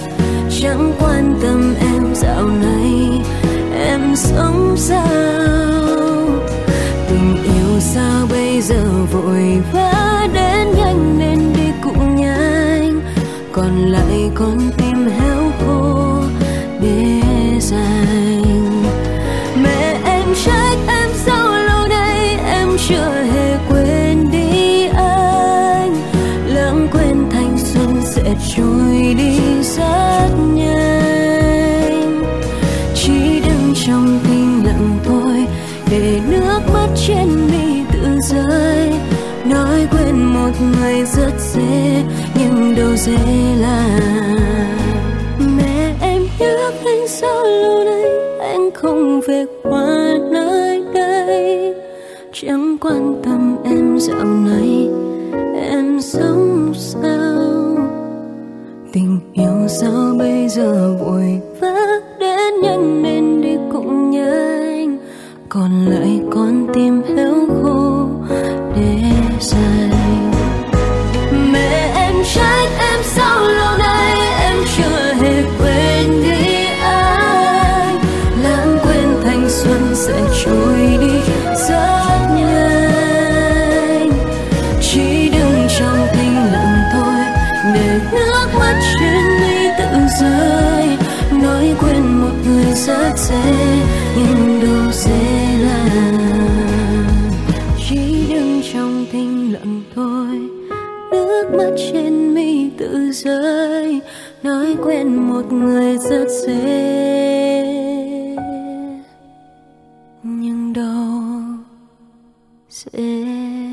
chẳng quan tâm em dạo này em sống sao. Sao bây giờ vội vã đến nhanh nên đi cũng nhanh, còn lại con tim héo khô để dành. Mẹ em trách em sao lâu nay em chưa hề quên đi anh, lãng quên thanh xuân sẽ trôi đi rất nhanh, chỉ đứng trong tim lặng thôi để nước mắt trên mi rơi. Nói quên một người rất dễ nhưng đâu dễ là. Mẹ em nhớ anh sao lâu nay anh không về qua nơi đây, chẳng quan tâm em dạo này em sống sao. Tình yêu sao bây giờ vội vã đến nhanh nên đi cũng nhanh, còn lại con tim héo khô để dành. Mẹ em trách em sao lâu nay em chưa hề quên đi anh, lãng quên thanh xuân sẽ trôi đi rất nhanh, chỉ đứng trong thinh lặng thôi để nước mắt trên mi tự rơi. Nói quên một người rất dễ nhưng đâu dễ làm, chỉ đứng trong thinh lặng thôi. Nước mắt trên mi tự rơi, nói quen một người rất dễ nhưng đâu dễ.